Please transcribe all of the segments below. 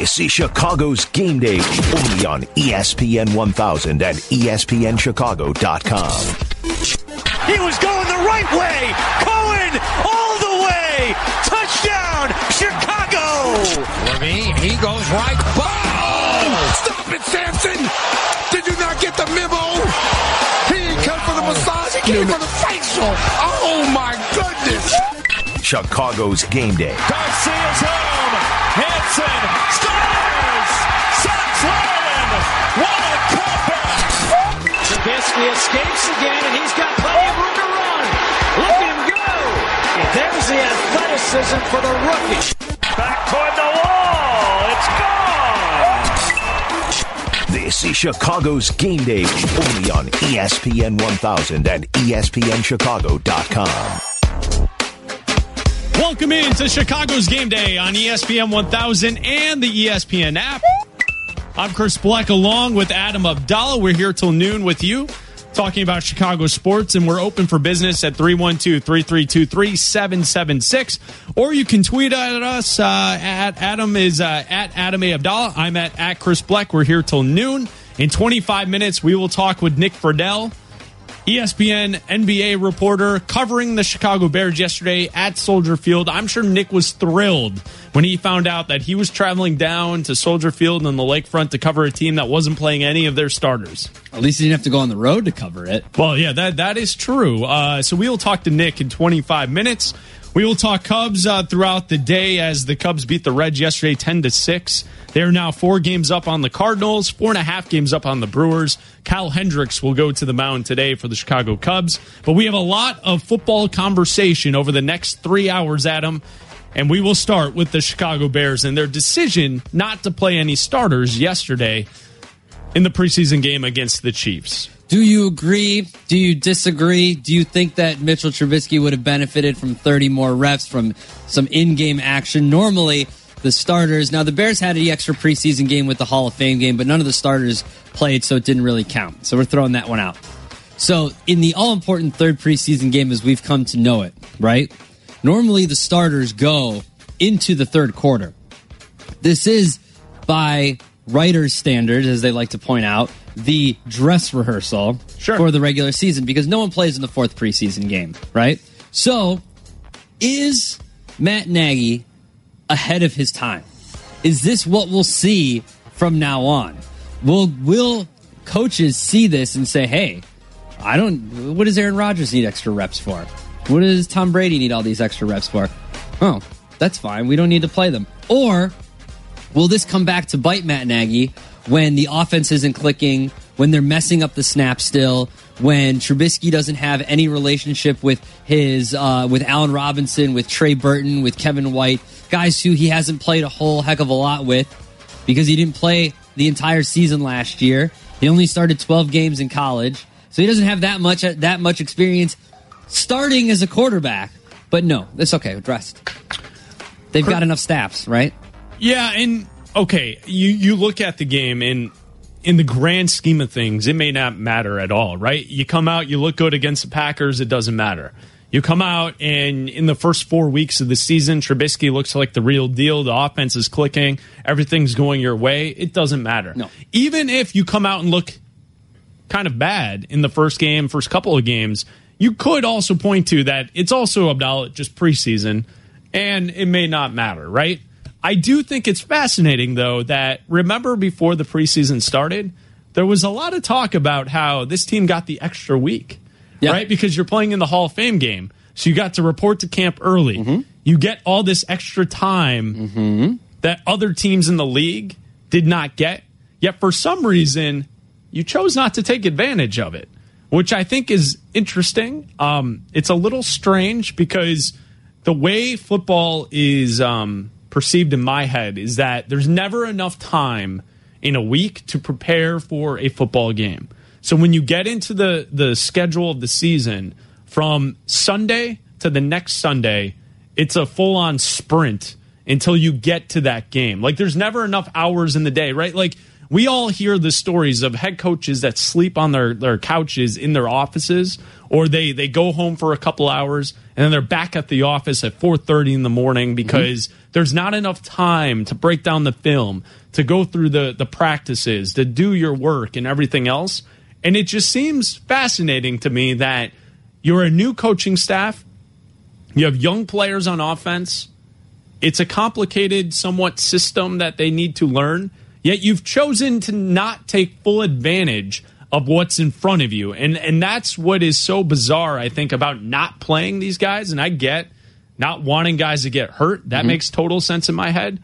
This is Chicago's Game Day, only on ESPN 1000 and ESPNChicago.com. He was going the right way. Cohen all the way. Touchdown, Chicago. Levine, he goes right. Oh, stop it, Samson. Did you not get the memo? Massage, he came from the facial. Oh my goodness. Chicago's Game Day. Garcia's home. Hanson scores. Sacks Ryan. What a comeback. Trubisky escapes again, and he's got plenty of room to run. Look at him go. And there's the athleticism for the rookie. Back toward the wall. It's gone. This is Chicago's Game Day, only on ESPN 1000 and ESPNChicago.com. Welcome in to Chicago's Game Day on ESPN 1000 and the ESPN app. I'm Chris Black along with Adam Abdallah. We're here till noon with you talking about Chicago sports, and we're open for business at 312-332-3776. Or you can tweet at us. At Adam A. Abdallah. I'm at Chris Bleck. We're here till noon. In 25 minutes, we will talk with Nick Friedel, ESPN NBA reporter, covering the Chicago Bears yesterday at Soldier Field. I'm sure Nick was thrilled when he found out that he was traveling down to Soldier Field on the lakefront to cover a team that wasn't playing any of their starters. At least he didn't have to go on the road to cover it. Well, yeah, that is true. So we will talk to Nick in 25 minutes. We will talk Cubs throughout the day as the Cubs beat the Reds yesterday 10-6. They are now 4 games up on the Cardinals, 4.5 games up on the Brewers. Kyle Hendricks will go to the mound today for the Chicago Cubs. But we have a lot of football conversation over the next 3 hours, Adam. And we will start with the Chicago Bears and their decision not to play any starters yesterday in the preseason game against the Chiefs. Do you agree? Do you disagree? Do you think that Mitchell Trubisky would have benefited from 30 more reps, from some in-game action? Normally, the starters... Now, the Bears had the extra preseason game with the Hall of Fame game, but none of the starters played, so it didn't really count. So we're throwing that one out. So in the all-important third preseason game, as we've come to know it, right? Normally, the starters go into the third quarter. This is, by writer's standards, as they like to point out, the dress rehearsal for the regular season, because no one plays in the fourth preseason game, right? So is Matt Nagy ahead of his time? Is this what we'll see from now on? Will coaches see this and say, hey, what does Aaron Rodgers need extra reps for? What does Tom Brady need all these extra reps for? Oh, that's fine. We don't need to play them. Or will this come back to bite Matt Nagy when the offense isn't clicking, when they're messing up the snap still, when Trubisky doesn't have any relationship with his with Allen Robinson, with Trey Burton, with Kevin White, guys who he hasn't played a whole heck of a lot with because he didn't play the entire season last year. He only started 12 games in college, so he doesn't have that much experience starting as a quarterback. But no, it's okay. Dressed. They've got enough staffs, right? Yeah, and... Okay, you look at the game, and in the grand scheme of things, it may not matter at all, right? You come out, you look good against the Packers, it doesn't matter. You come out, and in the first 4 weeks of the season, Trubisky looks like the real deal. The offense is clicking. Everything's going your way. It doesn't matter. No. Even if you come out and look kind of bad in the first game, first couple of games, you could also point to that it's also, Abdallah, just preseason, and it may not matter, right? I do think it's fascinating, though, that remember before the preseason started, there was a lot of talk about how this team got the extra week, right? Because you're playing in the Hall of Fame game, so you got to report to camp early. Mm-hmm. You get all this extra time that other teams in the league did not get, yet for some reason, you chose not to take advantage of it, which I think is interesting. It's a little strange because the way football is... perceived in my head is that there's never enough time in a week to prepare for a football game. So when you get into the schedule of the season from Sunday to the next Sunday, it's a full-on sprint until you get to that game. Like, there's never enough hours in the day, right? Like, we all hear the stories of head coaches that sleep on their couches in their offices or they go home for a couple hours, and then they're back at the office at 4:30 in the morning because there's not enough time to break down the film, to go through the practices, to do your work and everything else. And it just seems fascinating to me that you're a new coaching staff, you have young players on offense, it's a complicated, somewhat system that they need to learn, yet you've chosen to not take full advantage of what's in front of you. And that's what is so bizarre, I think, about not playing these guys. And I get not wanting guys to get hurt. That makes total sense in my head.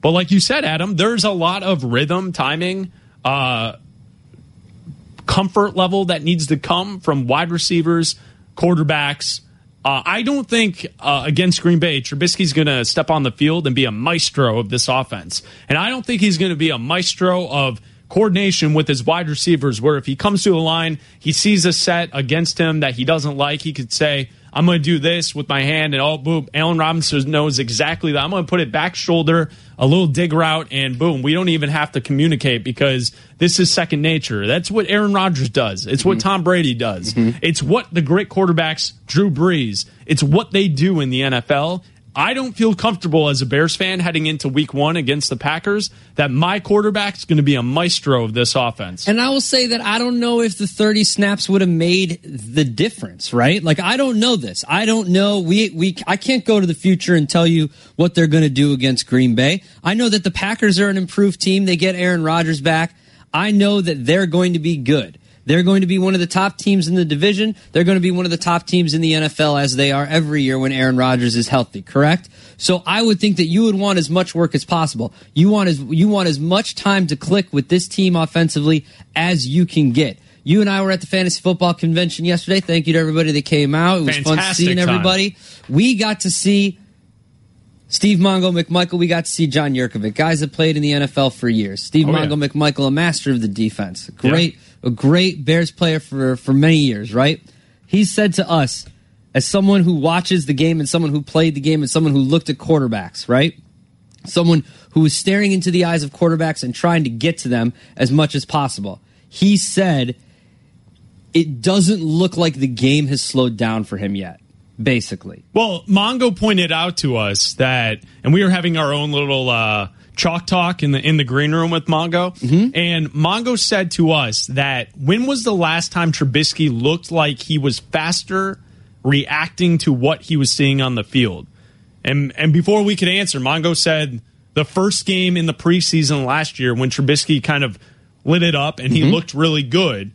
But like you said, Adam, there's a lot of rhythm, timing, comfort level that needs to come from wide receivers, quarterbacks. I don't think against Green Bay, Trubisky's going to step on the field and be a maestro of this offense. And I don't think he's going to be a maestro of coordination with his wide receivers, where if he comes to a line, he sees a set against him that he doesn't like, he could say, I'm going to do this with my hand, and boom, Allen Robinson knows exactly that. I'm going to put it back shoulder, a little dig route, and boom, we don't even have to communicate because this is second nature. That's what Aaron Rodgers does. It's what Tom Brady does. It's what the great quarterbacks, Drew Brees, it's what they do in the NFL. I don't feel comfortable as a Bears fan heading into week one against the Packers that my quarterback's going to be a maestro of this offense. And I will say that I don't know if the 30 snaps would have made the difference, right? Like, I don't know this. I don't know. I can't go to the future and tell you what they're going to do against Green Bay. I know that the Packers are an improved team. They get Aaron Rodgers back. I know that they're going to be good. They're going to be one of the top teams in the division. They're going to be one of the top teams in the NFL, as they are every year when Aaron Rodgers is healthy, correct? So I would think that you would want as much work as possible. You want as much time to click with this team offensively as you can get. You and I were at the fantasy football convention yesterday. Thank you to everybody that came out. It was fun seeing everybody. We got to see Steve Mongo McMichael. We got to see John Yurkovich, guys that played in the NFL for years. Steve Mongo McMichael, a master of the defense. A great Bears player for many years, right? He said to us, as someone who watches the game and someone who played the game and someone who looked at quarterbacks, right? Someone who was staring into the eyes of quarterbacks and trying to get to them as much as possible. He said, it doesn't look like the game has slowed down for him yet. Basically. Well, Mongo pointed out to us that, and we were having our own little chalk talk in the green room with Mongo, and Mongo said to us that when was the last time Trubisky looked like he was faster reacting to what he was seeing on the field? And before we could answer, Mongo said the first game in the preseason last year when Trubisky kind of lit it up and he looked really good.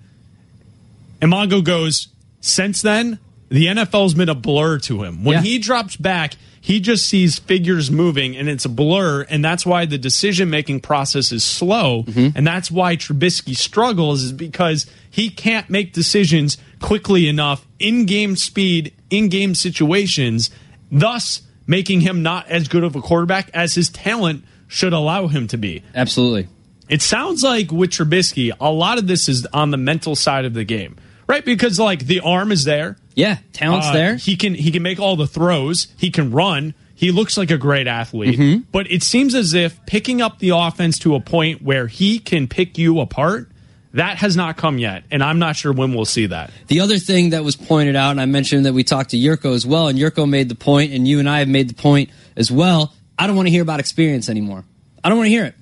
And Mongo goes, since then, the NFL's been a blur to him. When he drops back, he just sees figures moving, and it's a blur, and that's why the decision-making process is slow, and that's why Trubisky struggles, is because he can't make decisions quickly enough, in-game speed, in-game situations, thus making him not as good of a quarterback as his talent should allow him to be. Absolutely. It sounds like with Trubisky, a lot of this is on the mental side of the game, right? Because, like, the arm is there. Yeah, talent's there. He can make all the throws. He can run. He looks like a great athlete. But it seems as if picking up the offense to a point where he can pick you apart, that has not come yet, and I'm not sure when we'll see that. The other thing that was pointed out, and I mentioned that we talked to Yurko as well, and Yurko made the point, and you and I have made the point as well, I don't want to hear about experience anymore. I don't want to hear it.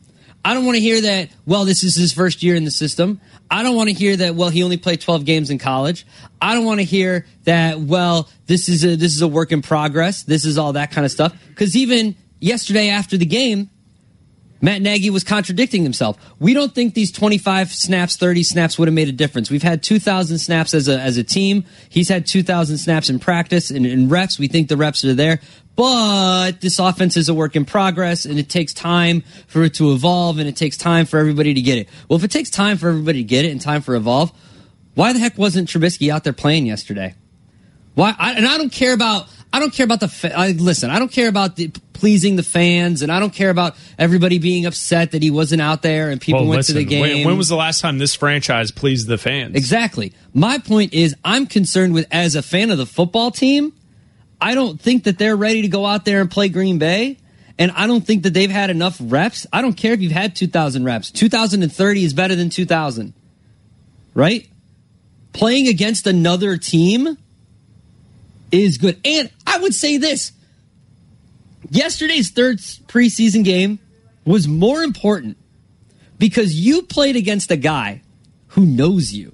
I don't want to hear that, well, this is his first year in the system. I don't want to hear that, well, he only played 12 games in college. I don't want to hear that, well, this is a work in progress. This is all that kind of stuff. Because even yesterday after the game, Matt Nagy was contradicting himself. We don't think these 25 snaps, 30 snaps would have made a difference. We've had 2,000 snaps as a team. He's had 2,000 snaps in practice and in reps. We think the reps are there. But this offense is a work in progress, and it takes time for it to evolve, and it takes time for everybody to get it. Well, if it takes time for everybody to get it and time for evolve, why the heck wasn't Trubisky out there playing yesterday? Why? I don't care about the pleasing the fans, and I don't care about everybody being upset that he wasn't out there and people went to the game. When was the last time this franchise pleased the fans? Exactly. My point is, I'm concerned with, as a fan of the football team, I don't think that they're ready to go out there and play Green Bay, and I don't think that they've had enough reps. I don't care if you've had 2,000 reps. 2,030 is better than 2,000, right? playing against another team is good. And I would say this. Yesterday's third preseason game was more important because you played against a guy who knows you.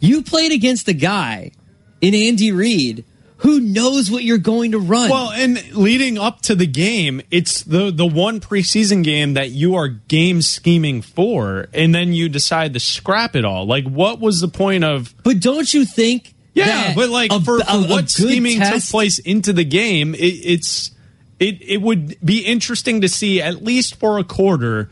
You played against a guy in Andy Reid who knows what you're going to run. Well, and leading up to the game, it's the one preseason game that you are game scheming for, and then you decide to scrap it all. Like, what was the point of... But don't you think... Yeah, but like for what scheming took place into the game, it would be interesting to see, at least for a quarter,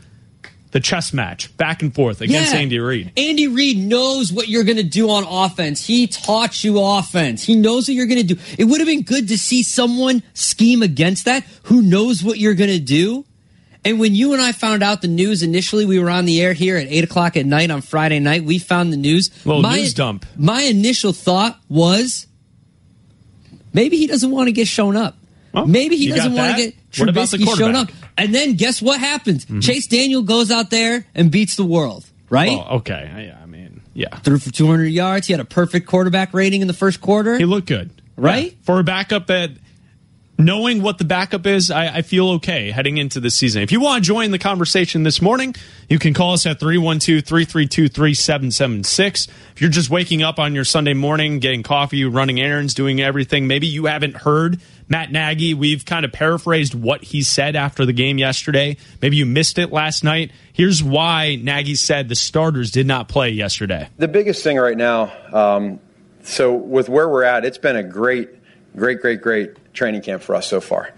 the chess match back and forth against Andy Reid. Andy Reid knows what you're going to do on offense. He taught you offense. He knows what you're going to do. It would have been good to see someone scheme against that who knows what you're going to do. And when you and I found out the news initially, we were on the air here at 8 o'clock at night on Friday night. We found the news. Well, news dump. My initial thought was maybe he doesn't want to get shown up. Well, maybe he doesn't want to get Trubisky shown up. And then guess what happens? Mm-hmm. Chase Daniel goes out there and beats the world, right? Oh, okay. I mean, yeah. Threw for 200 yards. He had a perfect quarterback rating in the first quarter. He looked good. Right? Yeah. For a backup that... Knowing what the backup is, I feel okay heading into this season. If you want to join the conversation this morning, you can call us at 312-332-3776. If you're just waking up on your Sunday morning, getting coffee, running errands, doing everything, maybe you haven't heard Matt Nagy. We've kind of paraphrased what he said after the game yesterday. Maybe you missed it last night. Here's why Nagy said the starters did not play yesterday. The biggest thing right now, so with where we're at, it's been a great training camp for us so far.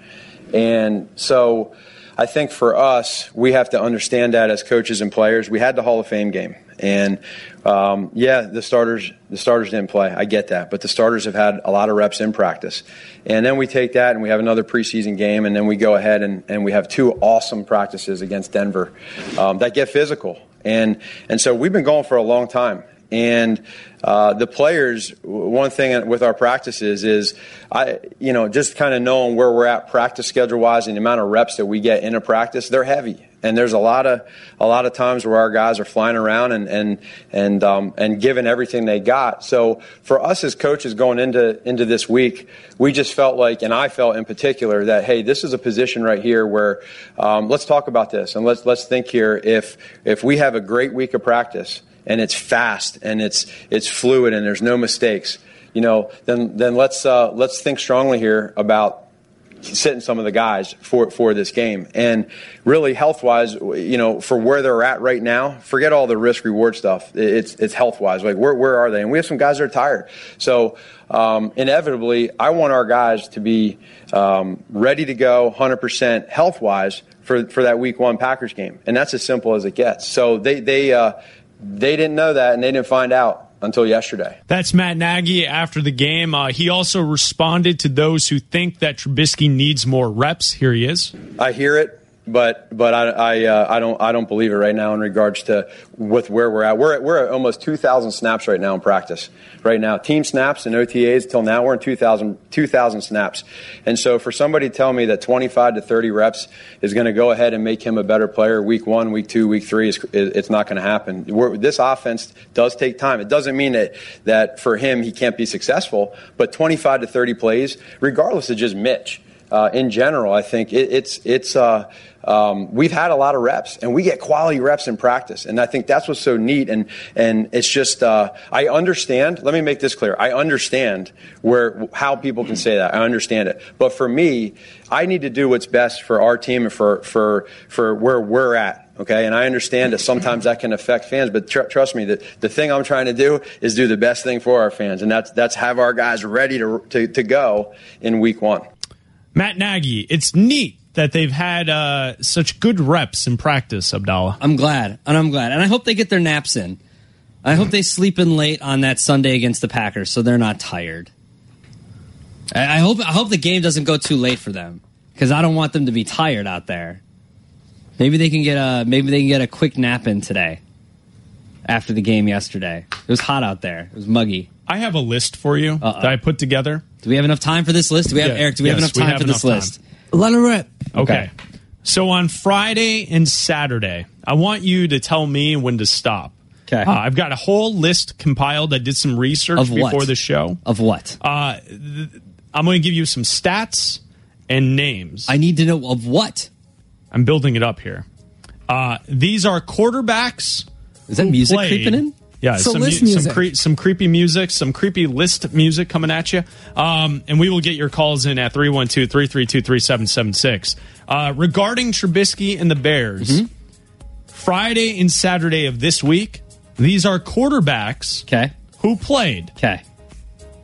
And so I think for us, we have to understand that as coaches and players. We had the Hall of Fame game. And, the starters didn't play. I get that. But the starters have had a lot of reps in practice. And then we take that and we have another preseason game. And then we go ahead and we have two awesome practices against Denver that get physical. And so we've been going for a long time. And the players, one thing with our practices is, just kind of knowing where we're at practice schedule-wise and the amount of reps that we get in a practice, they're heavy. And there's a lot of times where our guys are flying around and giving everything they got. So for us as coaches going into this week, we just felt like, and I felt in particular, that hey, this is a position right here where let's talk about this and let's think here. If we have a great week of practice. And it's fast, and it's fluid, and there's no mistakes. Then let's think strongly here about sitting some of the guys for this game. And really, health-wise, for where they're at right now, forget all the risk-reward stuff. It's health-wise. Like where are they? And we have some guys that are tired. So inevitably, I want our guys to be ready to go, 100% health-wise for that Week 1 Packers game. And that's as simple as it gets. So they didn't know that, and they didn't find out until yesterday. That's Matt Nagy after the game. He also responded to those who think that Trubisky needs more reps. Here he is. I hear it, but I don't believe it right now in regards to with where we're at. We're at almost 2,000 snaps right now in practice. Right now, team snaps and OTAs till now we're in 2,000 snaps. And so for somebody to tell me that 25 to 30 reps is going to go ahead and make him a better player week 1, week 2, week 3 it's not going to happen. This offense does take time. It doesn't mean that for him he can't be successful, but 25 to 30 plays regardless of just Mitch. In general, I think we've had a lot of reps, and we get quality reps in practice, and I think that's what's so neat. And it's just I understand. Let me make this clear. I understand how people can say that. I understand it, but for me, I need to do what's best for our team and for where we're at. Okay, and I understand that sometimes that can affect fans, but trust me, the thing I'm trying to do is do the best thing for our fans, and that's have our guys ready to go in Week 1. Matt Nagy, it's neat that they've had such good reps in practice, Abdallah. I'm glad. And I hope they get their naps in. I hope they sleep in late on that Sunday against the Packers so they're not tired. I hope the game doesn't go too late for them because I don't want them to be tired out there. Maybe they can get a quick nap in today after the game yesterday. It was hot out there. It was muggy. I have a list for you that I put together. Do we have enough time for this list? Eric, do we have enough time for this list? Let it rip. Okay. So on Friday and Saturday, I want you to tell me when to stop. Okay. I've got a whole list compiled. I did some research before the show. Of what? I'm going to give you some stats and names. I need to know of what? I'm building it up here. These are quarterbacks. Is that music creeping in? Yeah, some creepy music, some creepy list music coming at you. And we will get your calls in at 312-332-3776. Regarding Trubisky and the Bears, Friday and Saturday of this week, these are quarterbacks who played. Okay.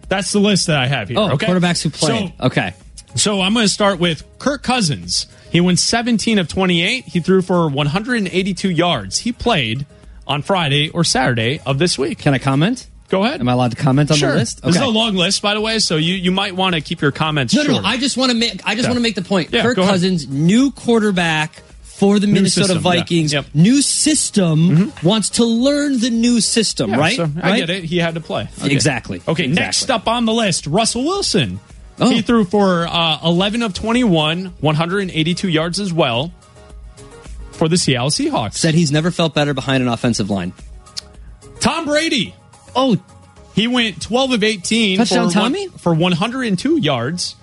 That's the list that I have here. Oh, okay? Quarterbacks who played. So, okay. So I'm going to start with Kirk Cousins. He went 17 of 28. He threw for 182 yards. He played on Friday or Saturday of this week. Can I comment? Go ahead. Am I allowed to comment on the list? Okay. This is a long list, by the way, so you might want to keep your comments short. No, I just want to make the point. Yeah, Kirk Cousins, new quarterback for the Minnesota Vikings. Yeah. Yep. New system, wants to learn the new system, right? So I get it. He had to play. Okay. Exactly. Okay, next up on the list, Russell Wilson. Oh. He threw for 11 of 21, 182 yards as well for the Seattle Seahawks. Said he's never felt better behind an offensive line. Tom Brady. Oh. He went 12 of 18 for 102 yards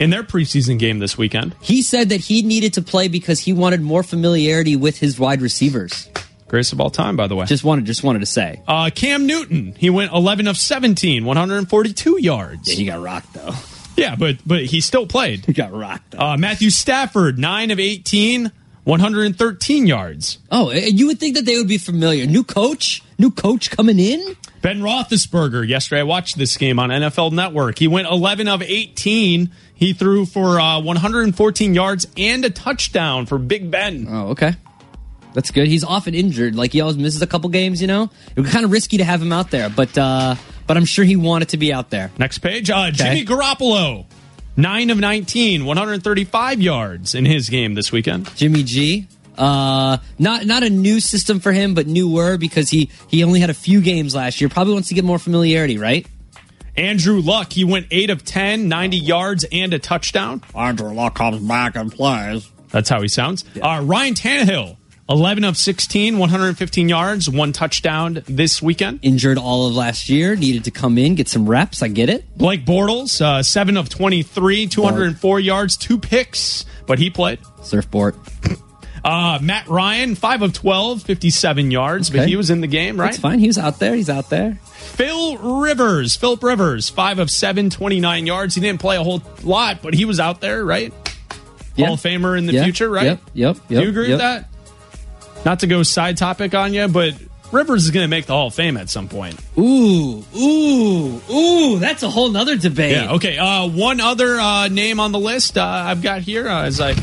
in their preseason game this weekend. He said that he needed to play because he wanted more familiarity with his wide receivers. Greatest of all time, by the way. Just wanted to say. Cam Newton. He went 11 of 17, 142 yards. Yeah, he got rocked, though. Yeah, but he still played. He got rocked. Matthew Stafford, 9 of 18, 113 yards. Oh, and you would think that they would be familiar. New coach coming in? Ben Roethlisberger. Yesterday I watched this game on NFL Network. He went 11 of 18. He threw for 114 yards and a touchdown for Big Ben. Oh, okay. That's good. He's often injured. Like, he always misses a couple games, you know? It was kind of risky to have him out there, but I'm sure he wanted to be out there. Next page. Jimmy Garoppolo, 9 of 19, 135 yards in his game this weekend. Jimmy G. Not a new system for him, but newer because he only had a few games last year. Probably wants to get more familiarity, right? Andrew Luck, he went 8 of 10, 90 yards and a touchdown. Andrew Luck comes back and plays. That's how he sounds. Yeah. Ryan Tannehill. 11 of 16, 115 yards, one touchdown this weekend. Injured all of last year, needed to come in, get some reps. I get it. Blake Bortles, 7 of 23, 204 yards, two picks, but he played. Surfboard. Matt Ryan, 5 of 12, 57 yards, but he was in the game, right? That's fine. He was out there. He's out there. Philip Rivers, 5 of 7, 29 yards. He didn't play a whole lot, but he was out there, right? Yeah. Hall of Famer in the future, right? Yep. Do you agree with that? Not to go side topic on you, but Rivers is going to make the Hall of Fame at some point. Ooh. That's a whole nother debate. Yeah, okay. One other name on the list I've got here as I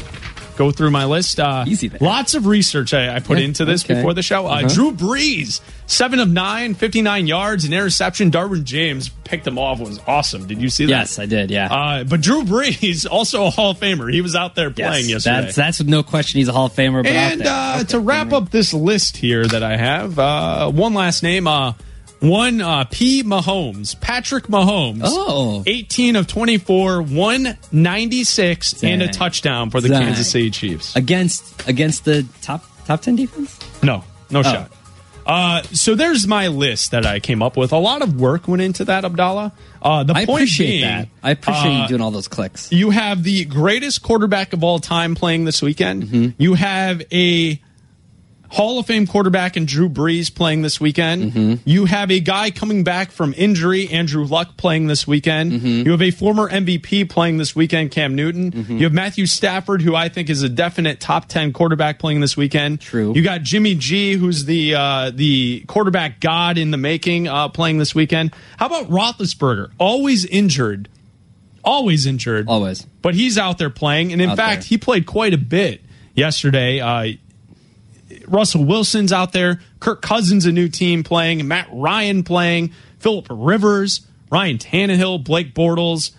go through my list. Easy there. Lots of research I put into this before the show. Drew Brees, 7 of 9, 59 yards, an interception. Darwin James picked him off. It was awesome. Did you see that? Yes, I did, yeah. But Drew Brees, also a Hall of Famer. He was out there playing yesterday. That's no question he's a Hall of Famer. But to wrap up this list here that I have, one last name. Patrick Mahomes. Oh. 18 of 24, 196 and a touchdown for the Kansas City Chiefs. Against the top 10 defense? No shot. So there's my list that I came up with. A lot of work went into that, Abdallah. The point being, I appreciate you doing all those clicks. You have the greatest quarterback of all time playing this weekend. Mm-hmm. You have a Hall of Fame quarterback in Drew Brees playing this weekend. Mm-hmm. You have a guy coming back from injury, Andrew Luck, playing this weekend. Mm-hmm. You have a former MVP playing this weekend, Cam Newton. Mm-hmm. You have Matthew Stafford, who I think is a definite top 10 quarterback playing this weekend. True. You got Jimmy G, who's the quarterback god in the making, playing this weekend. How about Roethlisberger? Always injured. Always. But he's out there playing. And in fact, he played quite a bit yesterday. Russell Wilson's out there. Kirk Cousins, a new team playing. Matt Ryan playing. Philip Rivers, Ryan Tannehill, Blake Bortles,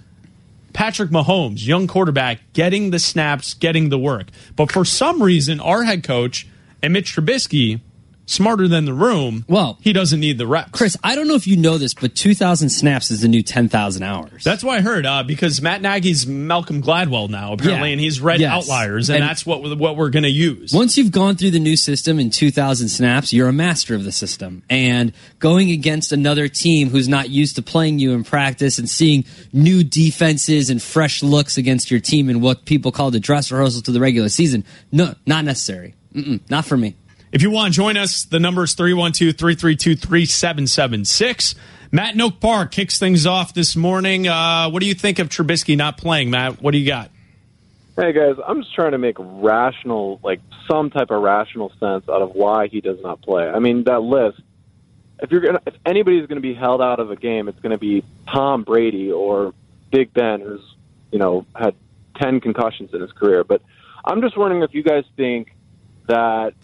Patrick Mahomes, young quarterback, getting the snaps, getting the work. But for some reason, our head coach and Mitch Trubisky smarter than the room, well, he doesn't need the reps. Chris, I don't know if you know this, but 2,000 snaps is the new 10,000 hours. That's what I heard, because Matt Nagy's Malcolm Gladwell now, apparently, and he's read outliers, and that's what we're going to use. Once you've gone through the new system in 2,000 snaps, you're a master of the system. And going against another team who's not used to playing you in practice and seeing new defenses and fresh looks against your team and what people call the dress rehearsal to the regular season, no, not necessary. Mm-mm, not for me. If you want to join us, the number is 312-332-3776. Matt in Oak Park kicks things off this morning. What do you think of Trubisky not playing, Matt? What do you got? Hey, guys, I'm just trying to make rational, like some type of rational sense out of why he does not play. I mean, that list, if anybody's going to be held out of a game, it's going to be Tom Brady or Big Ben, who's, you know, had 10 concussions in his career. But I'm just wondering if you guys think that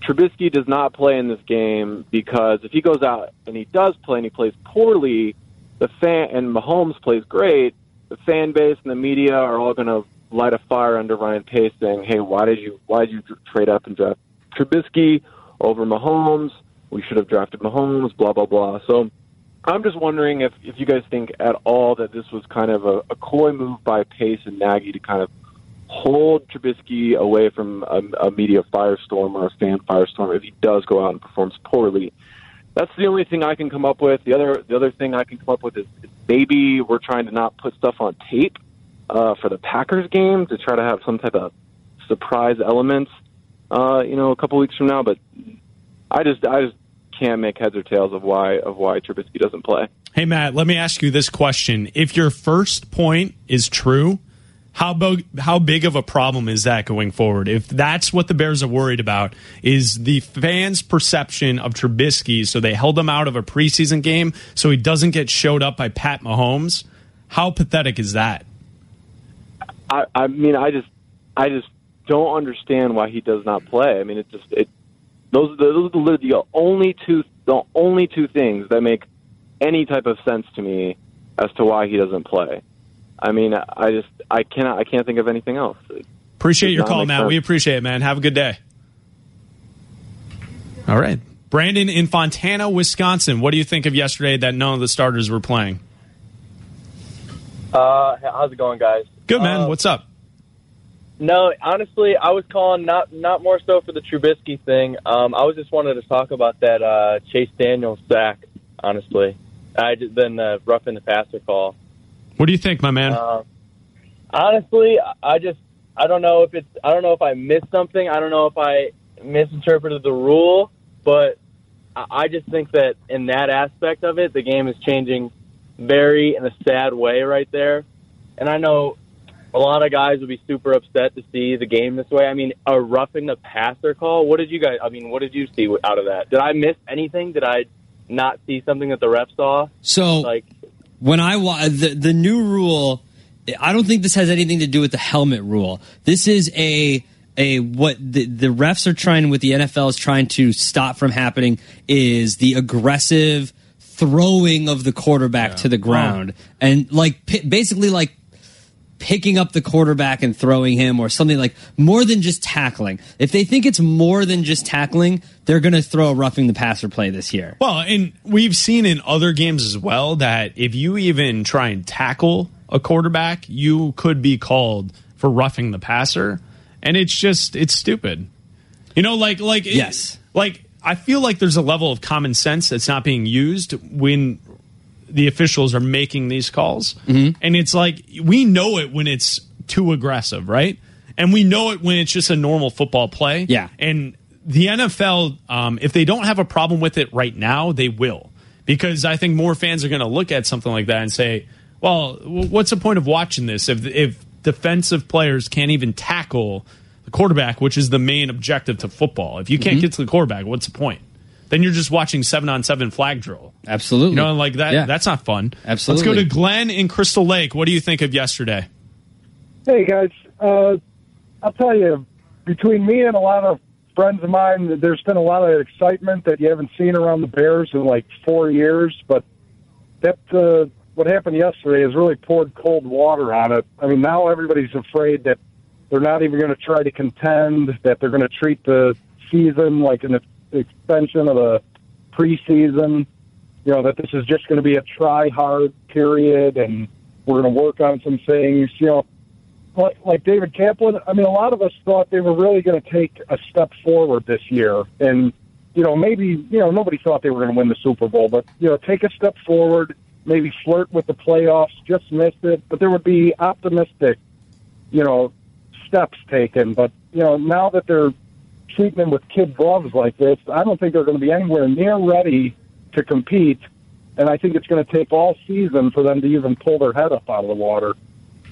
Trubisky does not play in this game because if he goes out and he does play and he plays poorly, and Mahomes plays great, the fan base and the media are all going to light a fire under Ryan Pace saying, "Hey, why did you trade up and draft Trubisky over Mahomes? We should have drafted Mahomes." Blah blah blah. So I'm just wondering if you guys think at all that this was kind of a coy move by Pace and Nagy to kind of hold Trubisky away from a media firestorm or a fan firestorm if he does go out and performs poorly. That's the only thing I can come up with. The other thing I can come up with is maybe we're trying to not put stuff on tape for the Packers game to try to have some type of surprise elements, a couple weeks from now. But I just can't make heads or tails of why Trubisky doesn't play. Hey Matt, let me ask you this question: if your first point is true, how big of a problem is that going forward? If that's what the Bears are worried about, is the fans' perception of Trubisky, so they held him out of a preseason game so he doesn't get showed up by Pat Mahomes, how pathetic is that? I mean, I just don't understand why he does not play. I mean, those are the only two things that make any type of sense to me as to why he doesn't play. I mean, I can't think of anything else. Appreciate your call, Matt. We appreciate it, man. Have a good day. All right. Brandon in Fontana, Wisconsin. What do you think of yesterday that none of the starters were playing? How's it going, guys? Good, man. What's up? No, honestly, I was calling not more so for the Trubisky thing. I was just wanted to talk about that Chase Daniel sack, honestly. Then the roughing the passer call. What do you think, my man? Honestly, I don't know if I missed something. I don't know if I misinterpreted the rule, but I just think that in that aspect of it, the game is changing in a sad way right there. And I know a lot of guys would be super upset to see the game this way. I mean, a roughing the passer call. What did you see out of that? Did I miss anything? Did I not see something that the ref saw? So, like, when I the new rule, I don't think this has anything to do with the helmet rule. This is what the refs are trying, what the NFL is trying to stop from happening is the aggressive throwing of the quarterback to the ground, and like basically like picking up the quarterback and throwing him or something, like more than just tackling. If they think it's more than just tackling, they're going to throw a roughing the passer play this year. Well, and we've seen in other games as well that if you even try and tackle a quarterback, you could be called for roughing the passer. And it's stupid. You know, like, yes. Like, I feel like there's a level of common sense that's not being used when the officials are making these calls. Mm-hmm. And it's like, we know it when it's too aggressive, right? And we know it when it's just a normal football play. Yeah. And the NFL, if they don't have a problem with it right now, they will. Because I think more fans are going to look at something like that and say, well, what's the point of watching this if defensive players can't even tackle the quarterback, which is the main objective to football? If you can't get to the quarterback, what's the point? Then you're just watching 7-on-7 flag drill. Absolutely. You know, like that. Yeah. That's not fun. Absolutely. Let's go to Glenn in Crystal Lake. What do you think of yesterday? Hey, guys. I'll tell you, between me and a lot of friends of mine, there's been a lot of excitement that you haven't seen around the Bears in like 4 years. But that what happened yesterday has really poured cold water on it. I mean, now everybody's afraid that they're not even going to try to contend, that they're going to treat the season like an extension of the preseason, you know, that this is just going to be a try-hard period and we're going to work on some things. You know, like David Kaplan, I mean, a lot of us thought they were really going to take a step forward this year. And, you know, maybe, you know, nobody thought they were going to win the Super Bowl, but, you know, take a step forward, maybe flirt with the playoffs, just missed it. But there would be optimistic, you know, steps taken. But, you know, now that they're treating them with kid gloves like this, I don't think they're going to be anywhere near ready to compete. And I think it's going to take all season for them to even pull their head up out of the water.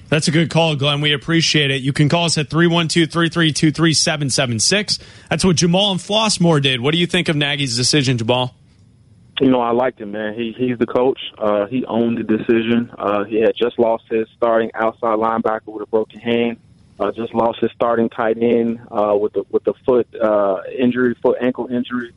That's a good call, Glenn. We appreciate it. You can call us at 312-332-3776. That's what Jamal and Flossmoor did. What do you think of Nagy's decision, Jamal? You know, I liked him, man. He's the coach. He owned the decision. He had just lost his starting outside linebacker with a broken hand. Just lost his starting tight end with the foot injury, foot ankle injury.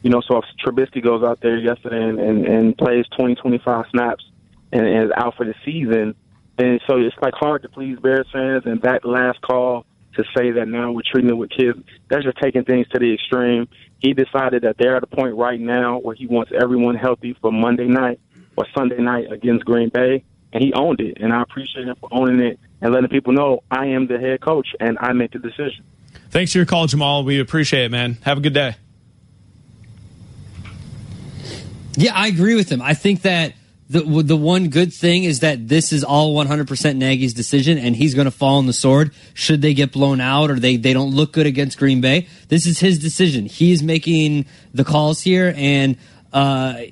You know, so if Trubisky goes out there yesterday and plays 20-25 snaps and is out for the season, and so it's like hard to please Bears fans. And that last call to say that now we're treating them with kids, that's just taking things to the extreme. He decided that they're at a point right now where he wants everyone healthy for Monday night or Sunday night against Green Bay, and he owned it. And I appreciate him for owning it and letting people know I am the head coach and I make the decision. Thanks for your call, Jamal. We appreciate it, man. Have a good day. Yeah, I agree with him. I think that the one good thing is that this is all 100% Nagy's decision, and he's going to fall on the sword should they get blown out or they don't look good against Green Bay. This is his decision. He's making the calls here, and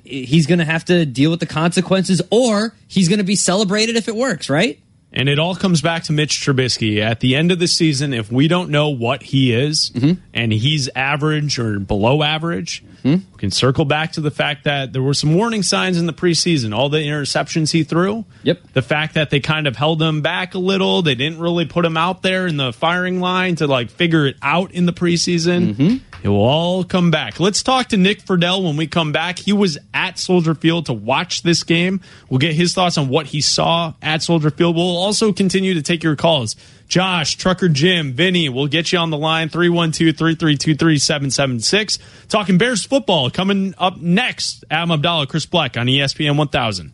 he's going to have to deal with the consequences, or he's going to be celebrated if it works, right? And it all comes back to Mitch Trubisky. At the end of the season, if we don't know what he is, mm-hmm. and he's average or below average, mm-hmm. we can circle back to the fact that there were some warning signs in the preseason. All the interceptions he threw, yep. the fact that they kind of held him back a little. They didn't really put him out there in the firing line to like figure it out in the preseason. Mm-hmm. It will all come back. Let's talk to Nick Friedel when we come back. He was at Soldier Field to watch this game. We'll get his thoughts on what he saw at Soldier Field. We'll also continue to take your calls. Josh, Trucker Jim, Vinny, we'll get you on the line, 312-332-3776. Talking Bears football coming up next. Adam Abdallah, Chris Black on ESPN 1000.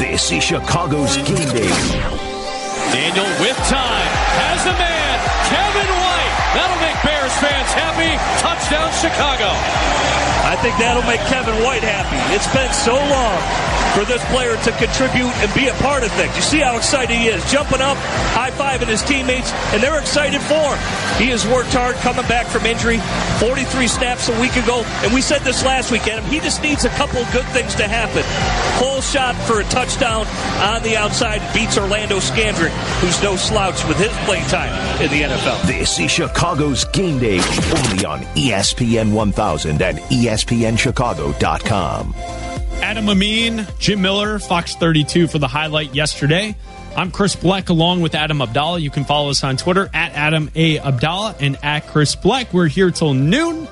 This is Chicago's game day. Daniel with time, has the man, Kevin White. That'll make Bears fans happy. Touchdown, Chicago. I think that'll make Kevin White happy. It's been so long for this player to contribute and be a part of things. You see how excited he is, jumping up, high-fiving his teammates, and they're excited for him. He has worked hard coming back from injury, 43 snaps a week ago, and we said this last week, Adam, he just needs a couple good things to happen. Full shot for a touchdown on the outside, beats Orlando Scandrick, who's no slouch with his playing time in the NFL. This is Chicago's Game Day, only on ESPN 1000 and ESPNChicago.com. Adam Amin, Jim Miller, Fox 32 for the highlight yesterday. I'm Chris Bleck along with Adam Abdallah. You can follow us on Twitter at Adam A. Abdallah and at Chris Bleck. We're here till noon.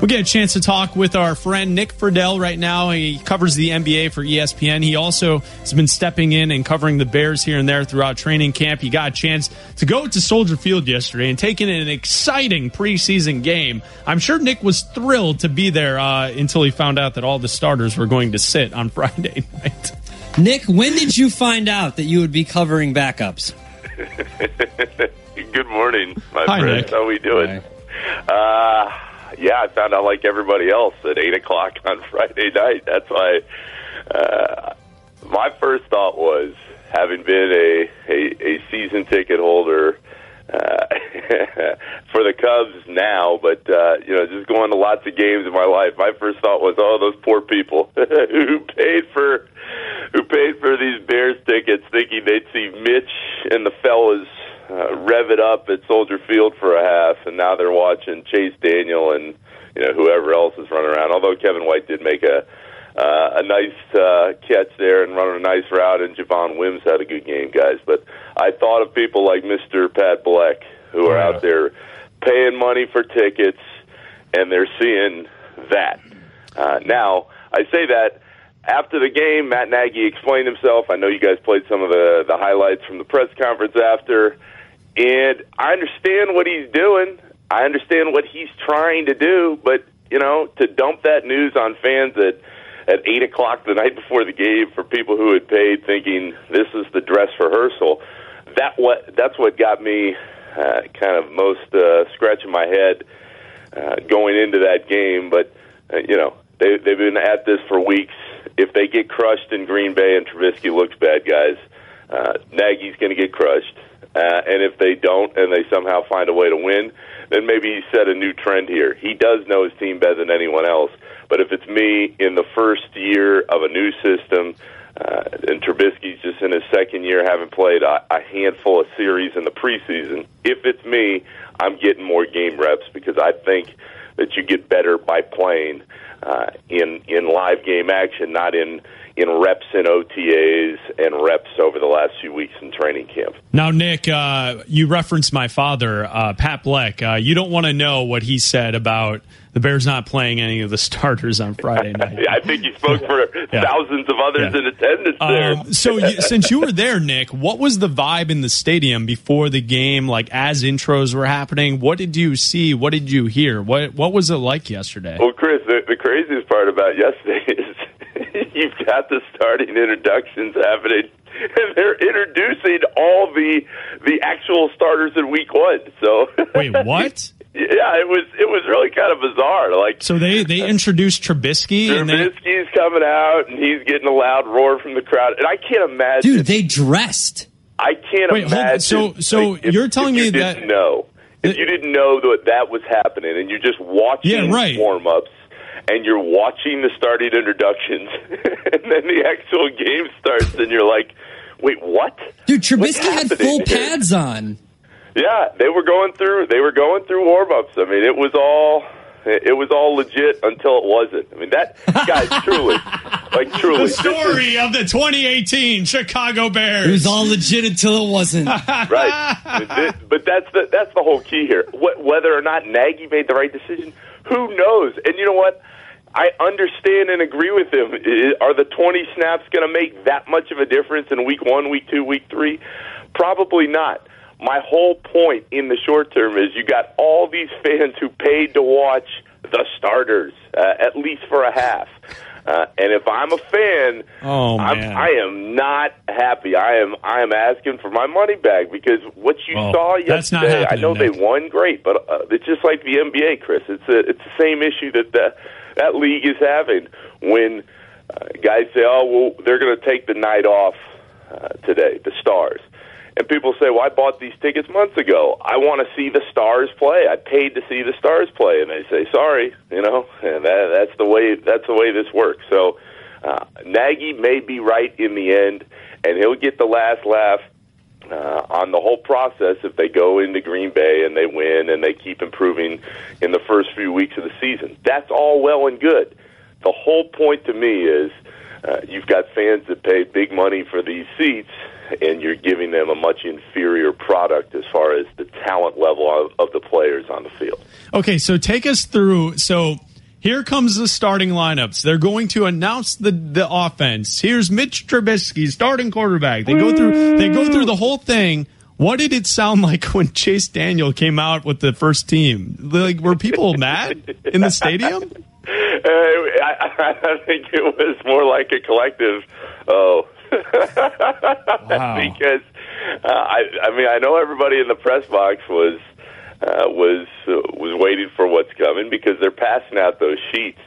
We get a chance to talk with our friend Nick Friedel right now. He covers the NBA for ESPN. He also has been stepping in and covering the Bears here and there throughout training camp. He got a chance to go to Soldier Field yesterday and take in an exciting preseason game. I'm sure Nick was thrilled to be there until he found out that all the starters were going to sit on Friday night. Nick, when did you find out that you would be covering backups? Good morning, my friend. Nick. How we doing? Yeah, I found out like everybody else at 8 o'clock on Friday night. That's why my first thought was, having been a season ticket holder for the Cubs now, but you know, just going to lots of games in my life, my first thought was, oh, those poor people who paid for these Bears tickets thinking they'd see Mitch and the fellas rev it up at Soldier Field for a half, and now they're watching Chase Daniel and, you know, whoever else is running around. Although Kevin White did make a nice catch there and run a nice route, and Javon Wims had a good game, guys. But I thought of people like Mr. Pat Bleck, who are out there paying money for tickets, and they're seeing that. Now, I say that after the game, Matt Nagy explained himself. I know you guys played some of the highlights from the press conference after. And I understand what he's doing. I understand what he's trying to do, but, you know, to dump that news on fans at 8 o'clock the night before the game for people who had paid thinking this is the dress rehearsal, that's what got me kind of most scratching my head going into that game. But, you know, they've been at this for weeks. If they get crushed in Green Bay and Trubisky looks bad, guys, Nagy's going to get crushed. And if they don't and they somehow find a way to win, then maybe he set a new trend here. He does know his team better than anyone else. But if it's me in the first year of a new system, and Trubisky's just in his second year, having played a handful of series in the preseason, if it's me, I'm getting more game reps because I think that you get better by playing in live game action, not in reps in OTAs and reps over the last few weeks in training camp. Now, Nick, you referenced my father, Pat Bleck. You don't want to know what he said about the Bears not playing any of the starters on Friday night. I think he spoke for thousands of others in attendance there. So since you were there, Nick, what was the vibe in the stadium before the game, like as intros were happening? What did you see? What did you hear? What was it like yesterday? Well, Chris, the craziest part about yesterday is you've got the starting introductions happening, and they're introducing all the actual starters in week one. So wait, what? Yeah, it was really kind of bizarre. Like, so they introduced Trubisky. Trubisky's coming out, and he's getting a loud roar from the crowd. And I can't imagine, dude. They dressed. I can't imagine. So like, you're telling me that if you didn't know that was happening, and you're just watching warm-ups. And you're watching the starting introductions, and then the actual game starts, and you're like, wait, what? Dude, Trubisky had full pads on. Yeah, they were going through warm-ups. I mean, it was all legit until it wasn't. I mean, that, guys, truly. The story of the 2018 Chicago Bears. It was all legit until it wasn't. Right. But that's the whole key here. Whether or not Nagy made the right decision, who knows? And you know what? I understand and agree with him. Are the 20 snaps going to make that much of a difference in week 1, week 2, week 3? Probably not. My whole point in the short term is you got all these fans who paid to watch the starters, at least for a half. And if I'm a fan, I am not happy. I am asking for my money back because what you saw yesterday, that's not happening, I know, Nick. They won great, but it's just like the NBA, Chris. It's the same issue that that league is having when guys say, oh, well, they're going to take the night off today, the stars. And people say, well, I bought these tickets months ago. I want to see the stars play. I paid to see the stars play. And they say, sorry, you know, and that's the way this works. So Nagy may be right in the end, and he'll get the last laugh on the whole process if they go into Green Bay and they win and they keep improving in the first few weeks of the season. That's all well and good. The whole point to me is you've got fans that pay big money for these seats, and you're giving them a much inferior product as far as the talent level of the players on the field. Okay, so take us through. So here comes the starting lineups. They're going to announce the offense. Here's Mitch Trubisky, starting quarterback. They go through the whole thing. What did it sound like when Chase Daniel came out with the first team? Like, were people mad in the stadium? I think it was more like a collective, wow. Because I mean, I know everybody in the press box was waiting for what's coming because they're passing out those sheets,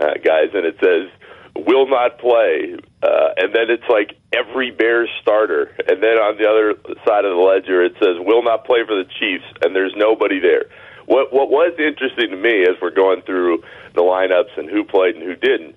guys, and it says will not play, and then it's like every Bears starter, and then on the other side of the ledger it says will not play for the Chiefs, and there's nobody there. What was interesting to me as we're going through the lineups and who played and who didn't.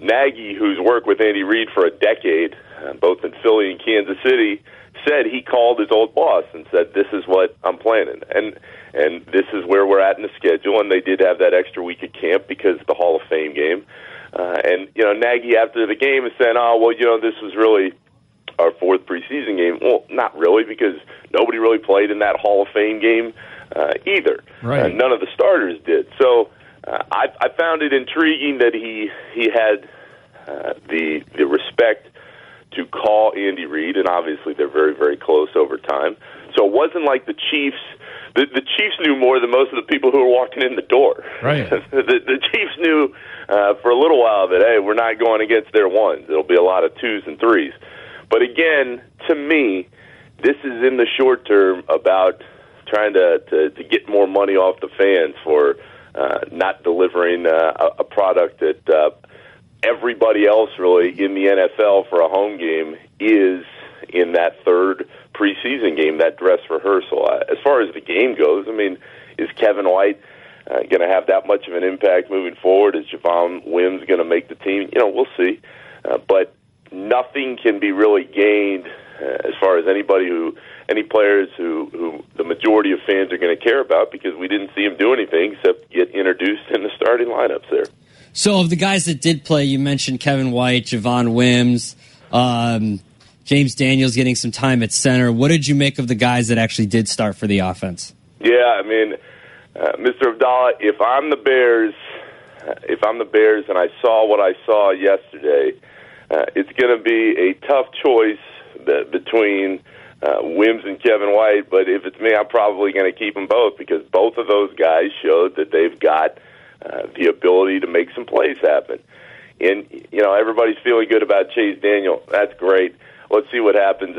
Nagy, who's worked with Andy Reid for a decade, both in Philly and Kansas City, said he called his old boss and said, this is what I'm planning. And this is where we're at in the schedule. And they did have that extra week at camp because of the Hall of Fame game. And, you know, Nagy after the game is saying, oh, well, you know, this was really our fourth preseason game. Well, not really, because nobody really played in that Hall of Fame game either. Right. None of the starters did. So I found it intriguing that he had the respect to call Andy Reid, and obviously they're very, very close over time. So it wasn't like the Chiefs the Chiefs knew more than most of the people who were walking in the door. Right. The Chiefs knew for a little while that, hey, we're not going against their ones. It'll be a lot of twos and threes. But again, to me, this is in the short term about trying to get more money off the fans for not delivering a product that everybody else really in the NFL for a home game is in that third preseason game, that dress rehearsal. As far as the game goes, I mean, is Kevin White going to have that much of an impact moving forward? Is Javon Wims going to make the team? You know, we'll see. But nothing can be really gained as far as any players who the majority of fans are going to care about, because we didn't see him do anything except get introduced in the starting lineups there. So of the guys that did play, you mentioned Kevin White, Javon Wims, James Daniels getting some time at center. What did you make of the guys that actually did start for the offense? Yeah, I mean, Mr. Abdallah, if I'm the Bears and I saw what I saw yesterday, it's going to be a tough choice between Wims and Kevin White. But if it's me, I'm probably going to keep them both, because both of those guys showed that they've got the ability to make some plays happen. And, you know, everybody's feeling good about Chase Daniel. That's great. Let's see what happens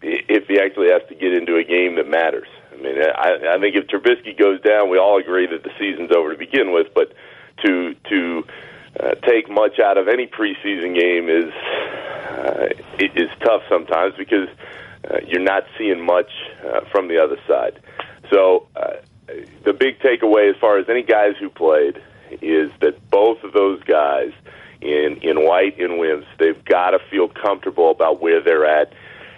if he actually has to get into a game that matters. I mean, I think if Trubisky goes down, we all agree that the season's over to begin with. But to take much out of any preseason game is tough sometimes, because you're not seeing much from the other side. So the big takeaway as far as any guys who played is that both of those guys, in White and Wims, they've got to feel comfortable about where they're at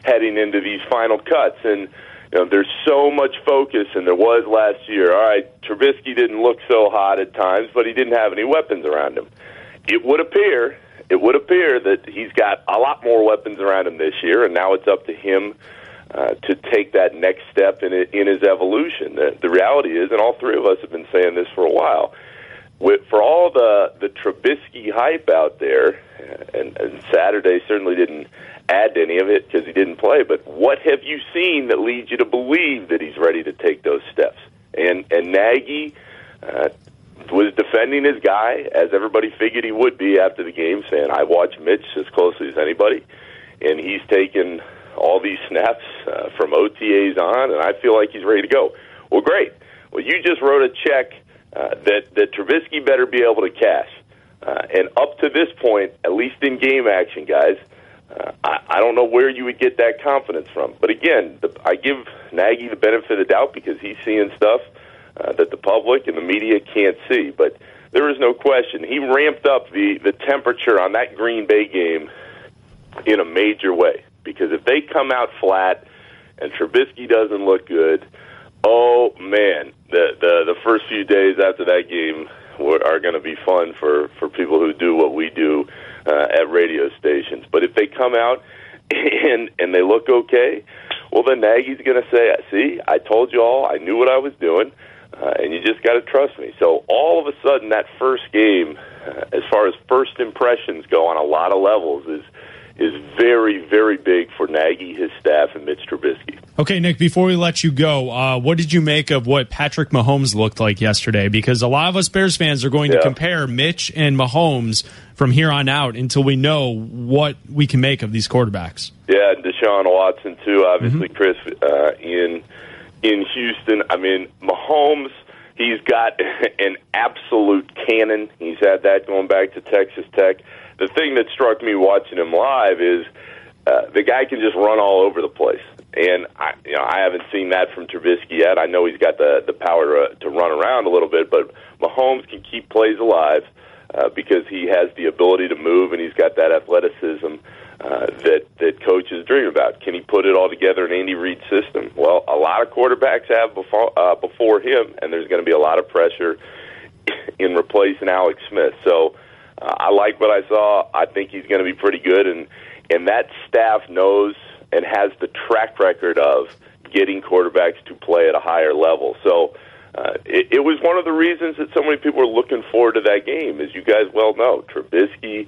heading into these final cuts. And, you know, there's so much focus, and there was last year. All right, Trubisky didn't look so hot at times, but he didn't have any weapons around him. It would appear that he's got a lot more weapons around him this year, and now it's up to him to take that next step in his evolution. The reality is, and all three of us have been saying this for a while, for all the Trubisky hype out there, and Saturday certainly didn't add to any of it because he didn't play, but what have you seen that leads you to believe that he's ready to take those steps? And Nagy was defending his guy, as everybody figured he would be after the game, saying, I watch Mitch as closely as anybody, and he's taken all these snaps from OTAs on, and I feel like he's ready to go. Well, great. Well, you just wrote a check that Trubisky better be able to cash. And up to this point, at least in game action, guys, I don't know where you would get that confidence from. But again, I give Nagy the benefit of the doubt, because he's seeing stuff that the public and the media can't see. But there is no question, he ramped up the temperature on that Green Bay game in a major way. Because if they come out flat and Trubisky doesn't look good, oh, man, the first few days after that game are going to be fun for people who do what we do at radio stations. But if they come out and they look okay, well, then Nagy's going to say, see, I told you all, I knew what I was doing, and you just got to trust me. So all of a sudden, that first game, as far as first impressions go on a lot of levels, is very, very big for Nagy, his staff, and Mitch Trubisky. Okay, Nick, before we let you go, what did you make of what Patrick Mahomes looked like yesterday? Because a lot of us Bears fans are going to compare Mitch and Mahomes from here on out until we know what we can make of these quarterbacks. Yeah, and Deshaun Watson, too, obviously, Chris, in Houston. I mean, Mahomes, he's got an absolute cannon. He's had that going back to Texas Tech. The thing that struck me watching him live is the guy can just run all over the place. And I haven't seen that from Trubisky yet. I know he's got the power to run around a little bit, but Mahomes can keep plays alive because he has the ability to move, and he's got that athleticism that coaches dream about. Can he put it all together in Andy Reid's system? Well, a lot of quarterbacks have before him, and there's going to be a lot of pressure in replacing Alex Smith. So I like what I saw. I think he's going to be pretty good, and that staff knows and has the track record of getting quarterbacks to play at a higher level. So it was one of the reasons that so many people were looking forward to that game, as you guys well know, Trubisky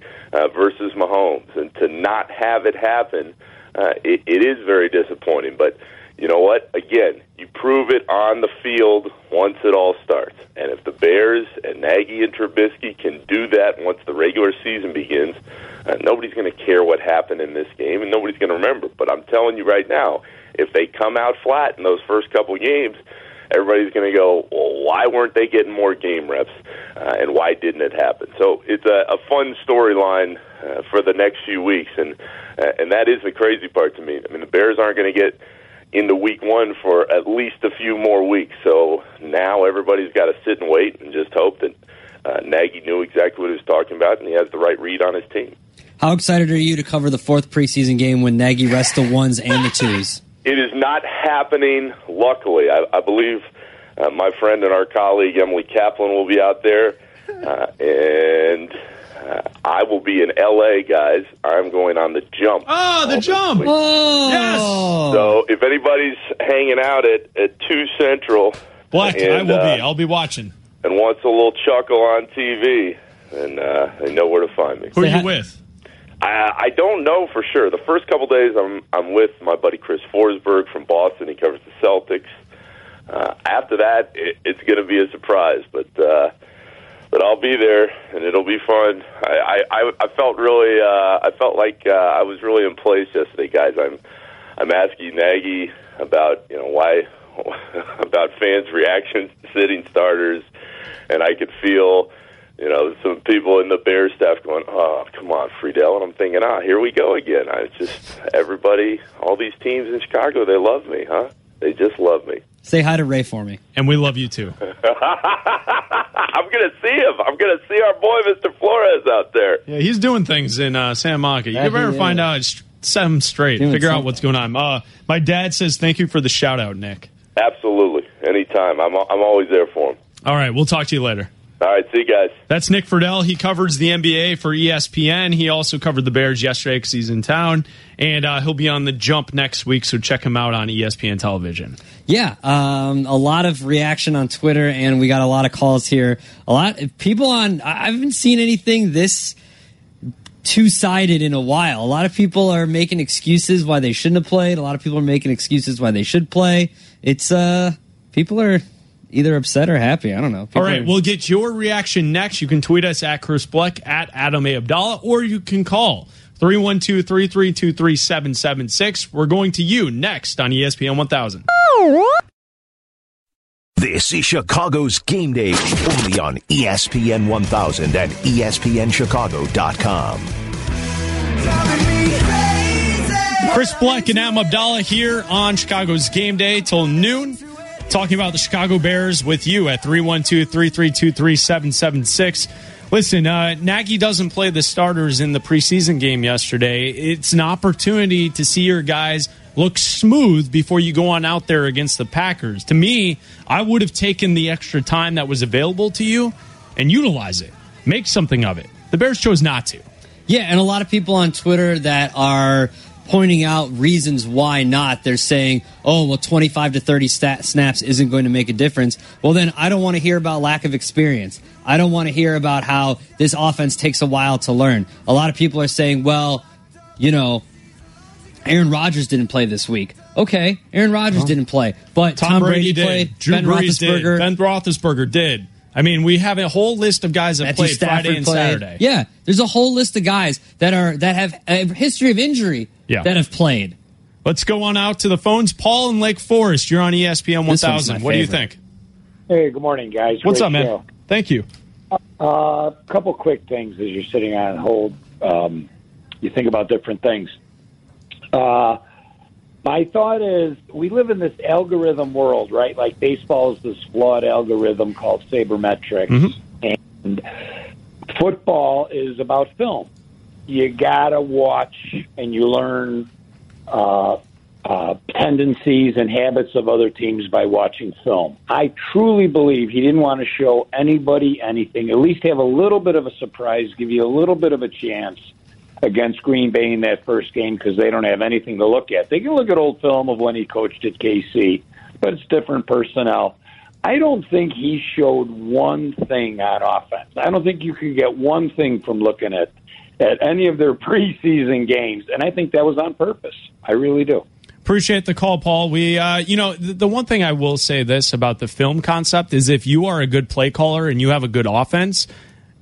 versus Mahomes. And to not have it happen, it is very disappointing. But you know what? Again, you prove it on the field once it all starts. And if the Bears and Nagy and Trubisky can do that once the regular season begins, nobody's going to care what happened in this game, and nobody's going to remember. But I'm telling you right now, if they come out flat in those first couple games, everybody's going to go, well, why weren't they getting more game reps, and why didn't it happen? So it's a fun storyline for the next few weeks, and that is the crazy part to me. I mean, the Bears aren't going to get into Week 1 for at least a few more weeks, so now everybody's got to sit and wait and just hope that Nagy knew exactly what he was talking about and he has the right read on his team. How excited are you to cover the fourth preseason game when Nagy rests the ones and the twos? It is not happening, luckily. I believe my friend and our colleague, Emily Kaplan, will be out there, and I will be in L.A., guys. I'm going on the jump. Oh, the jump! Oh. Yes! So if anybody's hanging out at 2 Central... What? And, I will be. I'll be watching. And wants a little chuckle on TV, and they know where to find me. Who are you with? I don't know for sure. The first couple days I'm with my buddy Chris Forsberg from Boston. He covers the Celtics. After that, it's going to be a surprise, but I'll be there and it'll be fun. I felt like I was really in place yesterday, guys. I'm asking Nagy about why about fans' reactions to sitting starters, and I could feel. Some people in the Bears staff going, oh, come on, Friedel. And I'm thinking, here we go again. Everybody, all these teams in Chicago, they love me, huh? They just love me. Say hi to Ray for me. And we love you, too. I'm going to see him. I'm going to see our boy, Mr. Flores, out there. Yeah, he's doing things in San Monica. You ever find out, set him straight, figure out what's going on. My dad says thank you for the shout-out, Nick. Absolutely. Anytime. I'm always there for him. All right, we'll talk to you later. All right, see you guys. That's Nick Friedel. He covers the NBA for ESPN. He also covered the Bears yesterday because he's in town, and he'll be on The Jump next week, so check him out on ESPN television. Yeah, a lot of reaction on Twitter, and we got a lot of calls here. A lot of people I haven't seen anything this two-sided in a while. A lot of people are making excuses why they shouldn't have played. A lot of people are making excuses why they should play. It's people are... either upset or happy. I don't know. All right, we'll get your reaction next. You can tweet us at Chris Bleck, at Adam A. Abdallah, or you can call 312-332-3776. We're going to you next on ESPN 1000. This is Chicago's Game Day, only on ESPN 1000 and ESPNChicago.com. Chris Bleck and Adam Abdallah here on Chicago's Game Day till noon. Talking about the Chicago Bears with you at 312-332-3776. Listen, Nagy doesn't play the starters in the preseason game yesterday. It's an opportunity to see your guys look smooth before you go on out there against the Packers. To me, I would have taken the extra time that was available to you and utilize it. Make something of it. The Bears chose not to. Yeah, and a lot of people on Twitter that are... pointing out reasons why not. They're saying, 25 to 30 snaps isn't going to make a difference. Well, then I don't want to hear about lack of experience. I don't want to hear about how this offense takes a while to learn. A lot of people are saying, Aaron Rodgers didn't play this week. Okay, Aaron Rodgers didn't play, but Tom Brady played. Drew Brees did. Ben Roethlisberger did. I mean, we have a whole list of guys that played Friday and Saturday. Yeah, there's a whole list of guys that have a history of injury that have played. Let's go on out to the phones. Paul in Lake Forest, you're on ESPN 1000. What do you think? Hey, good morning, guys. What's up, man? Thank you. A couple quick things as you're sitting on hold. You think about different things. My thought is we live in this algorithm world, right? Like baseball is this flawed algorithm called sabermetrics, and football is about film. You gotta watch and you learn tendencies and habits of other teams by watching film. I truly believe he didn't want to show anybody anything, at least have a little bit of a surprise, give you a little bit of a chance against Green Bay in that first game because they don't have anything to look at. They can look at old film of when he coached at KC, but it's different personnel. I don't think he showed one thing on offense. I don't think you could get one thing from looking at any of their preseason games, and I think that was on purpose. I really do. Appreciate the call, Paul. We, the one thing I will say this about the film concept is if you are a good play caller and you have a good offense,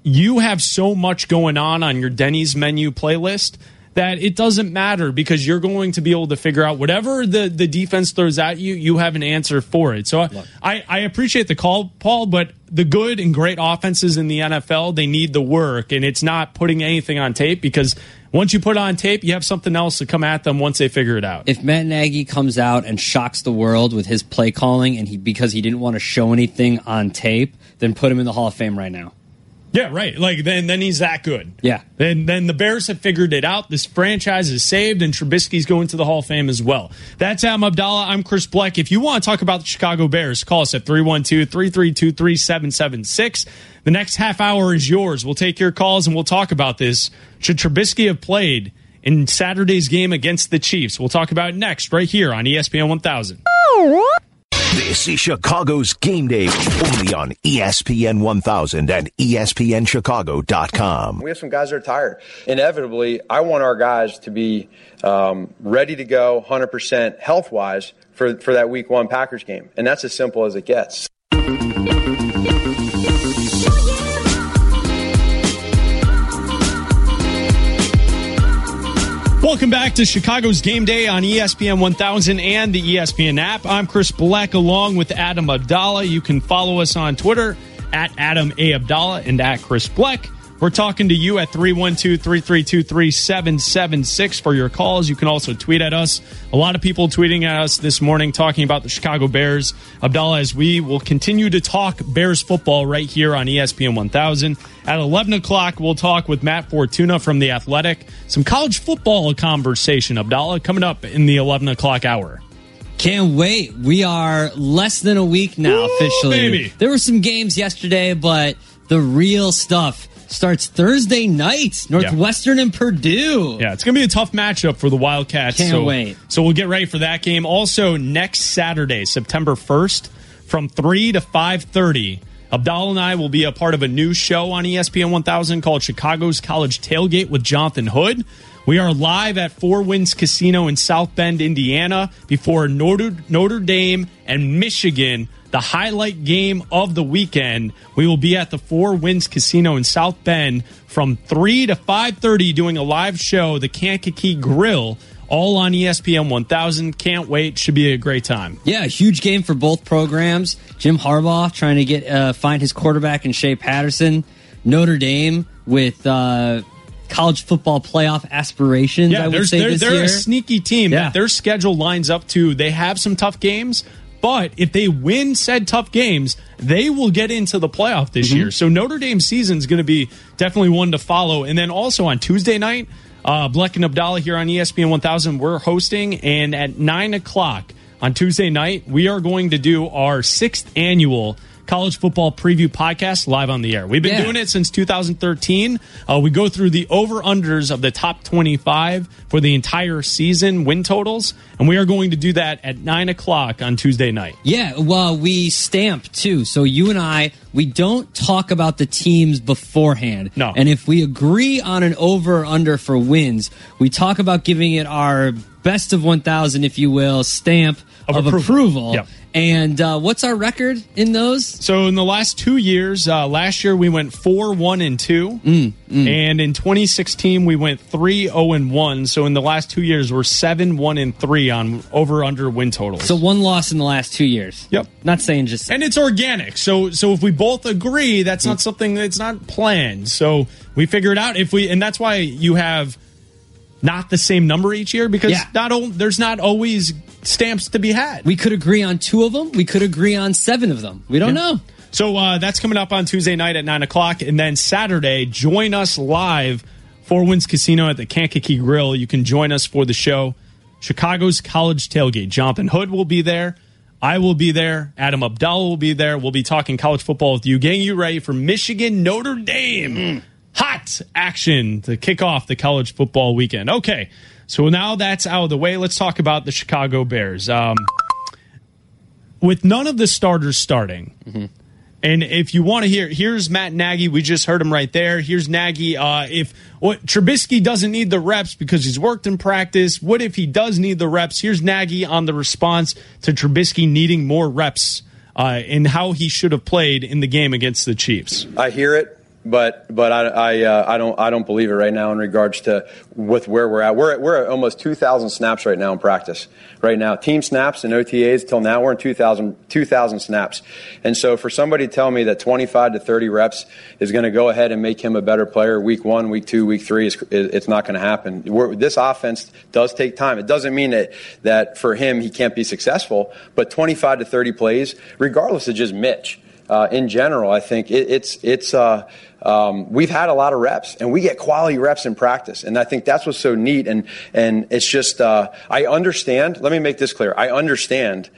you have so much going on your Denny's menu playlist that it doesn't matter because you're going to be able to figure out whatever the defense throws at you, you have an answer for it. So I appreciate the call, Paul, but the good and great offenses in the NFL, they need the work, and it's not putting anything on tape because once you put on tape, you have something else to come at them once they figure it out. If Matt Nagy comes out and shocks the world with his play calling and because he didn't want to show anything on tape, then put him in the Hall of Fame right now. Yeah, right. Like then he's that good. Yeah. Then the Bears have figured it out. This franchise is saved, and Trubisky's going to the Hall of Fame as well. That's Adam Abdallah. I'm Chris Bleck. If you want to talk about the Chicago Bears, call us at 312-332-3776. The next half hour is yours. We'll take your calls, and we'll talk about this. Should Trubisky have played in Saturday's game against the Chiefs? We'll talk about it next right here on ESPN 1000. This is Chicago's Game Day, only on ESPN 1000 and ESPNChicago.com. We have some guys that are tired. Inevitably, I want our guys to be ready to go 100% health-wise for that Week 1 Packers game, and that's as simple as it gets. Welcome back to Chicago's Game Day on ESPN 1000 and the ESPN app. I'm Chris Bleck along with Adam Abdallah. You can follow us on Twitter at Adam A. Abdallah and at Chris Bleck. We're talking to you at 312-332-3776 for your calls. You can also tweet at us. A lot of people tweeting at us this morning talking about the Chicago Bears. Abdallah, as we will continue to talk Bears football right here on ESPN 1000. At 11 o'clock, we'll talk with Matt Fortuna from The Athletic. Some college football conversation, Abdallah, coming up in the 11 o'clock hour. Can't wait. We are less than a week now, officially. Baby. There were some games yesterday, but the real stuff starts Thursday night, Northwestern and Purdue. Yeah, it's going to be a tough matchup for the Wildcats. Can't wait. So we'll get ready for that game. Also, next Saturday, September 1st, from 3 to 5:30, Abdallah and I will be a part of a new show on ESPN 1000 called Chicago's College Tailgate with Jonathan Hood. We are live at Four Winds Casino in South Bend, Indiana, before Notre Dame and Michigan. The highlight game of the weekend, we will be at the Four Winds Casino in South Bend from 3 to 5:30 doing a live show, the Kankakee Grill, all on ESPN 1000. Can't wait. Should be a great time. Yeah, huge game for both programs. Jim Harbaugh trying to get find his quarterback in Shea Patterson. Notre Dame with college football playoff aspirations, I would say they're this year. A sneaky team that their schedule lines up to. They have some tough games. But if they win said tough games, they will get into the playoff this year. So Notre Dame's season is going to be definitely one to follow. And then also on Tuesday night, Bleck and Abdallah here on ESPN 1000, we're hosting. And at 9 o'clock on Tuesday night, we are going to do our 6th annual College Football Preview Podcast live on the air. We've been doing it since 2013. We go through the over-unders of the top 25 for the entire season win totals, and we are going to do that at 9 o'clock on Tuesday night. Yeah, well, we stamp, too. So you and I, we don't talk about the teams beforehand. No. And if we agree on an over-under for wins, we talk about giving it our best of 1,000, if you will, stamp of approval. Yep. And what's our record in those? So in the last 2 years, last year we went 4-1-2. And in 2016, we went 3-0-1. So in the last 2 years, we're 7-1-3 on over-under win totals. So one loss in the last 2 years. Yep. Not saying just... And it's organic. So if we both agree, that's not something that's not planned. So we figure it out. And that's why you have not the same number each year, because there's not always stamps to be had. We could agree on 2 of them. We could agree on 7 of them. We don't know. So that's coming up on Tuesday night at 9 o'clock. And then Saturday, join us live, Four Winds Casino at the Kankakee Grill. You can join us for the show. Chicago's College Tailgate. Jonathan Hood will be there. I will be there. Adam Abdallah will be there. We'll be talking college football with you, getting you ready for Michigan, Notre Dame. Hot action to kick off the college football weekend. Okay, so now that's out of the way. Let's talk about the Chicago Bears. With none of the starters starting, And if you want to hear, here's Matt Nagy. We just heard him right there. Here's Nagy. Trubisky doesn't need the reps because he's worked in practice. What if he does need the reps? Here's Nagy on the response to Trubisky needing more reps and how he should have played in the game against the Chiefs. I hear it, but I don't believe it right now in regards to with where we're at. We're at almost 2,000 snaps right now in practice. Right now, team snaps and OTAs till now, we're in 2,000 snaps. And so for somebody to tell me that 25 to 30 reps is going to go ahead and make him a better player week one, week two, week three, it's not going to happen. This offense does take time. It doesn't mean that for him he can't be successful, but 25 to 30 plays, regardless of just Mitch, in general, I think we've had a lot of reps, and we get quality reps in practice, and I think that's what's so neat. And it's just I understand. Let me make this clear. I understand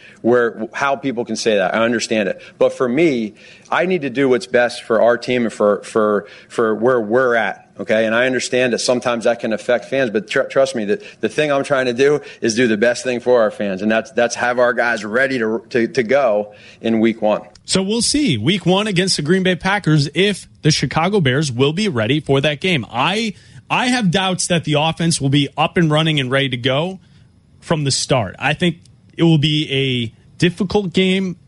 how people can say that. I understand it, but for me, I need to do what's best for our team and for where we're at. Okay, and I understand that sometimes that can affect fans, but trust me, the thing I'm trying to do is do the best thing for our fans, and that's have our guys ready to go in week one. So we'll see week one against the Green Bay Packers if the Chicago Bears will be ready for that game. I have doubts that the offense will be up and running and ready to go from the start. I think it will be a difficult game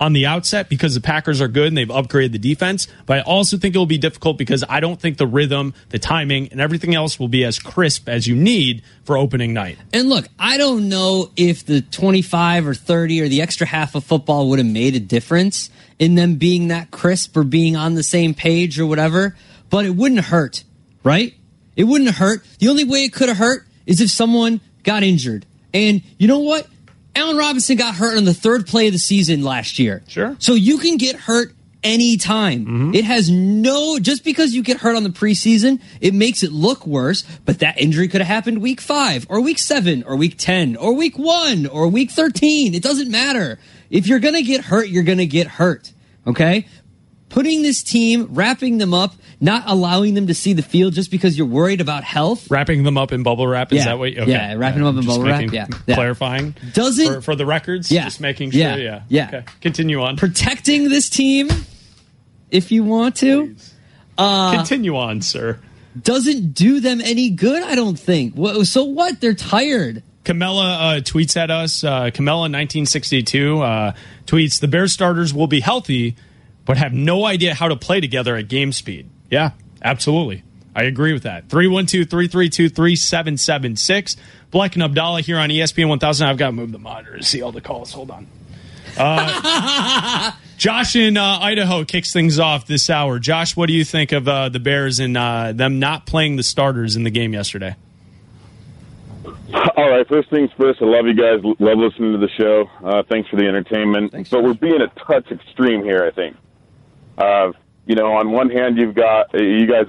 on the outset because the Packers are good and they've upgraded the defense. But I also think it will be difficult because I don't think the rhythm, the timing, and everything else will be as crisp as you need for opening night. And look, I don't know if the 25 or 30 or the extra half of football would have made a difference in them being that crisp or being on the same page or whatever, but it wouldn't hurt, right? It wouldn't hurt. The only way it could have hurt is if someone got injured. And you know what? Allen Robinson got hurt on the third play of the season last year. Sure. So you can get hurt anytime. Mm-hmm. It has just because you get hurt on the preseason, it makes it look worse, but that injury could have happened week 5 or week 7 or week 10 or week 1 or week 13. It doesn't matter. If you're going to get hurt, you're going to get hurt. Okay? Putting this team, wrapping them up, not allowing them to see the field just because you're worried about health. Wrapping them up in bubble wrap, is that what? Okay. Yeah, wrapping them up in bubble wrap. Yeah, clarifying. Doesn't for the records. Yeah, just making sure. Yeah. Okay. Continue on. Protecting this team, if you want to. Continue on, sir. Doesn't do them any good, I don't think. So what? They're tired. Camella tweets at us. Camella 1962 tweets: the Bears starters will be healthy, but have no idea how to play together at game speed. Yeah, absolutely. I agree with that. 312-332-3776. Black and Abdallah here on ESPN 1000. I've got to move the monitor to see all the calls. Hold on. Josh in Idaho kicks things off this hour. Josh, what do you think of the Bears and them not playing the starters in the game yesterday? All right, first things first, I love you guys. Love listening to the show. Thanks for the entertainment. Thanks, but we're being a touch extreme here, I think. On one hand, you guys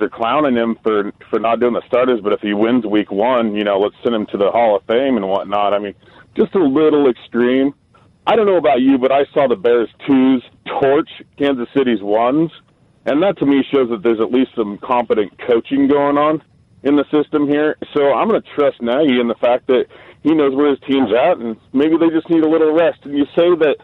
are clowning him for not doing the starters, but if he wins week one, let's send him to the Hall of Fame and whatnot. I mean, just a little extreme. I don't know about you, but I saw the Bears' 2s torch Kansas City's 1s, and that to me shows that there's at least some competent coaching going on in the system here. So I'm going to trust Nagy in the fact that he knows where his team's at, and maybe they just need a little rest. And you say that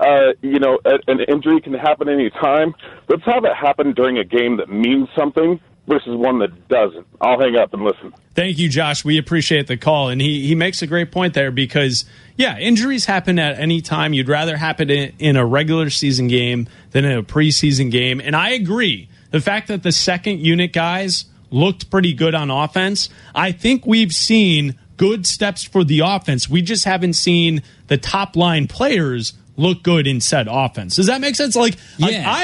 an injury can happen any time. Let's have it happen during a game that means something versus one that doesn't. I'll hang up and listen. Thank you, Josh. We appreciate the call. And he makes a great point there because, injuries happen at any time. You'd rather happen in a regular season game than in a preseason game. And I agree. The fact that the second unit guys looked pretty good on offense, I think we've seen good steps for the offense. We just haven't seen the top-line players look good in said offense. Does that make sense? I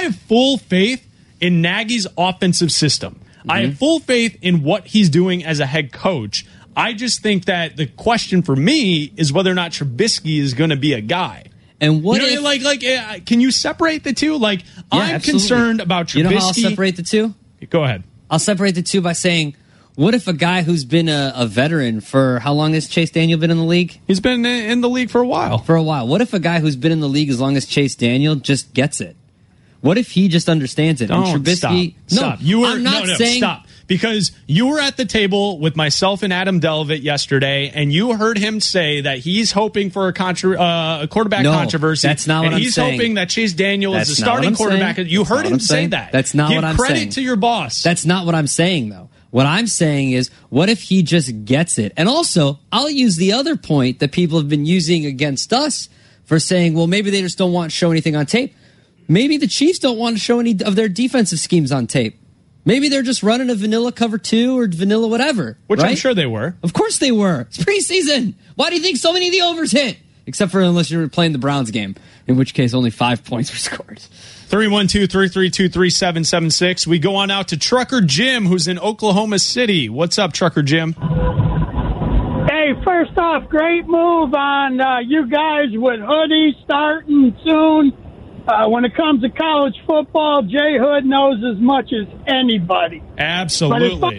have full faith in Nagy's offensive system. Mm-hmm. I have full faith in what he's doing as a head coach. I just think that the question for me is whether or not Trubisky is going to be a guy. And what can you separate the two? I'm absolutely concerned about Trubisky. You know how I'll separate the two? Go ahead. I'll separate the two by saying, what if a guy who's been a veteran for how long has Chase Daniel been in the league? He's been in the league for a while. What if a guy who's been in the league as long as Chase Daniel just gets it? What if he just understands it? Don't, and Trubisky, stop. No, stop. You were, I'm not no, no, saying. Stop. because you were at the table with myself and Adam Delvit yesterday, and you heard him say that he's hoping for a quarterback controversy. That's not what I'm saying. He's hoping that Chase Daniel is the starting quarterback. You heard him say that. That's not what I'm saying. Give credit to your boss. That's not what I'm saying, though. What I'm saying is, what if he just gets it? And also, I'll use the other point that people have been using against us for saying, well, maybe they just don't want to show anything on tape. Maybe the Chiefs don't want to show any of their defensive schemes on tape. Maybe they're just running a vanilla cover two or vanilla whatever. Which, right? I'm sure they were. Of course they were. It's preseason. Why do you think so many of the overs hit? Except for unless you're playing the Browns game, in which case only 5 points were scored. 312-332-3776. We go on out to Trucker Jim, who's in Oklahoma City. What's up, Trucker Jim? Hey, first off, great move on you guys with Hoodie starting soon. When it comes to college football, Jay Hood knows as much as anybody. Absolutely. But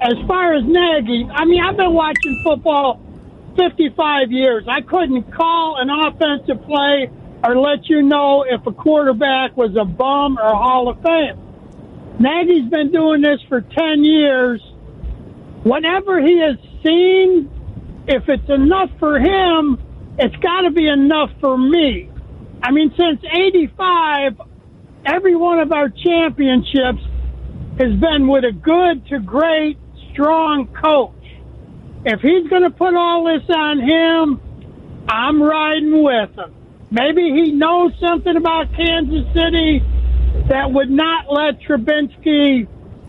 as far as Nagy, I mean, I've been watching football 55 years. I couldn't call an offensive play or let you know if a quarterback was a bum or a Hall of Fame. Nagy's been doing this for 10 years. Whatever he has seen, if it's enough for him, it's got to be enough for me. I mean, since 85, every one of our championships has been with a good to great, strong coach. If he's going to put all this on him, I'm riding with him. Maybe he knows something about Kansas City that would not let Trubisky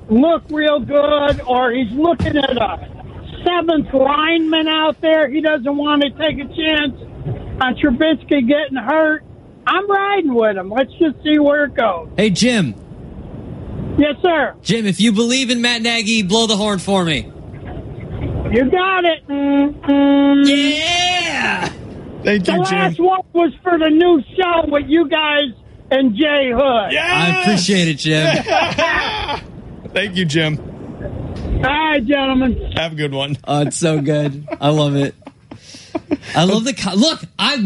look real good, or he's looking at a seventh lineman out there. He doesn't want to take a chance on Trubisky getting hurt. I'm riding with him. Let's just see where it goes. Hey, Jim. Yes, sir. Jim, if you believe in Matt Nagy, blow the horn for me. You got it. Yeah! Thank you, Jim. The last one was for the new show with you guys and Jay Hood. Yes! I appreciate it, Jim. Thank you, Jim. All right, gentlemen. Have a good one. Oh, it's so good. I love it. I love the look. I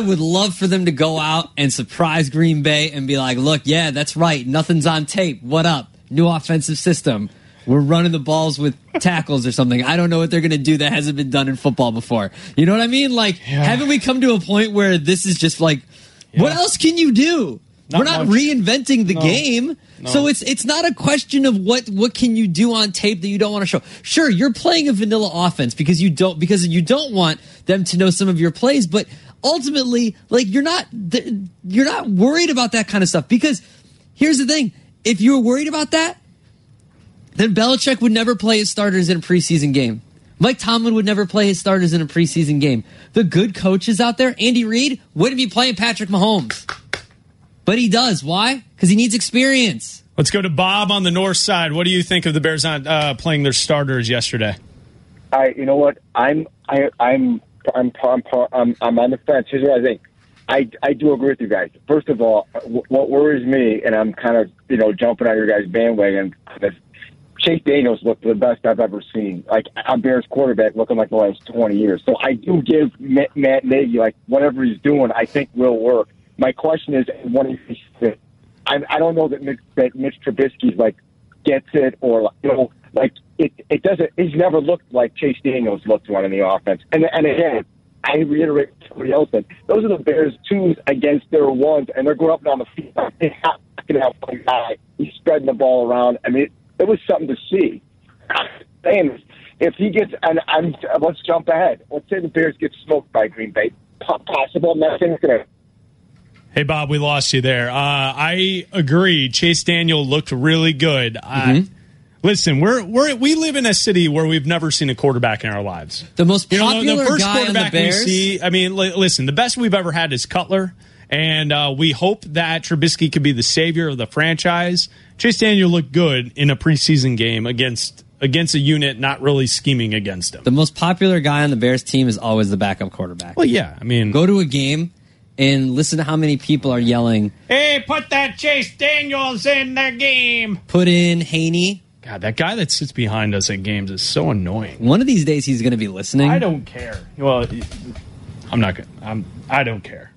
would love for them to go out and surprise Green Bay and be like, "Look, yeah, that's right. Nothing's on tape. What up? New offensive system. We're running the balls with tackles or something." I don't know what they're going to do that hasn't been done in football before. You know what I mean? Like, haven't we come to a point where this is just like, what else can you do? We're not reinventing the game. No. So it's not a question of what can you do on tape that you don't want to show. Sure, you're playing a vanilla offense because you don't want them to know some of your plays, but ultimately, like, you're not worried about that kind of stuff, because here's the thing. If you were worried about that, then Belichick would never play his starters in a preseason game. Mike Tomlin would never play his starters in a preseason game. The good coaches out there, Andy Reid, wouldn't be playing Patrick Mahomes. But he does. Why? Because he needs experience. Let's go to Bob on the north side. What do you think of the Bears not playing their starters yesterday? You know what? I'm on the fence. Here's what I think. I do agree with you guys. First of all, what worries me, and I'm kind of jumping on your guys' bandwagon, this Chase Daniels looked the best I've ever seen. Like, a Bears quarterback looking like the last 20 years. So I do give Matt Nagy, like, whatever he's doing, I think will work. My question is, what is he fit? I don't know that Mitch Trubisky, like, gets it, or, like, it doesn't. He's never looked like Chase Daniels looked on in the offense. And again, I reiterate to somebody else that those are the Bears' twos against their ones, and they're going up and down the field. They're not going to have one guy. He's spreading the ball around. I mean, it was something to see. I'm saying, if he gets, let's jump ahead. Let's say the Bears get smoked by Green Bay. Possible, nothing's going to. Hey, Bob, we lost you there. I agree. Chase Daniel looked really good. Listen, we live in a city where we've never seen a quarterback in our lives. The most popular the first guy quarterback in the Bears? We see. I mean, listen, the best we've ever had is Cutler, and we hope that Trubisky could be the savior of the franchise. Chase Daniel looked good in a preseason game against a unit not really scheming against him. The most popular guy on the Bears team is always the backup quarterback. Well, yeah, I mean, go to a game and listen to how many people are yelling, "Hey, put that Chase Daniels in the game. Put in Haney." God, that guy that sits behind us at games is so annoying. One of these days he's going to be listening. I don't care. Well, I'm not going to. I don't care.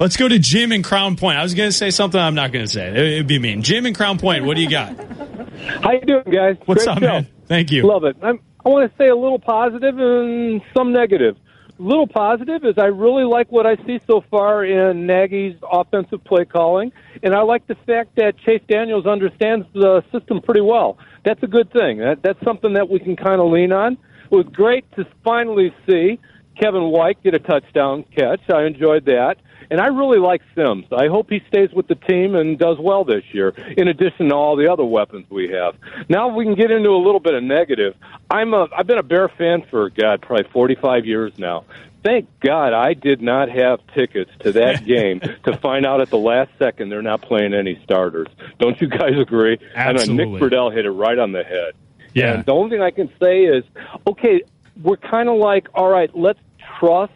Let's go to Jim in Crown Point. I was going to say something I'm not going to say. It'd be mean. Jim in Crown Point, what do you got? How you doing, guys? What's Great up, show. Man? Thank you. Love it. I want to say a little positive and some negative. Little positive is I really like what I see so far in Nagy's offensive play calling, and I like the fact that Chase Daniels understands the system pretty well. That's a good thing. That's something that we can kind of lean on. It was great to finally see Kevin White get a touchdown catch. I enjoyed that. And I really like Sims. I hope he stays with the team and does well this year, in addition to all the other weapons we have. Now we can get into a little bit of negative. I've been a Bear fan for, God, probably 45 years now. Thank God I did not have tickets to that game to find out at the last second they're not playing any starters. Don't you guys agree? Absolutely. I know Nick Friedel hit it right on the head. Yeah. And the only thing I can say is, okay, we're kind of like, all right, let's trust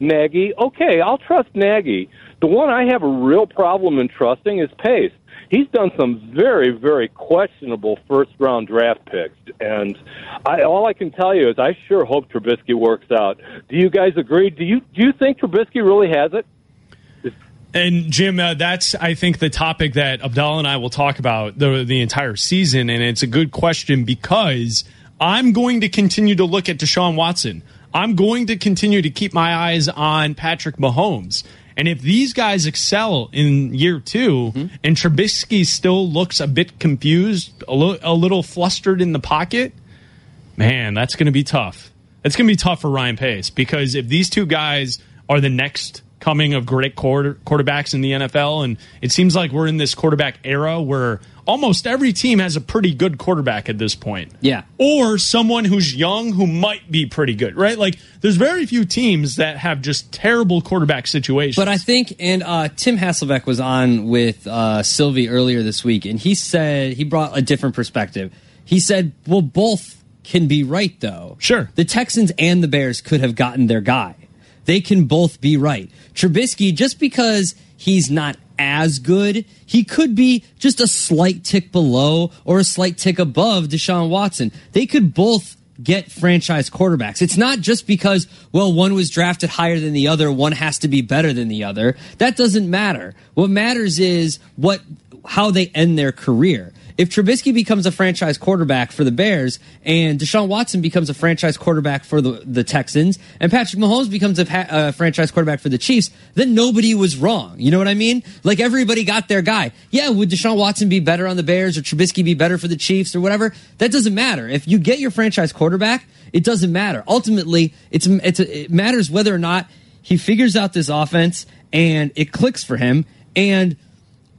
Nagy. Okay, I'll trust Nagy. The one I have a real problem in trusting is Pace. He's done some very, very questionable first-round draft picks, and all I can tell you is I sure hope Trubisky works out. Do you guys agree? Do you think Trubisky really has it? And, Jim, that's, I think, the topic that Abdallah and I will talk about the entire season, and it's a good question because I'm going to continue to look at Deshaun Watson. I'm going to continue to keep my eyes on Patrick Mahomes. And if these guys excel in year two, mm-hmm. and Trubisky still looks a bit confused, a little flustered in the pocket, man, that's going to be tough. That's going to be tough for Ryan Pace because if these two guys are the next coming of great quarterbacks in the NFL, and it seems like we're in this quarterback era where almost every team has a pretty good quarterback at this point. Yeah. Or someone who's young who might be pretty good, right? Like, there's very few teams that have just terrible quarterback situations. But I think, and Tim Hasselbeck was on with Sylvie earlier this week, and he said, he brought a different perspective. He said, well, both can be right, though. Sure. The Texans and the Bears could have gotten their guy. They can both be right. Trubisky, just because he's not as good, he could be just a slight tick below or a slight tick above Deshaun Watson. They could both get franchise quarterbacks. It's not just because, well, one was drafted higher than the other, one has to be better than the other. That doesn't matter. What matters is how they end their career. If Trubisky becomes a franchise quarterback for the Bears and Deshaun Watson becomes a franchise quarterback for the Texans and Patrick Mahomes becomes a franchise quarterback for the Chiefs, then nobody was wrong. You know what I mean? Like, everybody got their guy. Yeah, would Deshaun Watson be better on the Bears or Trubisky be better for the Chiefs or whatever? That doesn't matter. If you get your franchise quarterback, it doesn't matter. Ultimately, it matters whether or not he figures out this offense and it clicks for him. And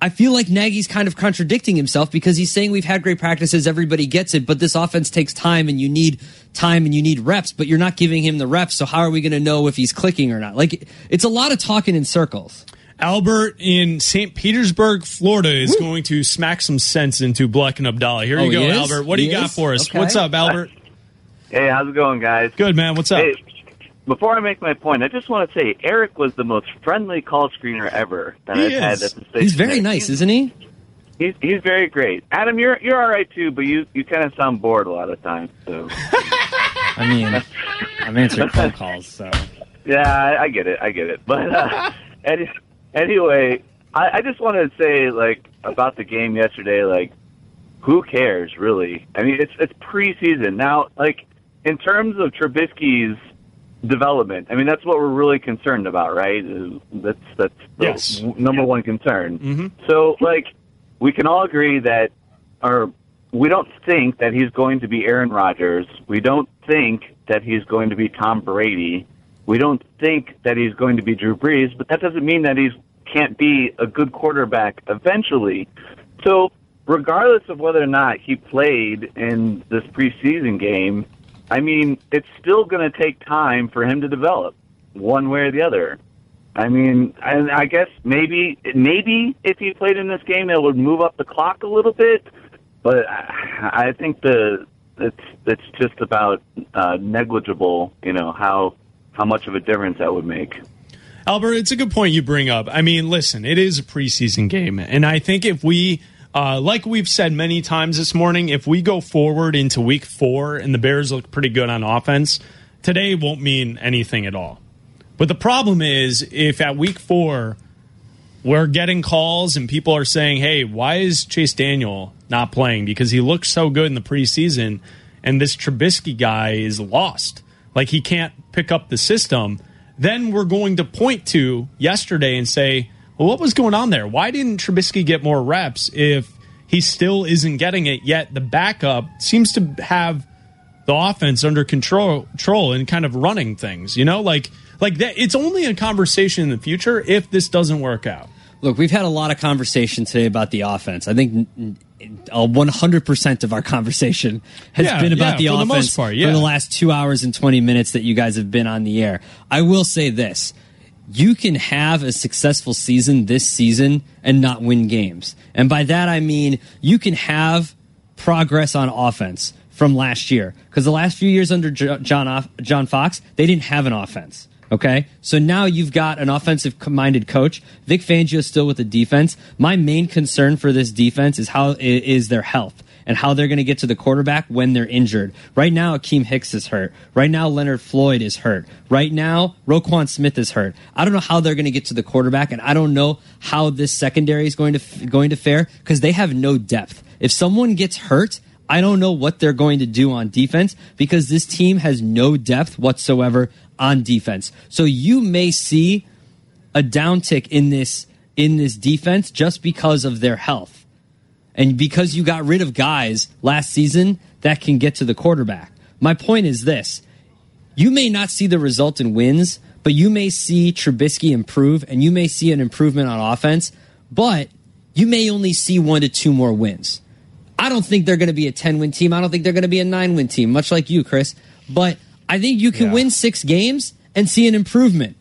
I feel like Nagy's kind of contradicting himself because he's saying we've had great practices, everybody gets it, but this offense takes time and you need reps, but you're not giving him the reps, so how are we going to know if he's clicking or not? Like, it's a lot of talking in circles. Albert in St. Petersburg, Florida is Woo. Going to smack some sense into Bleck and Abdallah. Here you go, Albert. What do you got for us? Okay. What's up, Albert? Hey, how's it going, guys? Good, man. What's up? Hey, before I make my point, I just want to say Eric was the most friendly call screener ever that I've had at the station. He's very nice, isn't he? He's very great. Adam, you're all right too, but you kind of sound bored a lot of times. So I mean, I'm answering phone calls, so yeah, I get it. But anyway, I just wanted to say about the game yesterday. Who cares, really? I mean, it's preseason now. In terms of Trubisky's development. I mean, that's what we're really concerned about, right? That's the number one concern. Mm-hmm. So, we can all agree that, or we don't think that he's going to be Aaron Rodgers. We don't think that he's going to be Tom Brady. We don't think that he's going to be Drew Brees, but that doesn't mean that he can't be a good quarterback eventually. So, regardless of whether or not he played in this preseason game, I mean, it's still going to take time for him to develop one way or the other. I mean, and I guess maybe if he played in this game, it would move up the clock a little bit. But I think it's just about negligible, how much of a difference that would make. Albert, it's a good point you bring up. I mean, listen, it is a preseason game. And I think if we... like we've said many times this morning, if we go forward into week four and the Bears look pretty good on offense, today won't mean anything at all. But the problem is if at week four we're getting calls and people are saying, hey, why is Chase Daniel not playing? Because he looked so good in the preseason, and this Trubisky guy is lost. Like, he can't pick up the system. Then we're going to point to yesterday and say, well, what was going on there? Why didn't Trubisky get more reps if he still isn't getting it? Yet the backup seems to have the offense under control and kind of running things, you know, like that. It's only a conversation in the future if this doesn't work out. Look, we've had a lot of conversation today about the offense. I think 100% of our conversation has been about the offense for the last 2 hours and 20 minutes that you guys have been on the air. I will say this. You can have a successful season this season and not win games. And by that, I mean you can have progress on offense from last year. Because the last few years under John Fox, they didn't have an offense. Okay, so now you've got an offensive-minded coach. Vic Fangio is still with the defense. My main concern for this defense is their health and how they're going to get to the quarterback when they're injured. Right now, Akeem Hicks is hurt. Right now, Leonard Floyd is hurt. Right now, Roquan Smith is hurt. I don't know how they're going to get to the quarterback, and I don't know how this secondary is going to fare because they have no depth. If someone gets hurt, I don't know what they're going to do on defense because this team has no depth whatsoever on defense. So you may see a downtick in this defense just because of their health. And because you got rid of guys last season that can get to the quarterback. My point is this. You may not see the result in wins, but you may see Trubisky improve and you may see an improvement on offense, but you may only see 1 to 2 more wins. I don't think they're going to be a 10-win team. I don't think they're going to be a 9-win team, much like you, Chris. But I think you can win 6 games and see an improvement,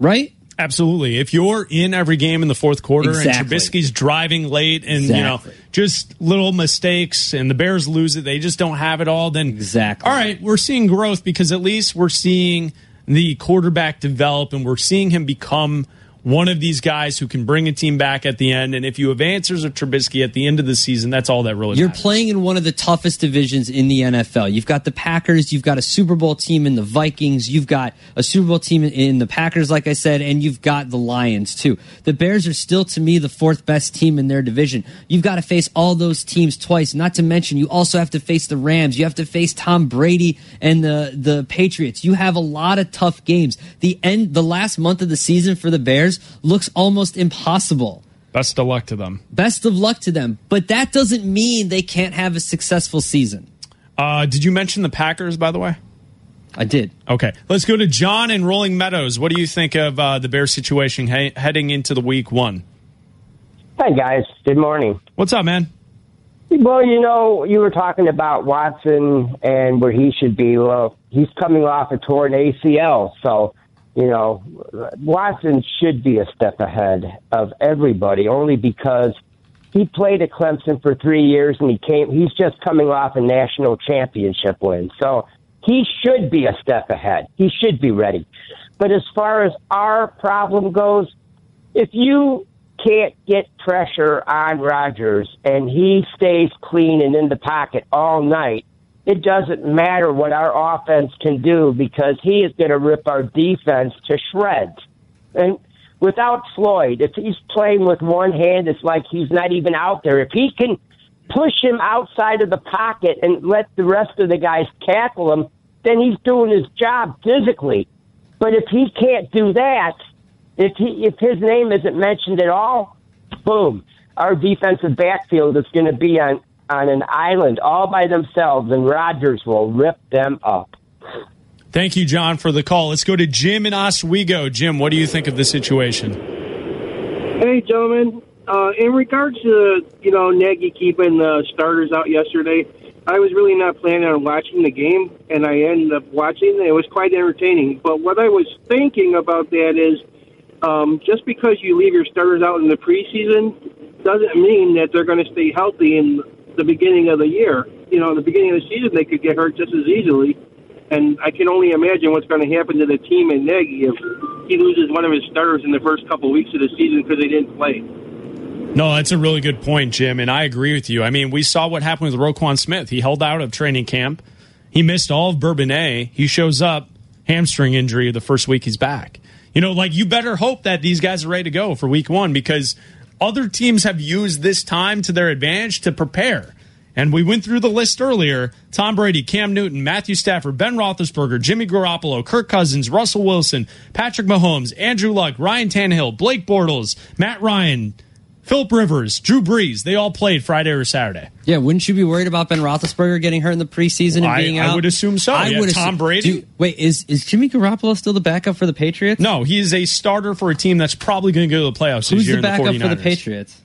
right? Absolutely. If you're in every game in the fourth quarter and Trubisky's driving late and you know just little mistakes and the Bears lose it, they just don't have it all, then all right, we're seeing growth because at least we're seeing the quarterback develop and we're seeing him become one of these guys who can bring a team back at the end. And if you have answers of Trubisky at the end of the season, that's all that really matters. You're playing in one of the toughest divisions in the NFL. You've got the Packers. You've got a Super Bowl team in the Vikings. You've got a Super Bowl team in the Packers, like I said, and you've got the Lions, too. The Bears are still, to me, the fourth best team in their division. You've got to face all those teams twice, not to mention you also have to face the Rams. You have to face Tom Brady and the Patriots. You have a lot of tough games. The last month of the season for the Bears looks almost impossible. Best of luck to them. But that doesn't mean they can't have a successful season. Did you mention the Packers, by the way? I did. Okay. Let's go to John in Rolling Meadows. What do you think of the Bears situation heading into the week 1? Hey, guys. Good morning. What's up, man? Well, you know, you were talking about Watson and where he should be. Well, he's coming off a torn ACL, so you know, Watson should be a step ahead of everybody only because he played at Clemson for 3 years and he's just coming off a national championship win. So he should be a step ahead. He should be ready. But as far as our problem goes, if you can't get pressure on Rodgers and he stays clean and in the pocket all night, it doesn't matter what our offense can do because he is going to rip our defense to shreds. And without Floyd, if he's playing with one hand, it's like he's not even out there. If he can push him outside of the pocket and let the rest of the guys tackle him, then he's doing his job physically. But if he can't do that, if his name isn't mentioned at all, boom, our defensive backfield is going to be on an island all by themselves, and Rodgers will rip them up. Thank you, John, for the call. Let's go to Jim in Oswego. Jim, what do you think of the situation? Hey, gentlemen. In regards to, you know, Nagy keeping the starters out yesterday, I was really not planning on watching the game, and I ended up watching. It was quite entertaining. But what I was thinking about that is just because you leave your starters out in the preseason doesn't mean that they're going to stay healthy and the beginning of the year. You know, the beginning of the season, they could get hurt just as easily. And I can only imagine what's going to happen to the team and Nagy if he loses one of his starters in the first couple of weeks of the season because they didn't play. No, that's a really good point, Jim, and I agree with you. I mean, we saw what happened with Roquan Smith. He held out of training camp. He missed all of Bourbonnais. He shows up, hamstring injury the first week he's back. You know, like, you better hope that these guys are ready to go for week one, because other teams have used this time to their advantage to prepare. And we went through the list earlier. Tom Brady, Cam Newton, Matthew Stafford, Ben Roethlisberger, Jimmy Garoppolo, Kirk Cousins, Russell Wilson, Patrick Mahomes, Andrew Luck, Ryan Tannehill, Blake Bortles, Matt Ryan, Philip Rivers, Drew Brees. They all played Friday or Saturday. Yeah, wouldn't you be worried about Ben Roethlisberger getting hurt in the preseason and being out? I would assume so. Tom Brady? Wait, is Jimmy Garoppolo still the backup for the Patriots? No, he is a starter for a team that's probably going to go to the playoffs this year in the 49ers. Who's the backup for the Patriots?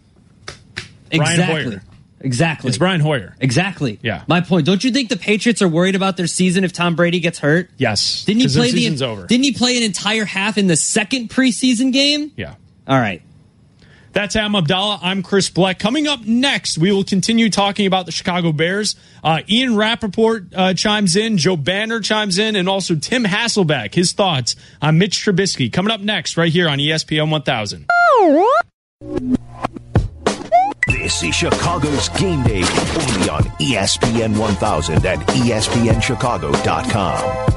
Exactly. Exactly. It's Brian Hoyer. Exactly. Yeah. My point. Don't you think the Patriots are worried about their season if Tom Brady gets hurt? Yes. Didn't he play an entire half in the second preseason game? Yeah. All right. That's Adam Abdallah. I'm Chris Bleck. Coming up next, we will continue talking about the Chicago Bears. Ian Rappaport chimes in, Joe Banner chimes in, and also Tim Hasselbeck, his thoughts on Mitch Trubisky. Coming up next right here on ESPN 1000. This is Chicago's Game Day, only on ESPN 1000 at ESPNChicago.com.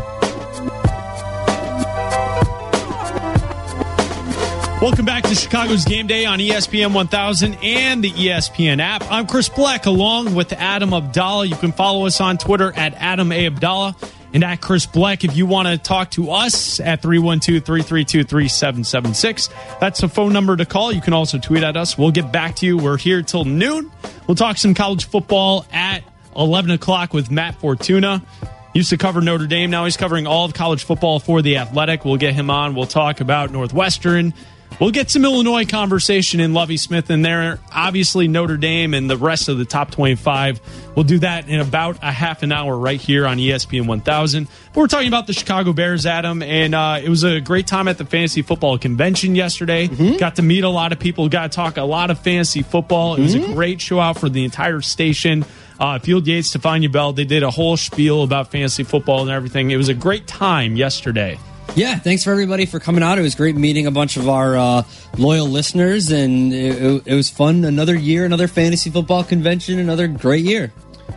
Welcome back to Chicago's Game Day on ESPN 1000 and the ESPN app. I'm Chris Bleck along with Adam Abdallah. You can follow us on Twitter at Adam A. Abdallah and at Chris Bleck. If you want to talk to us at 312-332-3776, that's the phone number to call. You can also tweet at us. We'll get back to you. We're here till noon. We'll talk some college football at 11 o'clock with Matt Fortuna. Used to cover Notre Dame. Now he's covering all of college football for The Athletic. We'll get him on. We'll talk about Northwestern. We'll get some Illinois conversation in Lovie Smith in there. Obviously, Notre Dame and the rest of the top 25. We'll do that in about a half an hour right here on ESPN 1000. But we're talking about the Chicago Bears, Adam, and it was a great time at the Fantasy Football Convention yesterday. Mm-hmm. Got to meet a lot of people. Got to talk a lot of fantasy football. Mm-hmm. It was a great show out for the entire station. Field Yates, Stefania Bell, they did a whole spiel about fantasy football and everything. It was a great time yesterday. Yeah, thanks for everybody for coming out. It was great meeting a bunch of our loyal listeners, and it was fun. Another year, another fantasy football convention, another great year.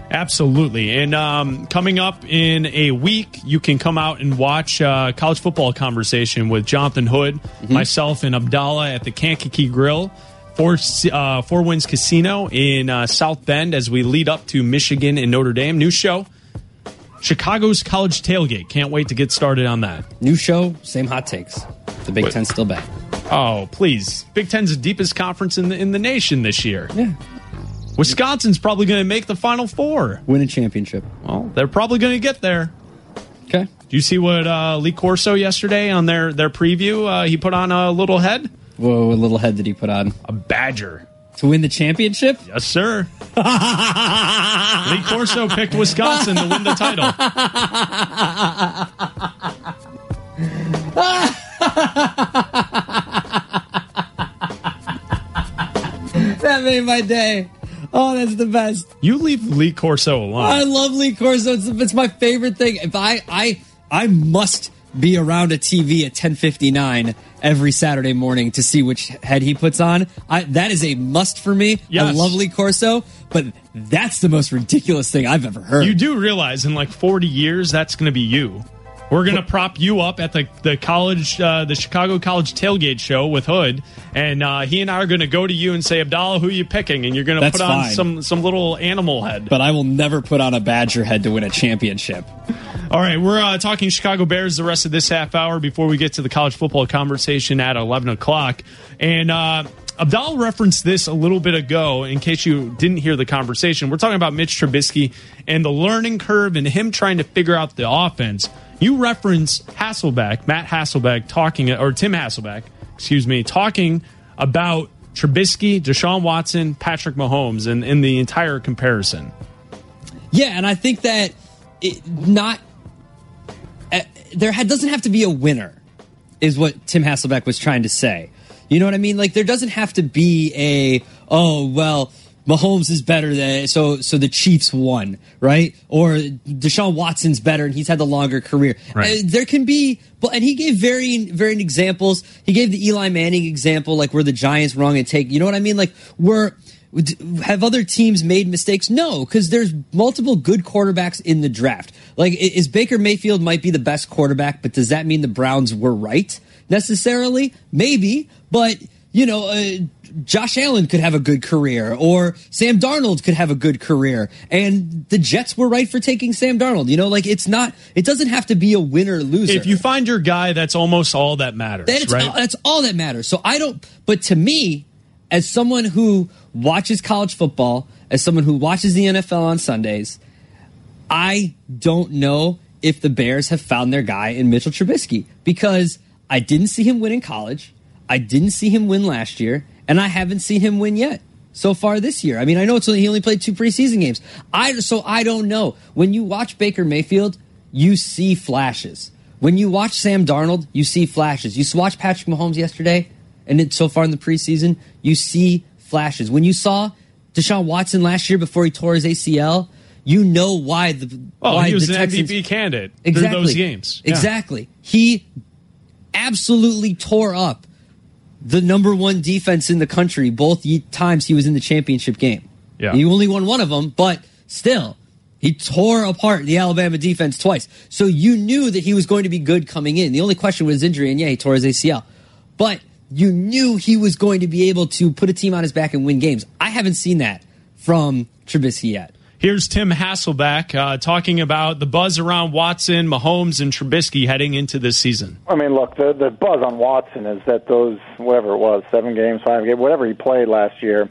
Absolutely. And coming up in a week, you can come out and watch College Football Conversation with Jonathan Hood, myself, and Abdallah at the Kankakee Grill, Four Winds Casino in South Bend as we lead up to Michigan and Notre Dame. New show. Chicago's College Tailgate. Can't wait to get started on that. New show, same hot takes. The Big Ten's still back. Oh, please. Big Ten's the deepest conference in the nation this year. Yeah. Wisconsin's probably going to make the Final Four. Win a championship. Well, they're probably going to get there. Okay. Do you see what Lee Corso yesterday on their preview? He put on a little head. Whoa, a little head did he put on? A badger. To win the championship? Yes, sir. Lee Corso picked Wisconsin to win the title. That made my day. Oh, that's the best. You leave Lee Corso alone. I love Lee Corso. It's my favorite thing. If I must be around a TV at 10:59 every Saturday morning to see which head he puts on. That is a must for me. Yes. I love Lee Corso, but that's the most ridiculous thing I've ever heard. You do realize in like 40 years, that's going to be you. We're going to prop you up at the Chicago College Tailgate Show with Hood, and he and I are going to go to you and say, Abdallah, who are you picking? And you're going to put on some little animal head. But I will never put on a badger head to win a championship. All right, we're talking Chicago Bears the rest of this half hour before we get to the college football conversation at 11 o'clock. And Abdallah referenced this a little bit ago in case you didn't hear the conversation. We're talking about Mitch Trubisky and the learning curve and him trying to figure out the offense. You referenced Tim Hasselbeck, talking about Trubisky, Deshaun Watson, Patrick Mahomes, and in the entire comparison. Yeah, and I think that doesn't have to be a winner, is what Tim Hasselbeck was trying to say. You know what I mean? Like, there doesn't have to be Mahomes is better than so the Chiefs won, right? Or Deshaun Watson's better and he's had the longer career. Right. There can be, and he gave varying examples. He gave the Eli Manning example, like were the Giants wrong and take. You know what I mean? Like, have other teams made mistakes? No, because there's multiple good quarterbacks in the draft. Like, is Baker Mayfield might be the best quarterback, but does that mean the Browns were right? necessarily, maybe, but, you know, Josh Allen could have a good career, or Sam Darnold could have a good career, and the Jets were right for taking Sam Darnold. You know, like, it's not, it doesn't have to be a winner loser. If you find your guy, that's almost all that matters. That's all that matters. So I don't, but to me, as someone who watches college football, as someone who watches the NFL on Sundays, I don't know if the Bears have found their guy in Mitchell Trubisky, because I didn't see him win in college. I didn't see him win last year. And I haven't seen him win yet so far this year. I mean, I know it's only, he only played 2 preseason games. So I don't know. When you watch Baker Mayfield, you see flashes. When you watch Sam Darnold, you see flashes. You watched Patrick Mahomes yesterday, and it, so far in the preseason, you see flashes. When you saw Deshaun Watson last year before he tore his ACL, you know why the he was an MVP candidate through those games. Yeah. Exactly. He absolutely tore up the number one defense in the country both times he was in the championship game. Yeah. He only won one of them, but still, he tore apart the Alabama defense twice. So you knew that he was going to be good coming in. The only question was his injury, and yeah, he tore his ACL. But you knew he was going to be able to put a team on his back and win games. I haven't seen that from Trubisky yet. Here's Tim Hasselbeck talking about the buzz around Watson, Mahomes, and Trubisky heading into this season. I mean, look, the buzz on Watson is that those, whatever it was, 7 games, 5 games, whatever he played last year,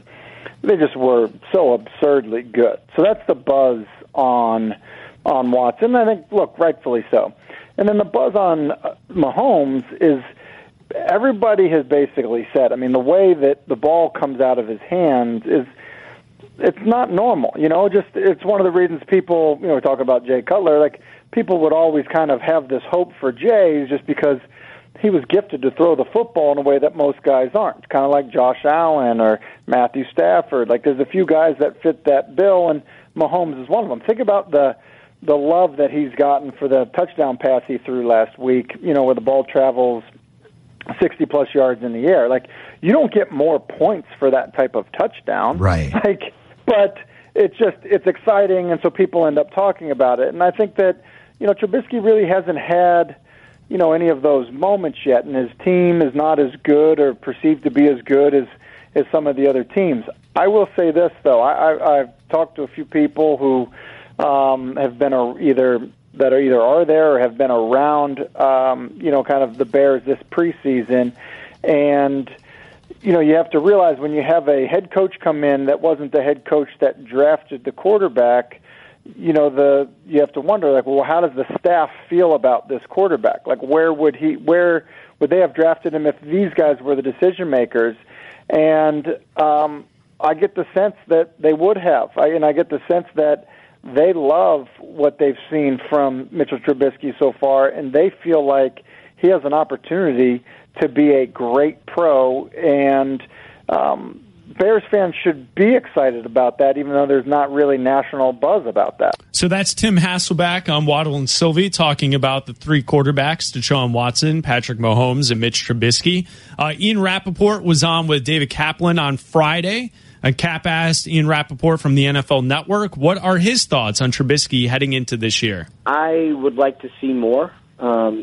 they just were so absurdly good. So that's the buzz on Watson. I think, look, rightfully so. And then the buzz on Mahomes is everybody has basically said, I mean, the way that the ball comes out of his hands is, it's not normal, you know, just it's one of the reasons people, you know, we talk about Jay Cutler, like people would always kind of have this hope for Jay just because he was gifted to throw the football in a way that most guys aren't, kind of like Josh Allen or Matthew Stafford. Like there's a few guys that fit that bill, and Mahomes is one of them. Think about the love that he's gotten for the touchdown pass he threw last week, you know, where the ball travels 60-plus yards in the air. Like you don't get more points for that type of touchdown. Right. Like, but it's just, it's exciting, and so people end up talking about it. And I think that, you know, Trubisky really hasn't had, you know, any of those moments yet, and his team is not as good or perceived to be as good as some of the other teams. I will say this, though. I've talked to a few people who have been either are there or have been around, you know, kind of the Bears this preseason, and you know, you have to realize when you have a head coach come in that wasn't the head coach that drafted the quarterback, you know, you have to wonder, like, well, how does the staff feel about this quarterback? Like, where would they have drafted him if these guys were the decision makers? And I get the sense that they would have, and I get the sense that they love what they've seen from Mitchell Trubisky so far, and they feel like he has an opportunity to be a great pro, and Bears fans should be excited about that, even though there's not really national buzz about that. So that's Tim Hasselbeck on Waddle and Sylvie talking about the 3 quarterbacks, Deshaun Watson, Patrick Mahomes, and Mitch Trubisky. Ian Rappaport was on with David Kaplan on Friday. Cap asked Ian Rappaport from the NFL Network, what are his thoughts on Trubisky heading into this year? I would like to see more. Now,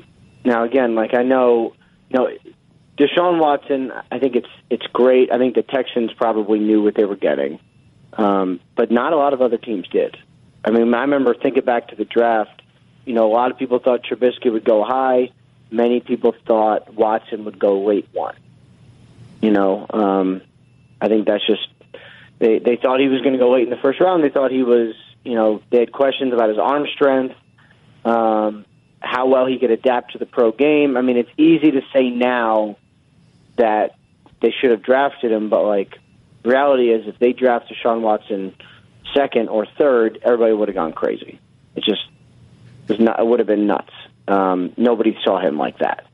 again, like I know, you know, Deshaun Watson, I think it's great. I think the Texans probably knew what they were getting, but not a lot of other teams did. I mean, I remember thinking back to the draft, you know, a lot of people thought Trubisky would go high. Many people thought Watson would go late 1. You know, I think that's just they thought he was going to go late in the first round. They thought he was, you know, they had questions about his arm strength. How well he could adapt to the pro game. I mean, it's easy to say now that they should have drafted him, but, like, the reality is if they draft Deshaun Watson 2nd or 3rd, everybody would have gone crazy. It would have been nuts. Nobody saw him like that,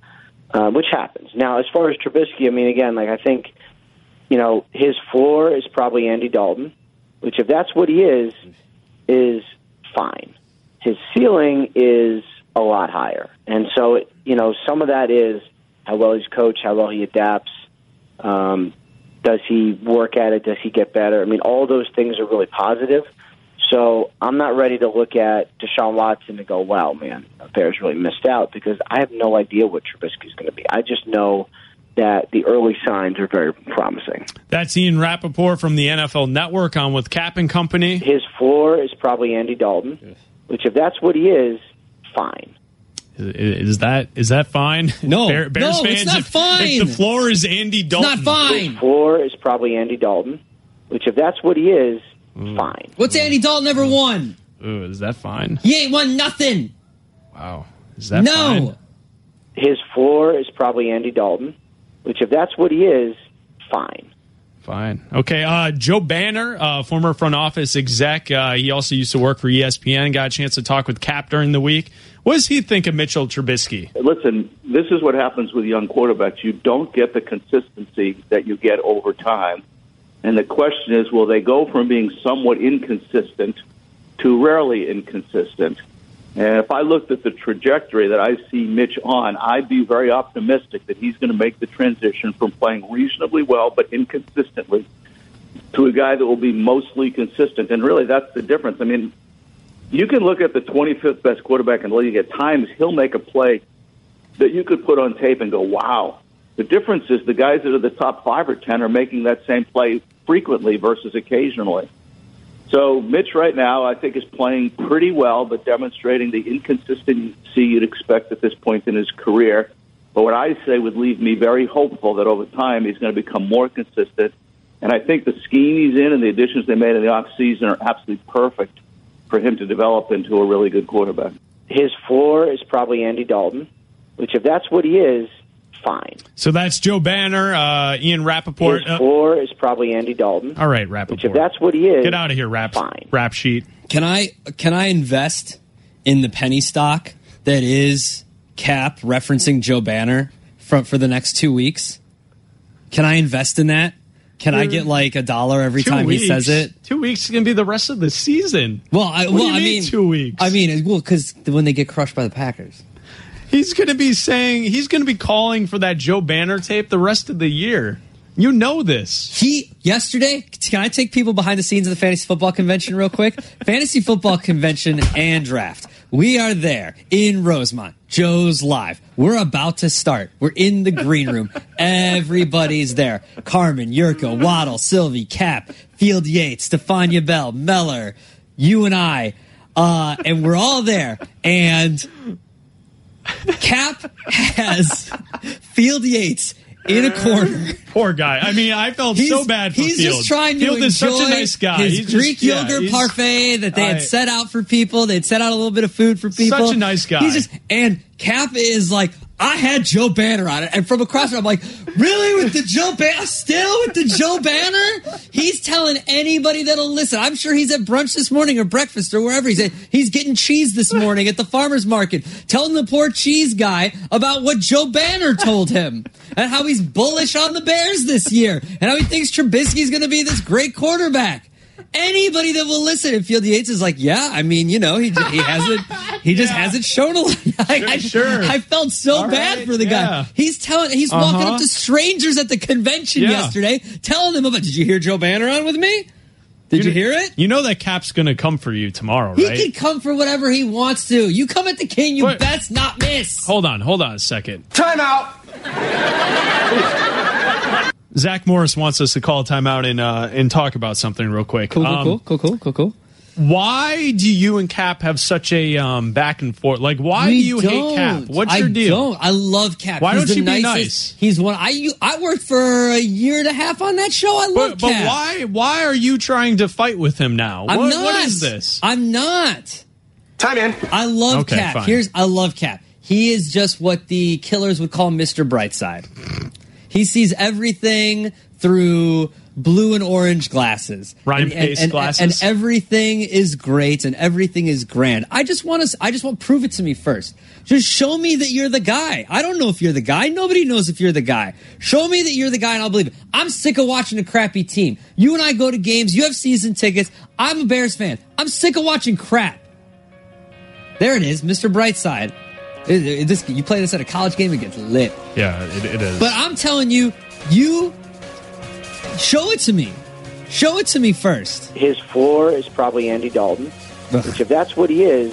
which happens. Now, as far as Trubisky, I mean, again, like, I think, you know, his floor is probably Andy Dalton, which if that's what he is fine. His ceiling is a lot higher. And so, you know, some of that is how well he's coached, how well he adapts. Does he work at it? Does he get better? I mean, all those things are really positive. So I'm not ready to look at Deshaun Watson and go, wow, man, the Bears really missed out, because I have no idea what Trubisky's going to be. I just know that the early signs are very promising. That's Ian Rappaport from the NFL Network on with Cap and Company. His floor is probably Andy Dalton, which if that's what he is, fine. Is that fine? No, Bears fans, it's not fine. If the floor is Andy Dalton. It's not fine. His floor is probably Andy Dalton, which if that's what he is, fine. What's Andy Dalton ever won? Ooh, is that fine? He ain't won nothing. Wow. Is that fine? No. His floor is probably Andy Dalton, which if that's what he is, fine. Fine. Okay, Joe Banner, former front office exec. He also used to work for ESPN. Got a chance to talk with Cap during the week. What does he think of Mitchell Trubisky? Listen, this is what happens with young quarterbacks. You don't get the consistency that you get over time. And the question is, will they go from being somewhat inconsistent to rarely inconsistent? And if I looked at the trajectory that I see Mitch on, I'd be very optimistic that he's going to make the transition from playing reasonably well but inconsistently to a guy that will be mostly consistent. And really, that's the difference. I mean, you can look at the 25th best quarterback in the league. At times, he'll make a play that you could put on tape and go, wow. The difference is the guys that are the top 5 or 10 are making that same play frequently versus occasionally. So Mitch right now, I think, is playing pretty well, but demonstrating the inconsistency you'd expect at this point in his career. But what I say would leave me very hopeful that over time he's going to become more consistent. And I think the scheme he's in and the additions they made in the offseason are absolutely perfect for him to develop into a really good quarterback. His floor is probably Andy Dalton, which if that's what he is, fine. So that's Joe Banner, Ian Rappaport. His floor is probably Andy Dalton. All right, Rappaport. Which if that's what he is, get out of here, Rapp. Fine. Rap sheet. Can I invest in the penny stock that is Cap referencing Joe Banner for the next 2 weeks? Can I invest in that? Can I get like $1 every time he says it? 2 weeks is going to be the rest of the season. Well, I mean 2 weeks. I mean, well, because when they get crushed by the Packers. He's going to be saying, he's going to be calling for that Joe Banner tape the rest of the year. You know this. Yesterday, can I take people behind the scenes of the Fantasy Football Convention real quick? Fantasy Football Convention and Draft. We are there in Rosemont. Joe's live. We're about to start. We're in the green room. Everybody's there. Carmen, Yurko, Waddle, Sylvie, Cap, Field Yates, Stefania Bell, Meller, you and I. And we're all there. And Cap has Field Yates in a corner. Poor guy. I mean, I felt so bad for Field. He's just trying to enjoy such a nice guy. His Greek yogurt parfait that they had set out for people. They'd set out a little bit of food for people. Such a nice guy. And Cap is like, I had Joe Banner on it. And from across, I'm like, really? With the Joe Banner? Still with the Joe Banner? He's telling anybody that'll listen. I'm sure he's at brunch this morning or breakfast or wherever he's at. He's getting cheese this morning at the farmer's market, telling the poor cheese guy about what Joe Banner told him and how he's bullish on the Bears this year and how he thinks Trubisky's going to be this great quarterback. Anybody that will listen, and Field Yates is like, yeah, I mean, you know, he just hasn't shown a lot. I felt so bad for the guy. He's walking up to strangers at the convention yesterday, telling them about, did you hear Joe Banner on with me? Did you hear it? You know that Cap's going to come for you tomorrow, right? He can come for whatever he wants to. You come at the king, you best not miss. Hold on a second. Time out. Zach Morris wants us to call timeout and talk about something real quick. Cool. Why do you and Cap have such a back and forth? Like, why do you hate Cap? What's your deal? I love Cap. Why don't you be nice? He's one. I worked for a year and a half on that show. I love Cap. But why are you trying to fight with him now? I'm not. What is this? I'm not. Time in. I love Cap. Fine. I love Cap. He is just what the Killers would call Mr. Brightside. He sees everything through blue and orange glasses. Rhyme-based glasses. And everything is great and everything is grand. I just want prove it to me first. Just show me that you're the guy. I don't know if you're the guy. Nobody knows if you're the guy. Show me that you're the guy and I'll believe it. I'm sick of watching a crappy team. You and I go to games. You have season tickets. I'm a Bears fan. I'm sick of watching crap. There it is, Mr. Brightside. You play this at a college game, it gets lit. Yeah, it is. But I'm telling you, show it to me. Show it to me first. His floor is probably Andy Dalton, which if that's what he is,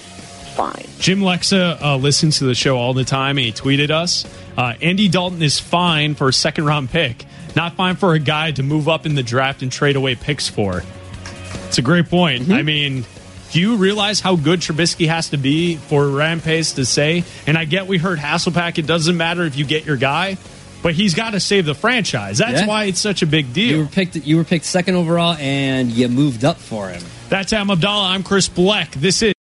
fine. Jim Lexa listens to the show all the time, and he tweeted us, Andy Dalton is fine for a second-round pick, not fine for a guy to move up in the draft and trade away picks for. It's a great point. Mm-hmm. I mean, do you realize how good Trubisky has to be for Rampage to say, and I get we heard Hasselbeck, it doesn't matter if you get your guy, but he's got to save the franchise. That's why it's such a big deal. You were picked second overall, and you moved up for him. That's Am Abdallah. I'm Chris Bleck. This is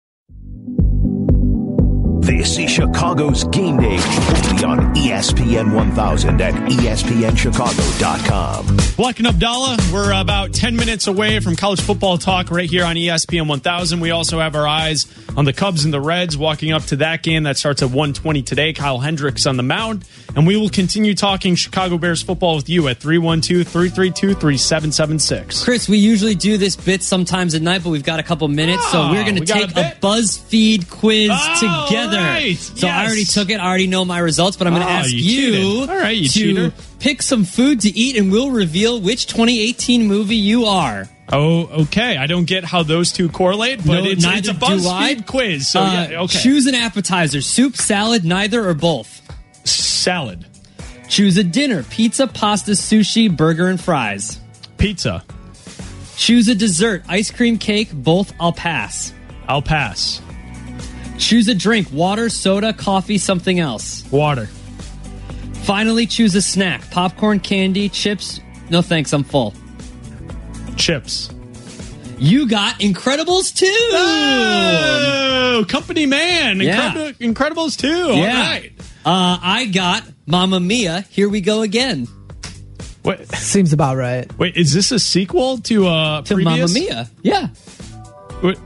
Chicago's Game Day, only on ESPN 1000 at ESPNChicago.com. Bleck and Abdallah, we're about 10 minutes away from college football talk right here on ESPN 1000. We also have our eyes on the Cubs and the Reds walking up to that game that starts at 1:20 today. Kyle Hendricks on the mound. And we will continue talking Chicago Bears football with you at 312-332-3776. Chris, we usually do this bit sometimes at night, but we've got a couple minutes, so we're going to take a BuzzFeed quiz together. Right. So yes. I already took it. I already know my results, but I'm going to ask you, you to cheater. Pick some food to eat, and we'll reveal which 2018 movie you are. Oh, okay. I don't get how those two correlate, but it's a BuzzFeed quiz. So choose an appetizer, soup, salad, neither, or both. Salad. Choose a dinner, pizza, pasta, sushi, burger, and fries. Pizza. Choose a dessert, ice cream, cake, both. I'll pass. I'll pass. Choose a drink, water, soda, coffee, something else. Water. Finally, choose a snack, popcorn, candy, chips. No thanks, I'm full. Chips. You got Incredibles 2! Oh, company man. Yeah. Incredibles 2, all right. I got Mamma Mia, Here We Go Again. What? Seems about right. Wait, is this a sequel to previous? To Mamma Mia, yeah. What?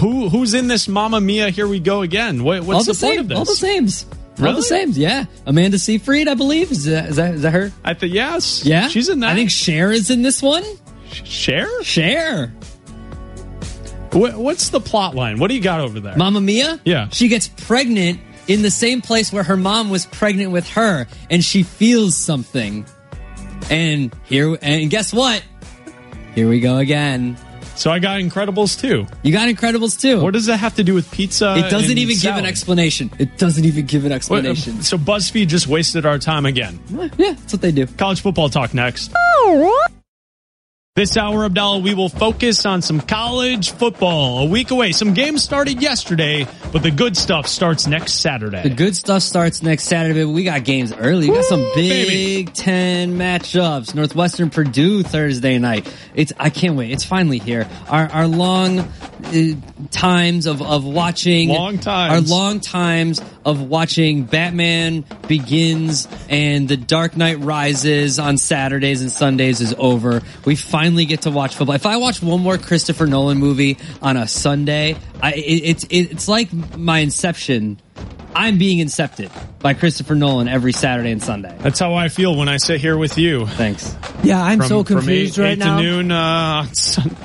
Who's in this Mamma Mia, Here We Go Again? What's the point of this? All the sames. Really? All the sames, yeah. Amanda Seyfried, I believe. Is that her? I think, yes. Yeah? She's in that. I think Cher is in this one. Cher. What's the plot line? What do you got over there? Mamma Mia? Yeah. She gets pregnant in the same place where her mom was pregnant with her, and she feels something. And guess what? Here we go again. So I got Incredibles 2. You got Incredibles 2. What does that have to do with pizza? It doesn't even give an explanation. So BuzzFeed just wasted our time again. Yeah, that's what they do. College football talk next. This hour, Abdallah, we will focus on some college football. A week away. Some games started yesterday, but the good stuff starts next Saturday. But we got games early. We got some Big Ten matchups. Northwestern, Purdue Thursday night. I can't wait. It's finally here. Our long times of watching. Of watching Batman Begins and The Dark Knight Rises on Saturdays and Sundays is over. We finally get to watch football. If I watch one more Christopher Nolan movie on a Sunday, it's like my inception. I'm being incepted by Christopher Nolan every Saturday and Sunday. That's how I feel when I sit here with you. Thanks. Yeah, I'm so confused right now. 8 to noon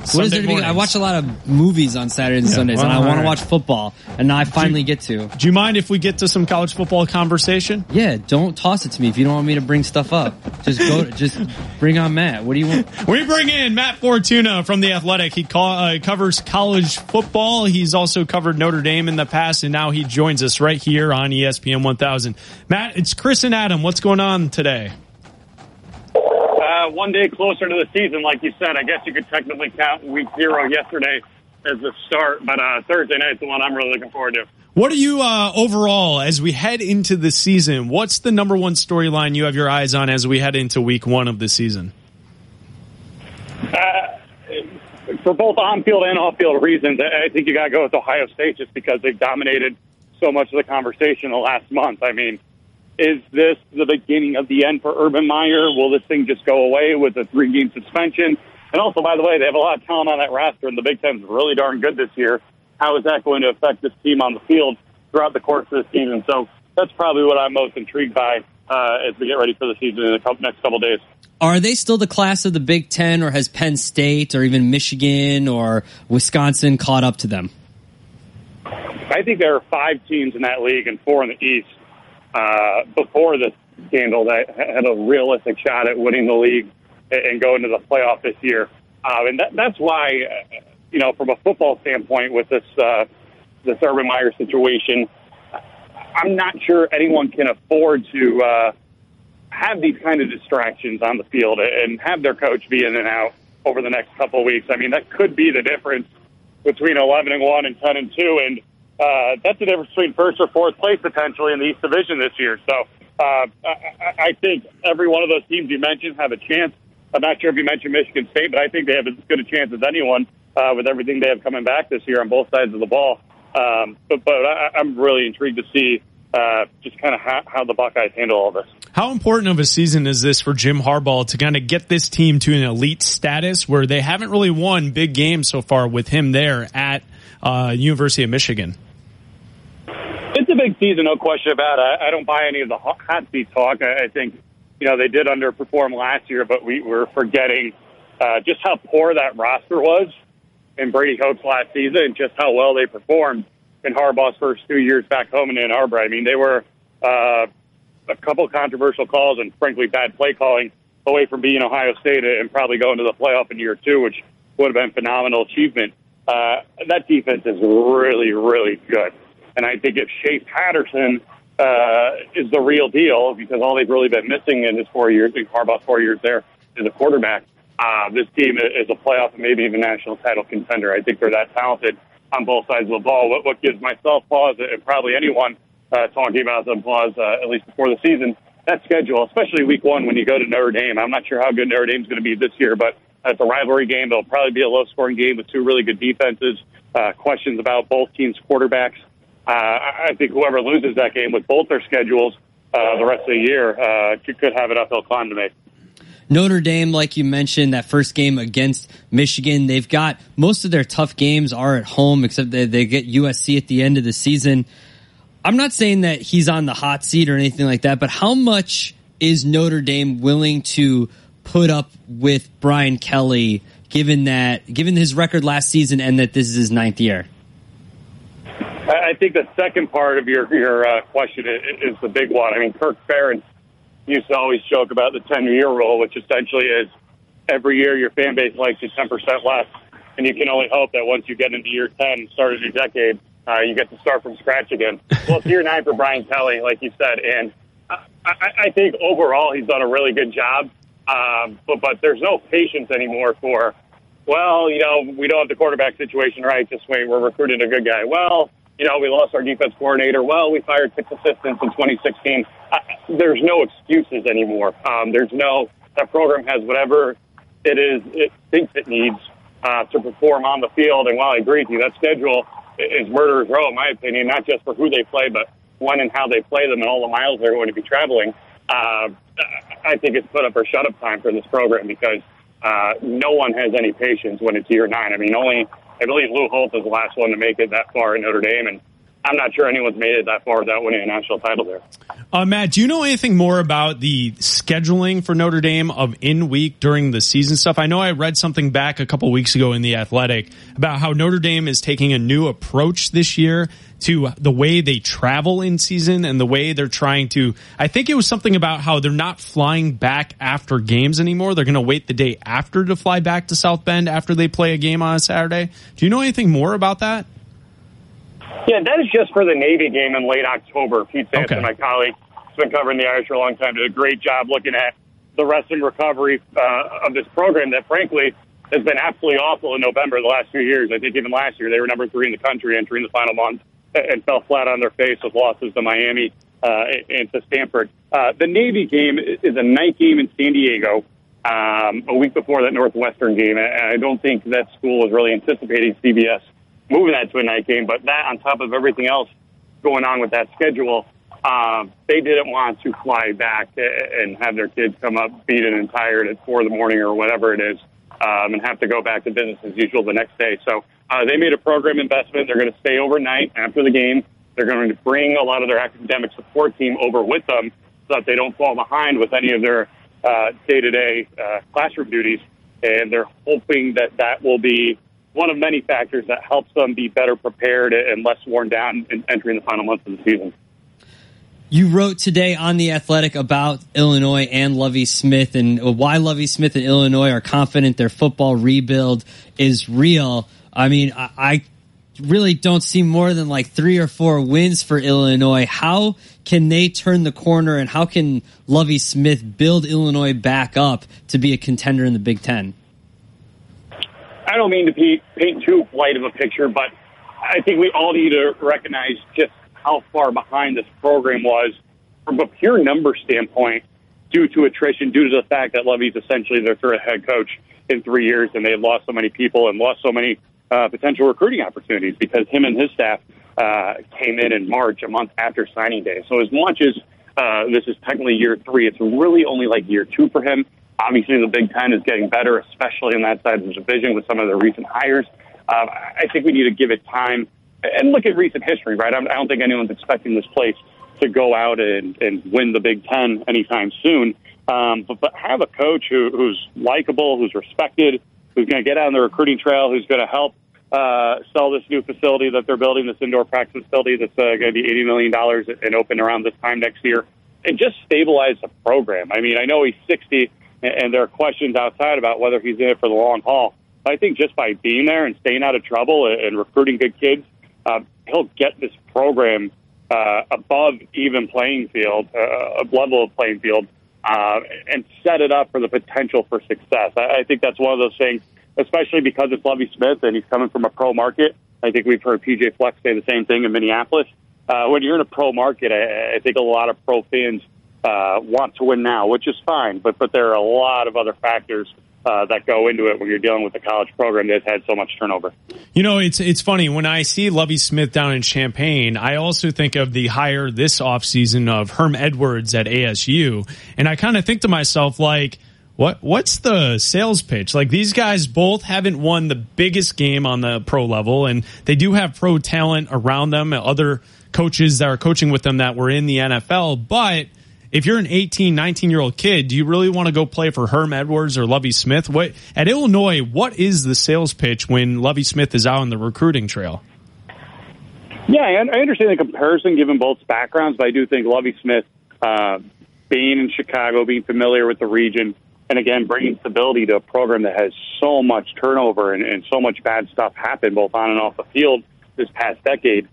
Sunday morning. I watch a lot of movies on Saturdays and Sundays, and I want to watch football, and now I finally get to. Do you mind if we get to some college football conversation? Yeah, don't toss it to me if you don't want me to bring stuff up. Just bring on Matt. What do you want? We bring in Matt Fortuna from The Athletic. He covers college football. He's also covered Notre Dame in the past, and now he joins us right here on ESPN 1000. Matt, it's Chris and Adam. What's going on today? One day closer to the season, like you said. I guess you could technically count week 0 yesterday as the start, but Thursday night's the one I'm really looking forward to. What are you, overall, as we head into the season, what's the number one storyline you have your eyes on as we head into week 1 of the season? For both on-field and off-field reasons, I think you got to go with Ohio State just because they've dominated so much of the conversation the last month. I mean, is this the beginning of the end for Urban Meyer? Will this thing just go away with a 3-game suspension? And also, by the way, they have a lot of talent on that roster, and the Big Ten's really darn good this year. How is that going to affect this team on the field throughout the course of the season? So that's probably what I'm most intrigued by as we get ready for the season in the next couple days. Are they still the class of the Big Ten, or has Penn State or even Michigan or Wisconsin caught up to them? I think there are 5 teams in that league and 4 in the East before this scandal that had a realistic shot at winning the league and going to the playoff this year. And that's why, you know, from a football standpoint with this this Urban Meyer situation, I'm not sure anyone can afford to have these kind of distractions on the field and have their coach be in and out over the next couple of weeks. I mean, that could be the difference between 11-1 and 10-2, and that's the difference between first or fourth place potentially in the East Division this year. So I think every one of those teams you mentioned have a chance. I'm not sure if you mentioned Michigan State, but I think they have as good a chance as anyone with everything they have coming back this year on both sides of the ball. But I'm really intrigued to see just kind of how the Buckeyes handle all this. How important of a season is this for Jim Harbaugh to kind of get this team to an elite status where they haven't really won big games so far with him there at University of Michigan? It's a big season, no question about it. I don't buy any of the hot seat talk. I think, you know, they did underperform last year, but we were forgetting just how poor that roster was in Brady Hope's last season and just how well they performed in Harbaugh's first 2 years back home in Ann Arbor. I mean, they were a couple controversial calls and, frankly, bad play calling away from being Ohio State and probably going to the playoff in year two, which would have been a phenomenal achievement. That defense is really, really good. And I think if Shea Patterson is the real deal, because all they've really been missing in his 4 years, in Harbaugh's 4 years there, is a quarterback, this team is a playoff and maybe even national title contender. I think they're that talented on both sides of the ball. What gives myself pause, and probably anyone talking about them pause, at least before the season, that schedule, especially week one when you go to Notre Dame. I'm not sure how good Notre Dame's going to be this year, but it's a rivalry game. It'll probably be a low-scoring game with two really good defenses, questions about both teams' quarterbacks. I think whoever loses that game with both their schedules the rest of the year could have an uphill climb to make. Notre Dame, like you mentioned, that first game against Michigan, they've got most of their tough games are at home, except they get USC at the end of the season. I'm not saying that he's on the hot seat or anything like that, but how much is Notre Dame willing to put up with Brian Kelly, given his record last season and that this is his ninth year? I think the second part of your question is the big one. I mean, Kirk Ferentz used to always joke about the 10-year rule, which essentially is every year your fan base likes you 10% less, and you can only hope that once you get into year 10 and start a new decade, you get to start from scratch again. Well, it's year 9 for Brian Kelly, like you said, and I think overall he's done a really good job, but there's no patience anymore for, well, you know, we don't have the quarterback situation right this way. We're recruiting a good guy. Well, you know, we lost our defense coordinator. Well, we fired 6 assistants in 2016. There's no excuses anymore. That program has whatever it is it thinks it needs to perform on the field. And while I agree with you, that schedule is murderer's row, in my opinion, not just for who they play, but when and how they play them and all the miles they're going to be traveling. I think it's put up or shut up time for this program because no one has any patience when it's year 9. I mean, I believe Lou Holtz is the last one to make it that far in Notre Dame, and I'm not sure anyone's made it that far without winning a national title there. Matt, do you know anything more about the scheduling for Notre Dame of in-week during the season stuff? I know I read something back a couple weeks ago in The Athletic about how Notre Dame is taking a new approach this year to the way they travel in season and the way they're trying to... I think it was something about how they're not flying back after games anymore. They're going to wait the day after to fly back to South Bend after they play a game on a Saturday. Do you know anything more about that? Yeah, that is just for the Navy game in late October. Pete Sampson, my colleague, has been covering the Irish for a long time, did a great job looking at the rest and recovery of this program that, frankly, has been absolutely awful in November the last few years. I think even last year they were number 3 in the country entering the final month and fell flat on their face with losses to Miami and to Stanford. The Navy game is a night game in San Diego a week before that Northwestern game, and I don't think that school is really anticipating CBS moving that to a night game, but that on top of everything else going on with that schedule, they didn't want to fly back and have their kids come up beaten and tired at 4 a.m. or whatever it is and have to go back to business as usual the next day. So they made a program investment. They're going to stay overnight after the game. They're going to bring a lot of their academic support team over with them so that they don't fall behind with any of their day-to-day classroom duties, and they're hoping that that will be one of many factors that helps them be better prepared and less worn down in entering the final months of the season. You wrote today on The Athletic about Illinois and Lovie Smith and why Lovie Smith and Illinois are confident their football rebuild is real. I mean, I really don't see more than like 3 or 4 wins for Illinois. How can they turn the corner, and how can Lovie Smith build Illinois back up to be a contender in the Big Ten? I don't mean to paint too white of a picture, but I think we all need to recognize just how far behind this program was from a pure number standpoint due to attrition, due to the fact that Lovie's essentially their third head coach in 3 years, and they've lost so many people and lost so many potential recruiting opportunities because him and his staff came in March, a month after signing day. So as much as this is technically year 3, it's really only like year 2 for him. Obviously, the Big Ten is getting better, especially in that side of the division with some of the recent hires. I think we need to give it time and look at recent history, right? I don't think anyone's expecting this place to go out and win the Big Ten anytime soon. But have a coach who's likable, who's respected, who's going to get out on the recruiting trail, who's going to help sell this new facility that they're building, this indoor practice facility that's going to be $80 million and open around this time next year, and just stabilize the program. I mean, I know he's 60, and there are questions outside about whether he's in it for the long haul. I think just by being there and staying out of trouble and recruiting good kids, he'll get this program above even playing field, a level of playing field, and set it up for the potential for success. I think that's one of those things, especially because it's Lovie Smith and he's coming from a pro market. I think we've heard PJ Fleck say the same thing in Minneapolis. When you're in a pro market, I think a lot of pro fans want to win now, which is fine, but there are a lot of other factors that go into it when you're dealing with a college program that's had so much turnover. You know, it's funny. When I see Lovie Smith down in Champaign, I also think of the hire this offseason of Herm Edwards at ASU. And I kind of think to myself, like, what's the sales pitch? Like, these guys both haven't won the biggest game on the pro level, and they do have pro talent around them, other coaches that are coaching with them that were in the NFL, but if you're an 18, 19-year-old kid, do you really want to go play for Herm Edwards or Lovie Smith? At Illinois, what is the sales pitch when Lovie Smith is out on the recruiting trail? Yeah, I understand the comparison given both backgrounds, but I do think Lovie Smith, being in Chicago, being familiar with the region, and again, bringing stability to a program that has so much turnover and so much bad stuff happen both on and off the field this past decade,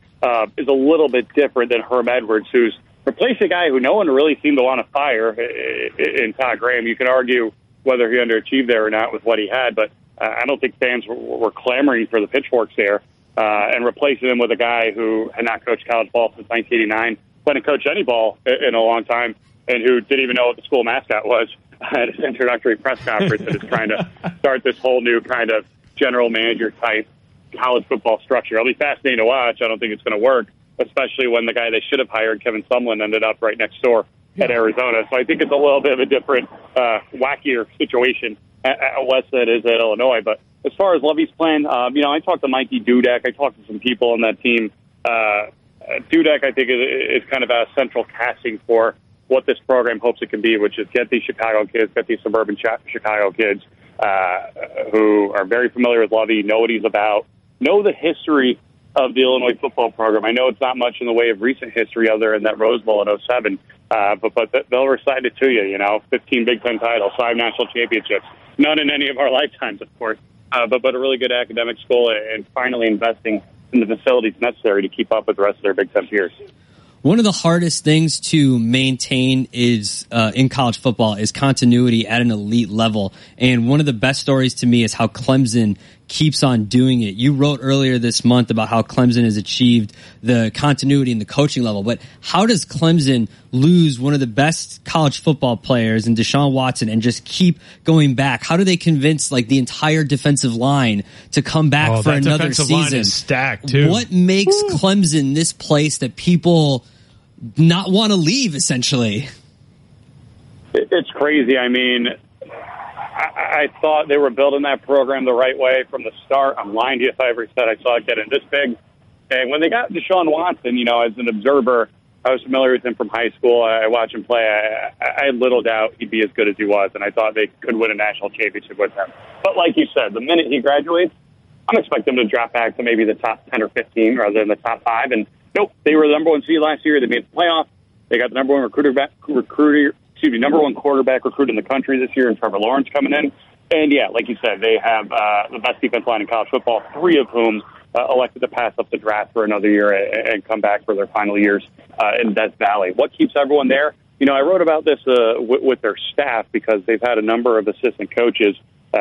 is a little bit different than Herm Edwards, who's replace a guy who no one really seemed to want to fire in Todd Graham. You can argue whether he underachieved there or not with what he had, but I don't think fans were clamoring for the pitchforks there. And replacing him with a guy who had not coached college ball since 1989, hadn't coached any ball in a long time, and who didn't even know what the school mascot was at his introductory press conference and is trying to start this whole new kind of general manager type college football structure. It'll be fascinating to watch. I don't think it's going to work, especially when the guy they should have hired, Kevin Sumlin, ended up right next door at Arizona. So I think it's a little bit of a different, wackier situation at West than it is at Illinois. But as far as Lovie's plan, I talked to Mikey Dudek. I talked to some people on that team. Dudek, I think, is kind of a central casting for what this program hopes it can be, which is get these Chicago kids, get these suburban Chicago kids who are very familiar with Lovie, know what he's about, know the history of the Illinois football program. I know it's not much in the way of recent history other than that Rose Bowl in 07, but they'll recite it to you, 15 Big Ten titles, 5 national championships, none in any of our lifetimes, of course, but a really good academic school and finally investing in the facilities necessary to keep up with the rest of their Big Ten peers. One of the hardest things to maintain is in college football is continuity at an elite level. And one of the best stories to me is how Clemson keeps on doing it. You wrote earlier this month about how Clemson has achieved the continuity in the coaching level. But how does Clemson lose one of the best college football players in Deshaun Watson and just keep going back? How do they convince the entire defensive line to come back for another season? Line is stacked too. What makes Clemson this place that people not want to leave, essentially? It's crazy. I mean, I thought they were building that program the right way from the start. I'm lying to you if I ever said I saw it getting this big. And when they got Deshaun Watson, as an observer, I was familiar with him from high school. I watched him play. I had little doubt he'd be as good as he was, and I thought they could win a national championship with him. But like you said, the minute he graduates, I'm expecting him to drop back to maybe the top 10 or 15 rather than the top 5, and nope, they were the number 1 seed last year. They made the playoffs. They got the number one quarterback recruit in the country this year in Trevor Lawrence coming in. And, yeah, like you said, they have the best defense line in college football, three of whom elected to pass up the draft for another year and come back for their final years in Death Valley. What keeps everyone there? You know, I wrote about this with their staff because they've had a number of assistant coaches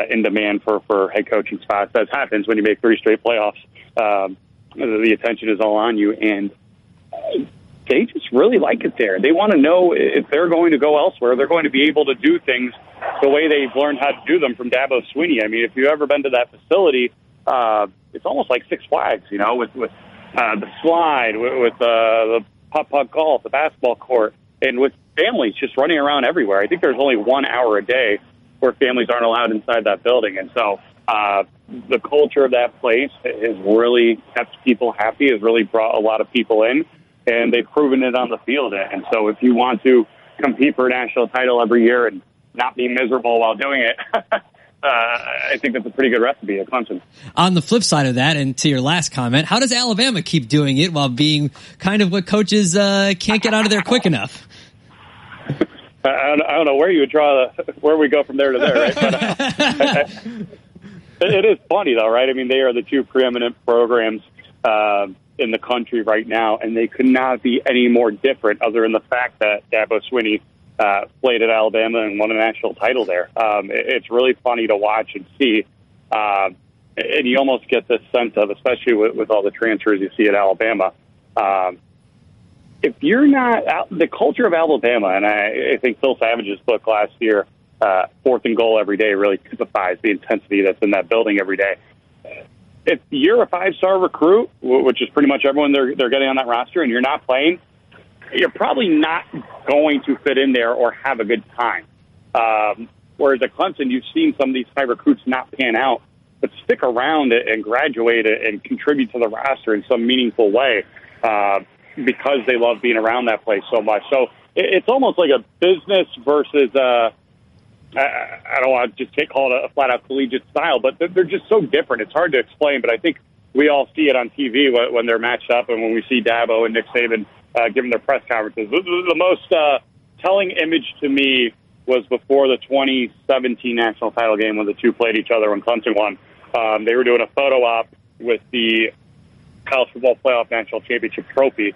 in demand for head coaching spots. That happens when you make three straight playoffs. The attention is all on you, and they just really like it there. They want to know if they're going to go elsewhere, they're going to be able to do things the way they've learned how to do them from Dabo Swinney. I mean, if you've ever been to that facility, it's almost like Six Flags, you know, with the slide, with the putt-putt golf, the basketball court, and with families just running around everywhere. I think there's only 1 hour a day where families aren't allowed inside that building. And so the culture of that place has really kept people happy, has really brought a lot of people in, and they've proven it on the field. And so if you want to compete for a national title every year and not be miserable while doing it, I think that's a pretty good recipe at Clemson. On the flip side of that, and to your last comment, how does Alabama keep doing it while being kind of what coaches can't get out of there quick enough? I don't know where you would draw where we go from there to there, right? But, it is funny, though, right? I mean, they are the two preeminent programs in the country right now, and they could not be any more different other than the fact that Dabo Swinney played at Alabama and won a national title there. It's really funny to watch and see. And you almost get this sense of, especially with all the transfers you see at Alabama, if you're not out, the culture of Alabama, and I think Phil Savage's book last year, Fourth and Goal Every Day, really typifies the intensity that's in that building every day. If you're a five-star recruit, which is pretty much everyone they're getting on that roster, and you're not playing, you're probably not going to fit in there or have a good time. Whereas at Clemson, you've seen some of these high recruits not pan out, but stick around and graduate and contribute to the roster in some meaningful way. Because they love being around that place so much. So it's almost like a business versus, I don't want to just call it a flat-out collegiate style, but they're just so different. It's hard to explain, but I think we all see it on TV when they're matched up and when we see Dabo and Nick Saban giving their press conferences. The most telling image to me was before the 2017 national title game when the two played each other when Clemson won. They were doing a photo op with the College Football Playoff National Championship trophy.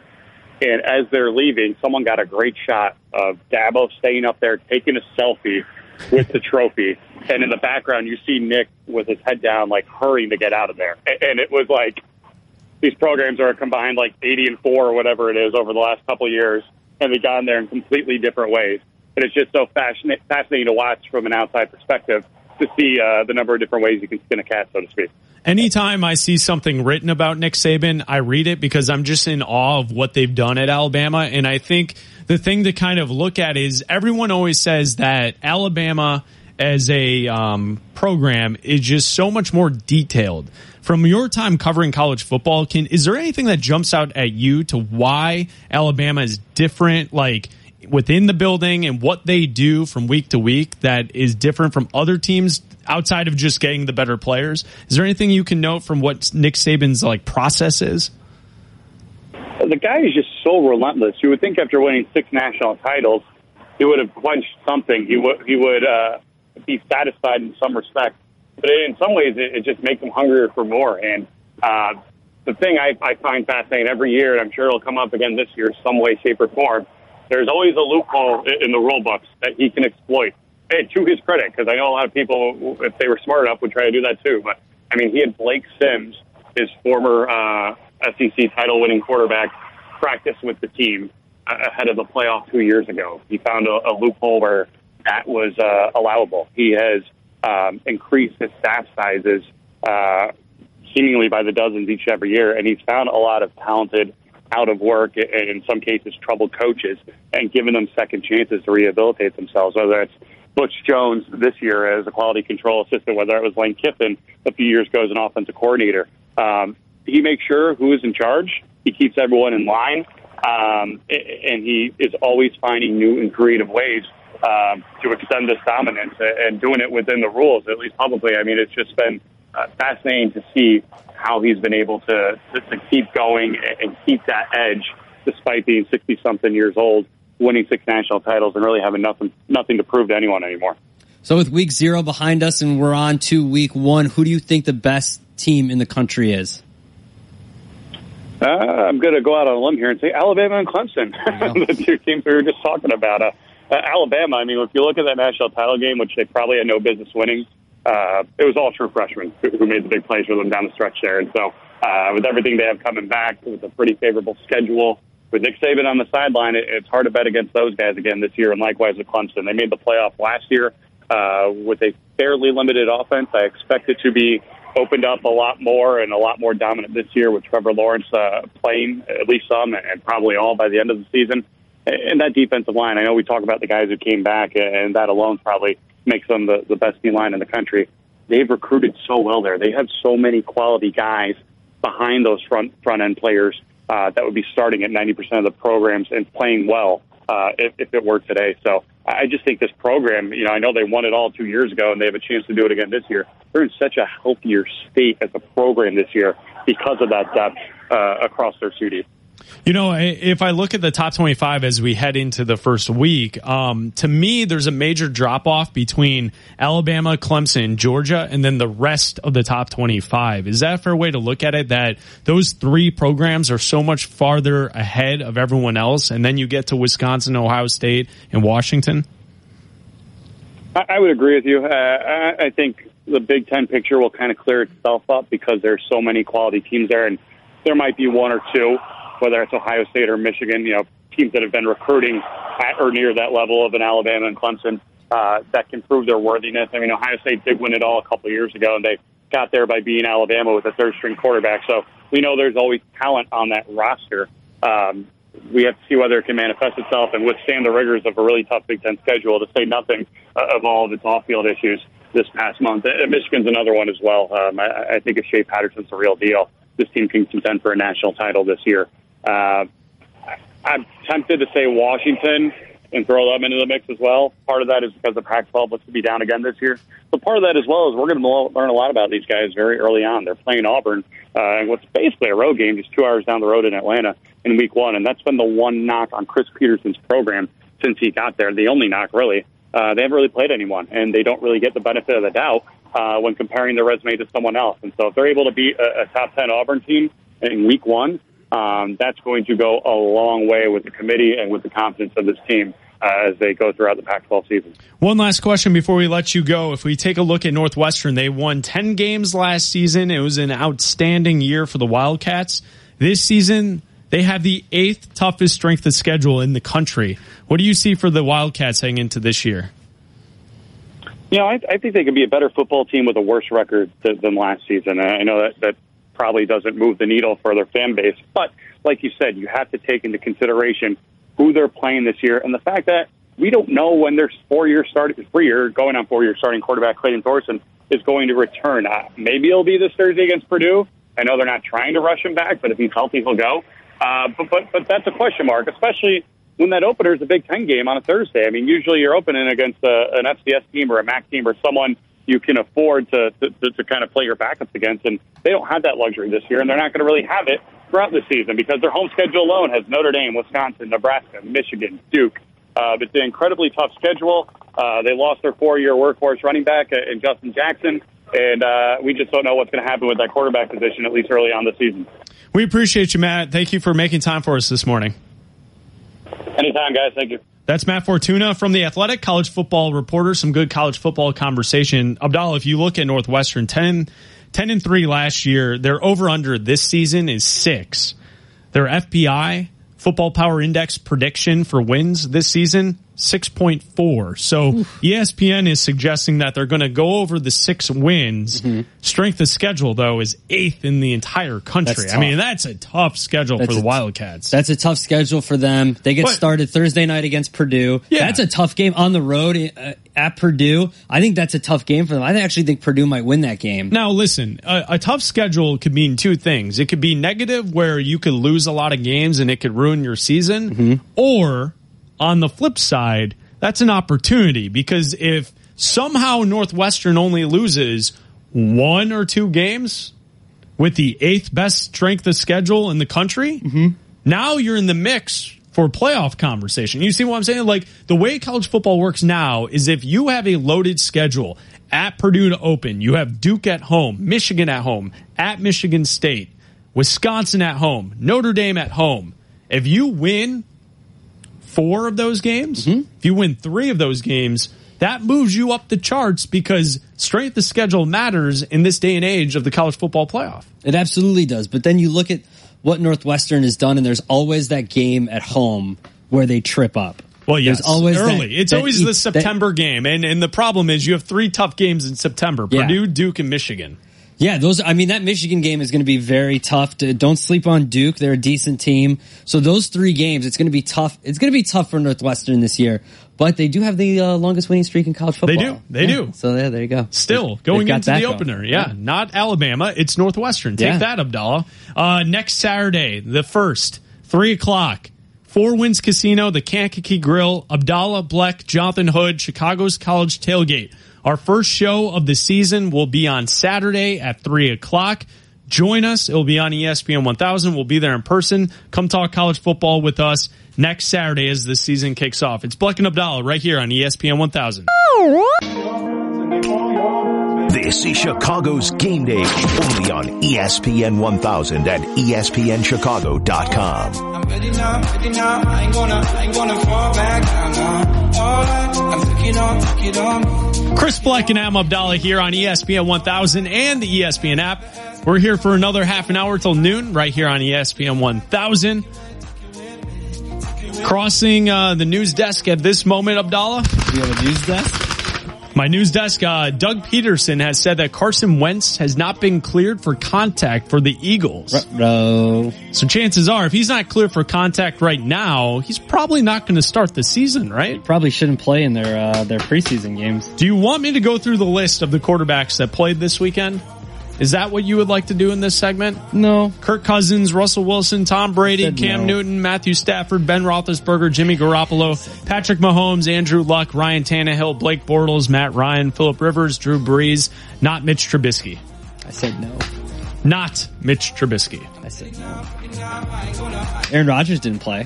And as they're leaving, someone got a great shot of Dabo staying up there, taking a selfie with the trophy. And in the background, you see Nick with his head down, like hurrying to get out of there. And it was like, these programs are combined like 80-4 or whatever it is over the last couple of years. And they've gone there in completely different ways. And it's just so fascinating to watch from an outside perspective to see the number of different ways you can skin a cat, so to speak. Anytime I see something written about Nick Saban, I read it because I'm just in awe of what they've done at Alabama. And I think the thing to kind of look at is everyone always says that Alabama as a program is just so much more detailed. From your time covering college football, is there anything that jumps out at you to why Alabama is different, like within the building and what they do from week to week that is different from other teams? Outside of just getting the better players, is there anything you can note from what Nick Saban's process is? The guy is just so relentless. You would think after winning 6 national titles, he would have quenched something. He would be satisfied in some respect, but in some ways, it just makes him hungrier for more. And the thing I find fascinating every year, and I'm sure it'll come up again this year, some way, shape, or form. There's always a loophole in the rule books that he can exploit. To his credit, because I know a lot of people, if they were smart enough, would try to do that too. But, I mean, he had Blake Sims, his former SEC title-winning quarterback, practice with the team ahead of the playoff 2 years ago. He found a loophole where that was allowable. He has increased his staff sizes seemingly by the dozens each every year, and he's found a lot of talented, out of work, and in some cases troubled coaches, and given them second chances to rehabilitate themselves, whether it's Butch Jones this year as a quality control assistant, whether it was Lane Kiffin a few years ago as an offensive coordinator. He makes sure who is in charge. He keeps everyone in line, and he is always finding new and creative ways to extend this dominance and doing it within the rules, at least publicly. I mean, it's just been fascinating to see how he's been able to keep going and keep that edge despite being 60-something years old winning six national titles and really having nothing to prove to anyone anymore. So with week zero behind us and we're on to week one, who do you think the best team in the country is? I'm going to go out on a limb here and say Alabama and Clemson, the two teams we were just talking about. Alabama, I mean, if you look at that national title game, which they probably had no business winning, it was all true freshmen who made the big plays for them down the stretch there. And so with everything they have coming back, with a pretty favorable schedule, with Nick Saban on the sideline, it's hard to bet against those guys again this year, and likewise with Clemson. They made the playoff last year with a fairly limited offense. I expect it to be opened up a lot more and a lot more dominant this year with Trevor Lawrence playing at least some and probably all by the end of the season. And that defensive line, I know we talk about the guys who came back, and that alone probably makes them the best D-line in the country. They've recruited so well there. They have so many quality guys behind those front-end players that would be starting at 90% of the programs and playing well if it were today. So I just think this program, you know, I know they won it all 2 years ago, and they have a chance to do it again this year. They're in such a healthier state as a program this year because of that depth across their studio. You know, if I look at the top 25 as we head into the first week, to me, there's a major drop-off between Alabama, Clemson, Georgia, and then the rest of the top 25. Is that a fair way to look at it, that those three programs are so much farther ahead of everyone else, and then you get to Wisconsin, Ohio State, and Washington? I would agree with you. I think the Big Ten picture will kind of clear itself up because there's so many quality teams there, and there might be one or two, whether it's Ohio State or Michigan, you know, teams that have been recruiting at or near that level of an Alabama and Clemson that can prove their worthiness. I mean, Ohio State did win it all a couple of years ago, and they got there by being Alabama with a third-string quarterback. So we know there's always talent on that roster. We have to see whether it can manifest itself and withstand the rigors of a really tough Big Ten schedule, to say nothing of all of its off-field issues this past month. And Michigan's another one as well. I think if Shea Patterson's the real deal, this team can contend for a national title this year. I'm tempted to say Washington and throw them into the mix as well. Part of that is because the Pac-12 looks to be down again this year. But part of that as well is we're going to learn a lot about these guys very early on. They're playing Auburn, and what's basically a road game just 2 hours down the road in Atlanta in week one. And that's been the one knock on Chris Peterson's program since he got there, the only knock really. They haven't really played anyone, and they don't really get the benefit of the doubt when comparing their resume to someone else. And so if they're able to beat a top 10 Auburn team in week one, that's going to go a long way with the committee and with the confidence of this team as they go throughout the Pac-12 season. One last question before we let you go. If we take a look at Northwestern, they won 10 games last season. It was an outstanding year for the Wildcats. This season, they have the 8th toughest strength of schedule in the country. What do you see for the Wildcats heading into this year? You know, I think they could be a better football team with a worse record than last season. I know that probably doesn't move the needle for their fan base. But like you said, you have to take into consideration who they're playing this year and the fact that we don't know when their 4-year starting quarterback, Clayton Thorson, is going to return. Maybe it'll be this Thursday against Purdue. I know they're not trying to rush him back, but if he's healthy, he'll go. But that's a question mark, especially when that opener is a Big Ten game on a Thursday. I mean, usually you're opening against an FCS team or a MAC team or someone you can afford to kind of play your backups against, and they don't have that luxury this year, and they're not going to really have it throughout the season because their home schedule alone has Notre Dame, Wisconsin, Nebraska, Michigan, Duke. It's an incredibly tough schedule. They lost their 4-year workhorse running back in Justin Jackson, and we just don't know what's going to happen with that quarterback position, at least early on the season. We appreciate you, Matt. Thank you for making time for us this morning. Anytime, guys. Thank you. That's Matt Fortuna from The Athletic, college football reporter. Some good college football conversation. Abdallah, if you look at Northwestern, 10-3 last year. Their over-under this season is 6. Their FPI, Football Power Index prediction for wins this season, 6.4. So ESPN is suggesting that they're going to go over the 6 wins. Mm-hmm. Strength of schedule, though, is 8th in the entire country. I mean, that's a tough schedule for the Wildcats. That's a tough schedule for them. They get started Thursday night against Purdue. Yeah. That's a tough game on the road at Purdue. I think that's a tough game for them. I actually think Purdue might win that game. Now, listen, a tough schedule could mean two things. It could be negative, where you could lose a lot of games and it could ruin your season, mm-hmm. or on the flip side, that's an opportunity, because if somehow Northwestern only loses 1 or 2 games with the 8th best strength of schedule in the country, mm-hmm. now you're in the mix for playoff conversation. You see what I'm saying? Like, the way college football works now is if you have a loaded schedule at Purdue to open, you have Duke at home, Michigan at home, at Michigan State, Wisconsin at home, Notre Dame at home. If you win 4 of those games, if you win 3 of those games, that moves you up the charts because strength of schedule matters in this day and age of the college football playoff. It absolutely does. But then you look at what Northwestern has done, and there's always that game at home where they trip up. Well, yes, always early. It's always the September game. And the problem is you have 3 tough games in September, Purdue, Duke, and Michigan. Yeah, those. I mean, that Michigan game is going to be very tough. Don't sleep on Duke; they're a decent team. So those 3 games, it's going to be tough. It's going to be tough for Northwestern this year, but they do have the longest winning streak in college football. They do. So there you go. Still going into the opener. Yeah, not Alabama. It's Northwestern. Take that, Abdallah. Next Saturday, the 1st, 3:00. Four Winds Casino, the Kankakee Grill, Abdallah Bleck, Jonathan Hood, Chicago's College Tailgate. Our first show of the season will be on Saturday at 3:00. Join us. It will be on ESPN 1000. We'll be there in person. Come talk college football with us next Saturday as the season kicks off. It's Bleck and Abdallah right here on ESPN 1000. This is Chicago's Game Day, only on ESPN 1000 at ESPNChicago.com. I'm ready now, I ain't gonna fall back. I'm taking on. Chris Bleck and Am Abdallah here on ESPN 1000 and the ESPN app. We're here for another half an hour till noon right here on ESPN 1000. Crossing the news desk at this moment, Abdallah. You have a news desk? My news desk, Doug Peterson has said that Carson Wentz has not been cleared for contact for the Eagles. Ruh-roh. So chances are, if he's not cleared for contact right now, he's probably not going to start the season, right? Probably shouldn't play in their preseason games. Do you want me to go through the list of the quarterbacks that played this weekend? Is that what you would like to do in this segment? No. Kirk Cousins, Russell Wilson, Tom Brady, Cam Newton, Matthew Stafford, Ben Roethlisberger, Jimmy Garoppolo, Patrick Mahomes, Andrew Luck, Ryan Tannehill, Blake Bortles, Matt Ryan, Phillip Rivers, Drew Brees, not Mitch Trubisky. I said no. Not Mitch Trubisky. I said no. Aaron Rodgers didn't play.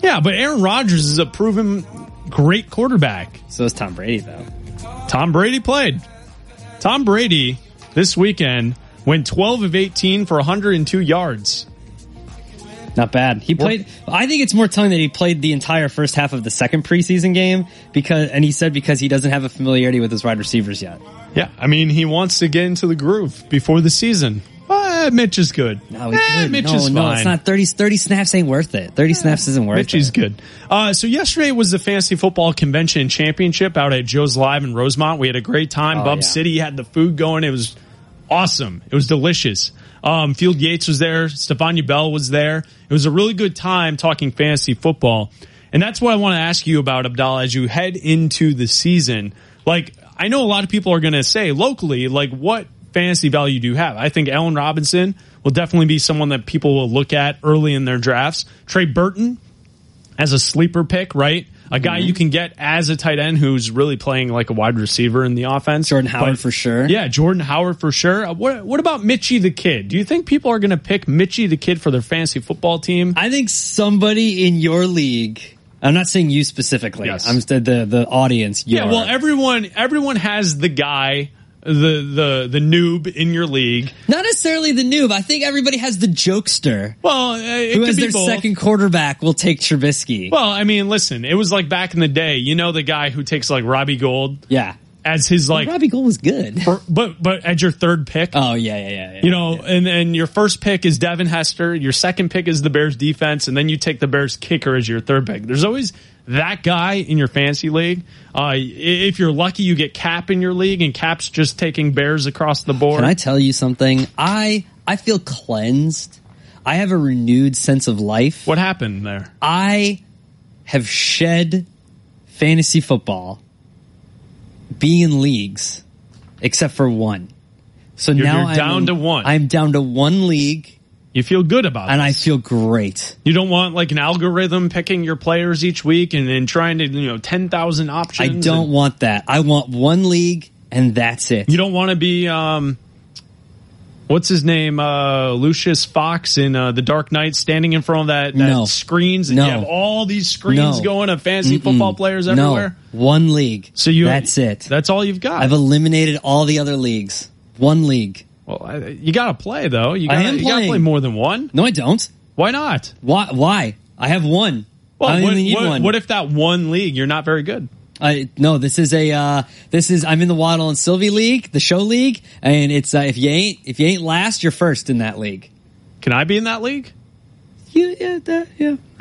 Yeah, but Aaron Rodgers is a proven great quarterback. So is Tom Brady, though. Tom Brady played. Tom Brady this weekend went 12 of 18 for 102 yards. Not bad. He played. I think it's more telling that he played the entire first half of the second preseason game because he doesn't have a familiarity with his wide receivers yet. Yeah, I mean, he wants to get into the groove before the season. Mitch is good. No, he's good. Mitch is fine. No, it's not. 30 snaps ain't worth it. 30 snaps isn't worth it. Mitch is good. So yesterday was the Fantasy Football Convention and Championship out at Joe's Live in Rosemont. We had a great time. Bub City had the food going. It was awesome. It was delicious. Field Yates was there. Stefania Bell was there. It was a really good time talking fantasy football. And that's what I want to ask you about, Abdallah, as you head into the season. Like, I know a lot of people are going to say locally, like, what fantasy value do you have? I think Allen Robinson will definitely be someone that people will look at early in their drafts. Trey Burton as a sleeper pick, right? A guy you can get as a tight end who's really playing like a wide receiver in the offense. Jordan Howard for sure. Yeah, Jordan Howard for sure. What about Mitchie the Kid? Do you think people are going to pick Mitchie the Kid for their fantasy football team? I think somebody in your league. I'm not saying you specifically. Yes. I'm the audience. Yeah, well, everyone has the guy, the noob in your league. Not necessarily the noob. I think everybody has the jokester. Well, who has their second quarterback will take Trubisky. Well, I mean, listen, it was like back in the day, you know, the guy who takes like Robbie Gould. Yeah. As his like, well, Robbie Gould was good. But at your third pick. Oh, yeah. You know, and your first pick is Devin Hester. Your second pick is the Bears defense. And then you take the Bears kicker as your third pick. There's always that guy in your fantasy league. If you're lucky, you get Cap in your league, and Cap's just taking Bears across the board. Can I tell you something? I feel cleansed. I have a renewed sense of life. What happened there? I have shed fantasy football, being in leagues, except for one. So now you're down to one. I'm down to one league. You feel good about it. And I feel great. You don't want like an algorithm picking your players each week and then trying to, 10,000 options. I don't want that. I want one league and that's it. You don't want to be what's his name, Lucius Fox in The Dark Knight, standing in front of that screens, and you have all these screens going of fantasy football players everywhere? No. One league. So that's it. That's all you've got. I've eliminated all the other leagues. One league. Well, you got to play, though. You got to play more than one. No, I don't. Why not? Why? I have one. Well, I don't even need one. What if that one league, you're not very good? No, this is I'm in the Waddle and Sylvie league, the show league, and it's if you ain't last, you're first in that league. Can I be in that league? Yeah.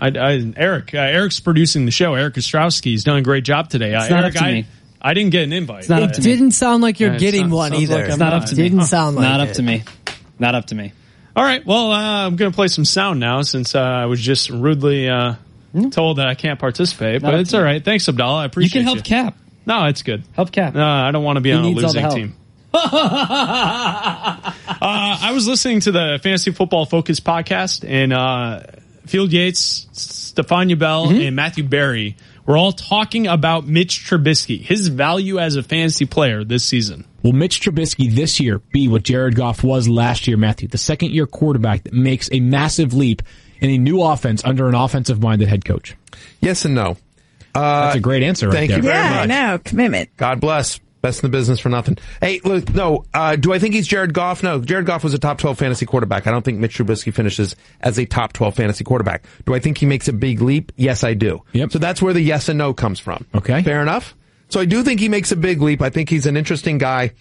Eric's producing the show. Eric Ostrowski's done a great job today. It's not Eric, up to me. I didn't get an invite. It's not up to me. It didn't sound like you're getting one either. It's not up to me. Didn't sound like not up to me. Not up to me. All right. Well, I'm gonna play some sound now since I was just rudely told that I can't participate, but it's all right. Thanks, Abdallah. I appreciate it. You can help Cap. No, it's good. Help Cap. I don't want to be on a losing team. I was listening to the Fantasy Football Focus podcast, and Field Yates, Stefania Bell, and Matthew Berry were all talking about Mitch Trubisky, his value as a fantasy player this season. Will Mitch Trubisky this year be what Jared Goff was last year, Matthew? The second-year quarterback that makes a massive leap in a new offense under an offensive-minded head coach? Yes and no. That's a great answer right there. Thank you very much. Yeah, no, commitment. God bless. Best in the business for nothing. Hey, look, no. Do I think he's Jared Goff? No. Jared Goff was a top 12 fantasy quarterback. I don't think Mitch Trubisky finishes as a top 12 fantasy quarterback. Do I think he makes a big leap? Yes, I do. Yep. So that's where the yes and no comes from. Okay. Fair enough? So I do think he makes a big leap. I think he's an interesting guy.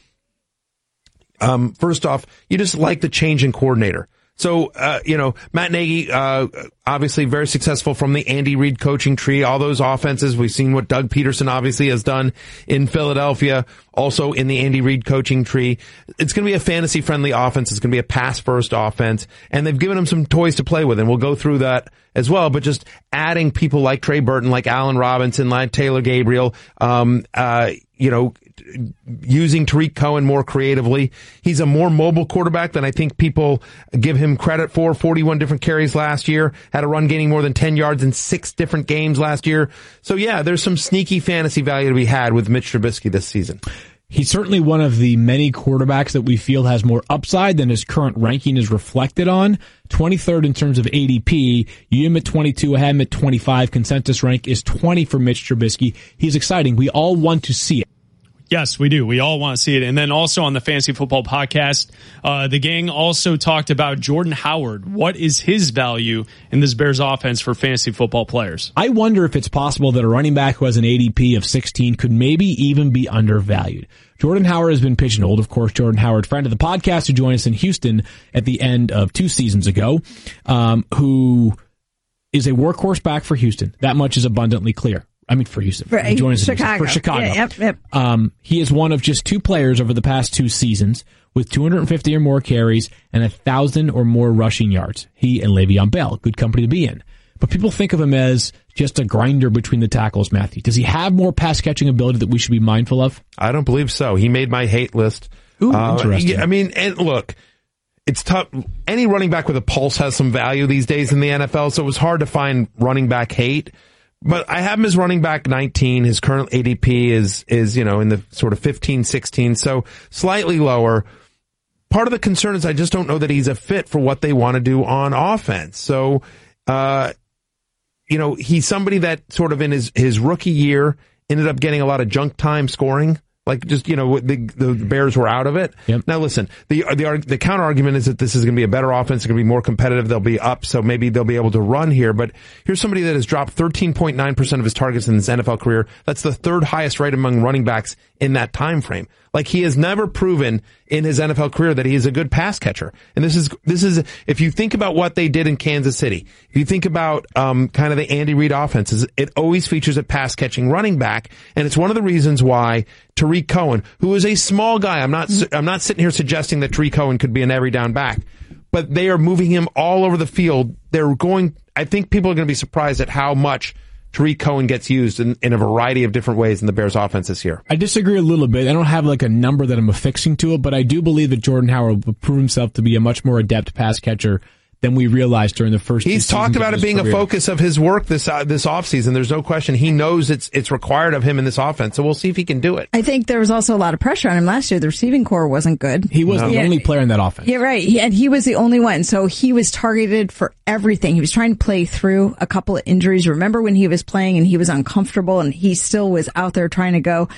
First off, you just like the change in coordinator. So, Matt Nagy, obviously very successful from the Andy Reid coaching tree. All those offenses, we've seen what Doug Peterson obviously has done in Philadelphia, also in the Andy Reid coaching tree. It's going to be a fantasy-friendly offense. It's going to be a pass-first offense. And they've given him some toys to play with, and we'll go through that as well. But just adding people like Trey Burton, like Allen Robinson, like Taylor Gabriel, using Tariq Cohen more creatively. He's a more mobile quarterback than I think people give him credit for. 41 different carries last year. Had a run gaining more than 10 yards in 6 different games last year. So yeah, there's some sneaky fantasy value to be had with Mitch Trubisky this season. He's certainly one of the many quarterbacks that we feel has more upside than his current ranking is reflected on. 23rd in terms of ADP. You him at 22, I had him at 25. Consensus rank is 20 for Mitch Trubisky. He's exciting. We all want to see it. Yes, we do. We all want to see it. And then also on the Fantasy Football Podcast, the gang also talked about Jordan Howard. What is his value in this Bears offense for fantasy football players? I wonder if it's possible that a running back who has an ADP of 16 could maybe even be undervalued. Jordan Howard has been pigeonholed. Of course, Jordan Howard, friend of the podcast who joined us in Houston at the end of 2 seasons ago, who is a workhorse back for Houston. That much is abundantly clear. I mean, for Houston. For Chicago. For Chicago. Yeah, yep. He is one of just 2 players over the past 2 seasons with 250 or more carries and 1,000 or more rushing yards. He and Le'Veon Bell, good company to be in. But people think of him as just a grinder between the tackles, Matthew. Does he have more pass-catching ability that we should be mindful of? I don't believe so. He made my hate list. Ooh, interesting. I mean, and look, it's tough. Any running back with a pulse has some value these days in the NFL, so it was hard to find running back hate. But I have him as running back 19. His current ADP is in the sort of 15, 16, so slightly lower. Part of the concern is I just don't know that he's a fit for what they want to do on offense. So, he's somebody that sort of in his rookie year ended up getting a lot of junk time scoring. Like just, the Bears were out of it. Yep. Now listen, the counter argument is that this is going to be a better offense. It's going to be more competitive. They'll be up. So maybe they'll be able to run here. But here's somebody that has dropped 13.9% of his targets in his NFL career. That's the 3rd highest rate among running backs in that time frame. Like he has never proven in his NFL career that he is a good pass catcher. And this is, if you think about what they did in Kansas City, if you think about, kind of the Andy Reid offenses, it always features a pass catching running back. And it's one of the reasons why Tariq Cohen, who is a small guy, I'm not sitting here suggesting that Tariq Cohen could be an every down back, but they are moving him all over the field. I think people are going to be surprised at how much Tariq Cohen gets used in a variety of different ways in the Bears offense this year. I disagree a little bit. I don't have like a number that I'm affixing to it, but I do believe that Jordan Howard will prove himself to be a much more adept pass catcher than we realized during the first. He's talked about it being a focus of his work this offseason. There's no question. He knows it's required of him in this offense. So we'll see if he can do it. I think there was also a lot of pressure on him last year. The receiving core wasn't good. He was the only player in that offense. Yeah, right. And he was the only one. So he was targeted for everything. He was trying to play through a couple of injuries. Remember when he was playing and he was uncomfortable and he still was out there trying to go.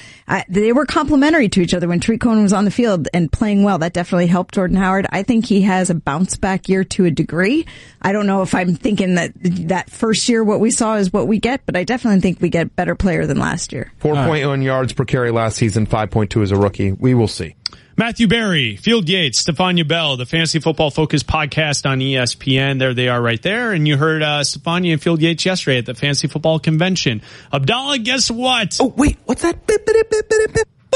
They were complementary to each other. When Tariq Cohen was on the field and playing well, that definitely helped Jordan Howard. I think he has a bounce back year to a degree. I don't know if I'm thinking that first year what we saw is what we get, but I definitely think we get better player than last year. 4.1 yards per carry last season, 5.2 as a rookie. We will see. Matthew Berry, Field Yates, Stefania Bell, the Fantasy Football Focus podcast on ESPN. There they are right there. And you heard Stefania and Field Yates yesterday at the Fantasy Football Convention. Abdallah, guess what? Oh, wait, what's that?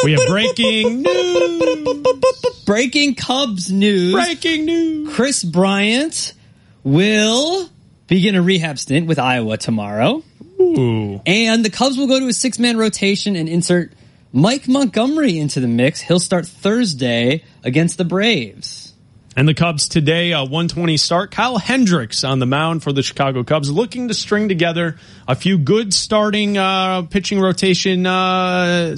We have breaking news. Breaking Cubs news. Breaking news. Chris Bryant will begin a rehab stint with Iowa tomorrow. Ooh. And the Cubs will go to a 6-man rotation and insert Mike Montgomery into the mix. He'll start Thursday against the Braves. And the Cubs today, 1:20 start. Kyle Hendricks on the mound for the Chicago Cubs, looking to string together a few good starting pitching rotation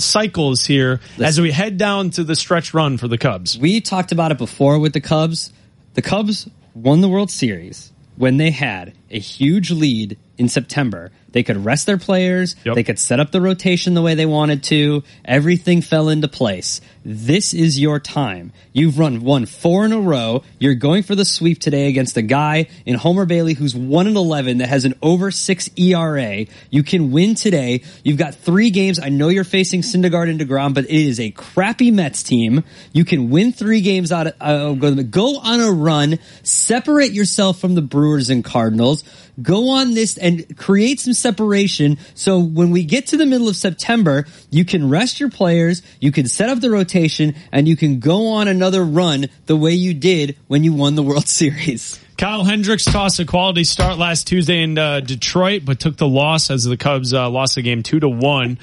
cycles here. Listen, as we head down to the stretch run for the Cubs. We talked about it before with the Cubs. The Cubs won the World Series when they had a huge lead in September. They could rest their players. Yep. They could set up the rotation the way they wanted to. Everything fell into place. This is your time. You've won 4 in a row. You're going for the sweep today against a guy in Homer Bailey who's 1-11 that has an over 6 ERA. You can win today. You've got 3 games. I know you're facing Syndergaard and DeGrom, but it is a crappy Mets team. You can win 3 games out of go on a run. Separate yourself from the Brewers and Cardinals. Go on this and create some separation so when we get to the middle of September, you can rest your players, you can set up the rotation, and you can go on another run the way you did when you won the World Series. Kyle Hendricks tossed a quality start last Tuesday in Detroit, but took the loss as the Cubs lost the game 2-1.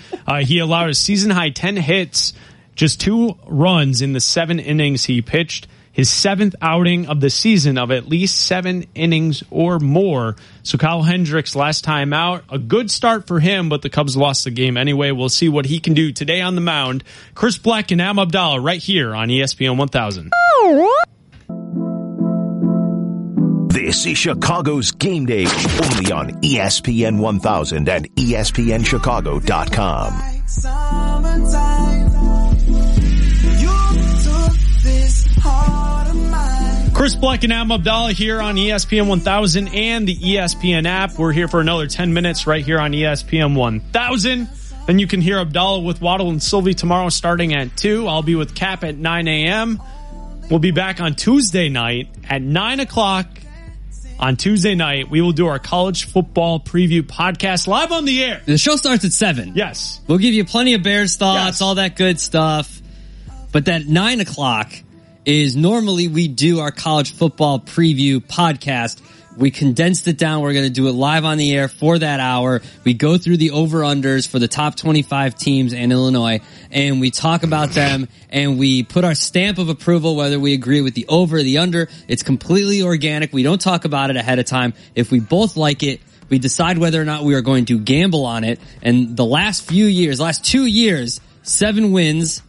He allowed a season-high 10 hits, just 2 runs in the 7 innings he pitched. His 7th outing of the season of at least 7 innings or more. So Kyle Hendricks last time out, a good start for him, but the Cubs lost the game anyway. We'll see what he can do today on the mound. Chris Black and Am Abdallah right here on ESPN 1000. This is Chicago's Game Day, only on ESPN 1000 and ESPNChicago.com. Like Chris Black and Adam Abdallah here on ESPN 1000 and the ESPN app. We're here for another 10 minutes right here on ESPN 1000. Then you can hear Abdallah with Waddle and Sylvie tomorrow starting at 2. I'll be with Cap at 9 a.m. We'll be back on Tuesday night at 9 o'clock. On Tuesday night, we will do our college football preview podcast live on the air. The show starts at 7. Yes. We'll give you plenty of Bears thoughts, all that good stuff. But that 9 o'clock... is normally we do our college football preview podcast. We condensed it down. We're going to do it live on the air for that hour. We go through the over-unders for the top 25 teams and Illinois, and we talk about them, and we put our stamp of approval, whether we agree with the over or the under. It's completely organic. We don't talk about it ahead of time. If we both like it, we decide whether or not we are going to gamble on it. And the last few years, last 2 years, 7 wins,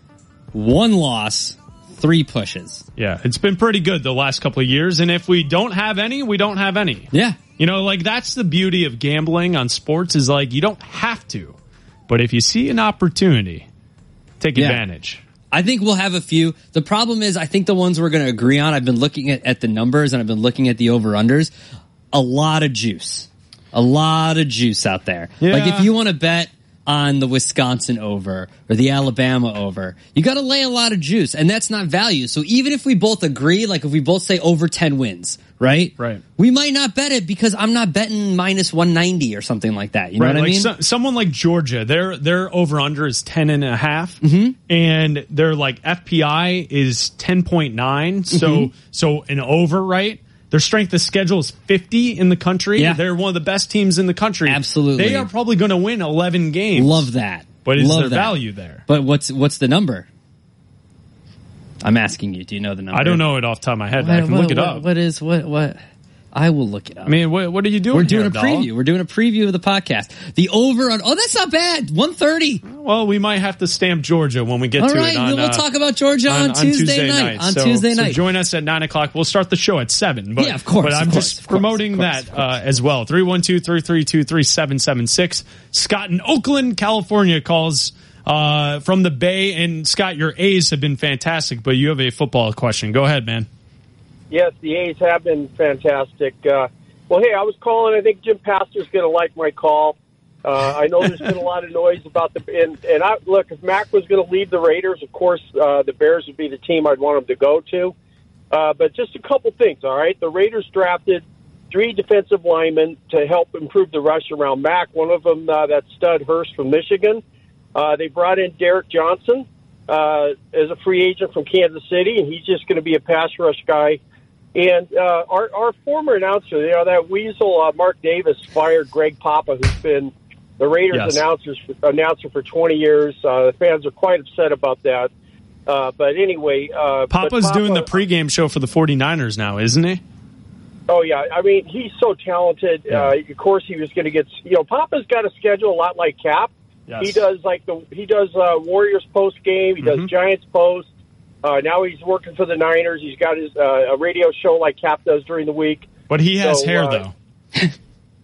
1 loss, 3 pushes. Yeah, it's been pretty good the last couple of years. And if we don't have any, we don't have any. Yeah. You know, like that's the beauty of gambling on sports is like you don't have to. But if you see an opportunity, take advantage. I think we'll have a few. The problem is I think the ones we're going to agree on, I've been looking at the numbers and I've been looking at the over-unders. A lot of juice. A lot of juice out there. Yeah. Like if you want to bet on the Wisconsin over or the Alabama over, you got to lay a lot of juice, and that's not value. So even if we both agree, like if we both say over 10 wins, right, we might not bet it because I'm not betting minus 190 or something like that. You know what I mean? Someone like Georgia, their over under is 10.5, and their like FPI is 10.9. So an over, right? Their strength of schedule is 50 in the country. Yeah. They're one of the best teams in the country. Absolutely. They are probably going to win 11 games. Love that. But is there value there? But what's the number? I'm asking you. Do you know the number? I don't know it off the top of my head. I can look it up. What is what? I will look it up. I mean, what are you doing? We're doing a preview. We're doing a preview of the podcast. The over on that's not bad. 130. Well, we might have to stamp Georgia when we get to it. All right, we'll talk about Georgia on Tuesday night. So join us at 9 o'clock. We'll start the show at 7. But, yeah, of course. But I'm just promoting that as well. 312-332-3776. Scott in Oakland, California calls from the Bay. And Scott, your A's have been fantastic, but you have a football question. Go ahead, man. Yes, the A's have been fantastic. Well, hey, I was calling. I think Jim Pastor's going to like my call. I know there's been a lot of noise about the and I look, if Mac was going to leave the Raiders, of course, the Bears would be the team I'd want him to go to. But just a couple things, all right? The Raiders drafted 3 defensive linemen to help improve the rush around Mac. One of them, that stud Hurst from Michigan. They brought in Derek Johnson as a free agent from Kansas City, and he's just going to be a pass rush guy. And our former announcer, you know, that weasel Mark Davis fired Greg Papa, who's been the Raiders announcer for 20 years. The fans are quite upset about that. But anyway, Papa's doing the pregame show for the 49ers now, isn't he? Oh yeah, I mean he's so talented. Yeah. Of course, he was going to get. You know, Papa's got a schedule a lot like Cap. Yes. He does he does Warriors post game. He does Giants post. Now he's working for the Niners. He's got his a radio show like Cap does during the week. But he has hair, though.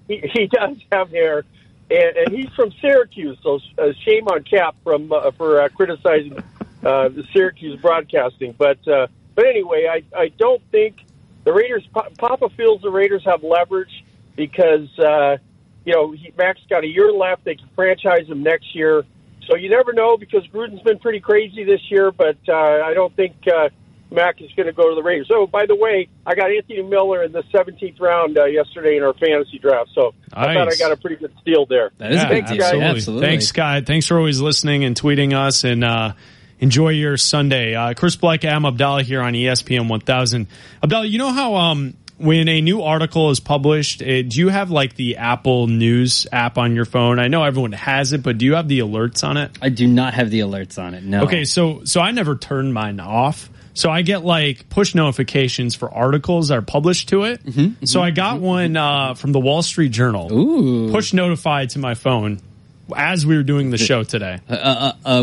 he does have hair, and he's from Syracuse. So shame on Cap for criticizing the Syracuse broadcasting. But anyway, I don't think the Raiders. Papa feels the Raiders have leverage because Mac's got a year left. They can franchise him next year. So you never know because Gruden's been pretty crazy this year, but I don't think Mac is going to go to the Raiders. Oh, by the way, I got Anthony Miller in the 17th round yesterday in our fantasy draft, so nice. I thought I got a pretty good steal there. That is a big deal. Absolutely. Thanks, Scott. Thanks for always listening and tweeting us, and enjoy your Sunday. Chris Black, Am Abdallah here on ESPN 1000. Abdallah, you know how when a new article is published, do you have like the Apple News app on your phone? I know everyone has it, but do you have the alerts on it? I do not have the alerts on it, no. Okay, so I never turn mine off. So I get like push notifications for articles that are published to it. Mm-hmm, so I got one from the Wall Street Journal. Ooh. Push notified to my phone as we were doing the show today.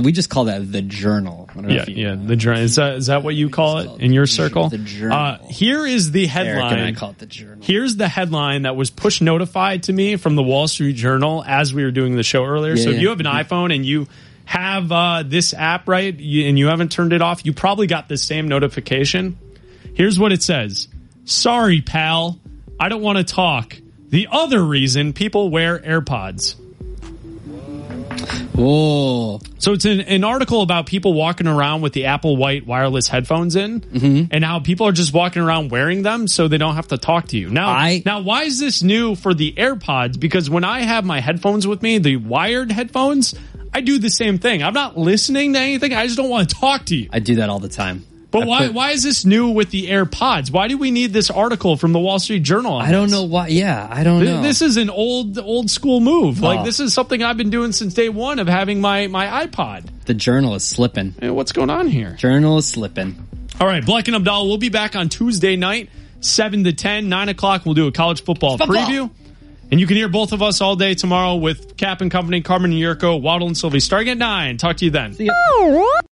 We just call that the Journal. The Journal. Is that what you call it in your circle? The Journal. Here is the headline. Eric and I call it the Journal. Here's the headline that was push notified to me from the Wall Street Journal as we were doing the show earlier. If you have an iPhone and you have this app, right, and you haven't turned it off, you probably got the same notification. Here's what it says. Sorry, pal. I don't want to talk. The other reason people wear AirPods. Oh, so it's an article about people walking around with the Apple White wireless headphones in, and how people are just walking around wearing them so they don't have to talk to you. Now, why is this new for the AirPods? Because when I have my headphones with me, the wired headphones, I do the same thing. I'm not listening to anything. I just don't want to talk to you. I do that all the time. But why is this new with the AirPods? Why do we need this article from the Wall Street Journal on this? I don't know why. Yeah, I don't know. This is an old school move. Oh. Like, this is something I've been doing since day one of having my iPod. The Journal is slipping. Hey, what's going on here? Journal is slipping. All right, Bleck and Abdallah, we'll be back on Tuesday night, 7 to 10, 9 o'clock. We'll do a college football preview. And you can hear both of us all day tomorrow with Cap and Company, Carmen and Yurko, Waddle and Sylvie starting at 9. Talk to you then. See ya.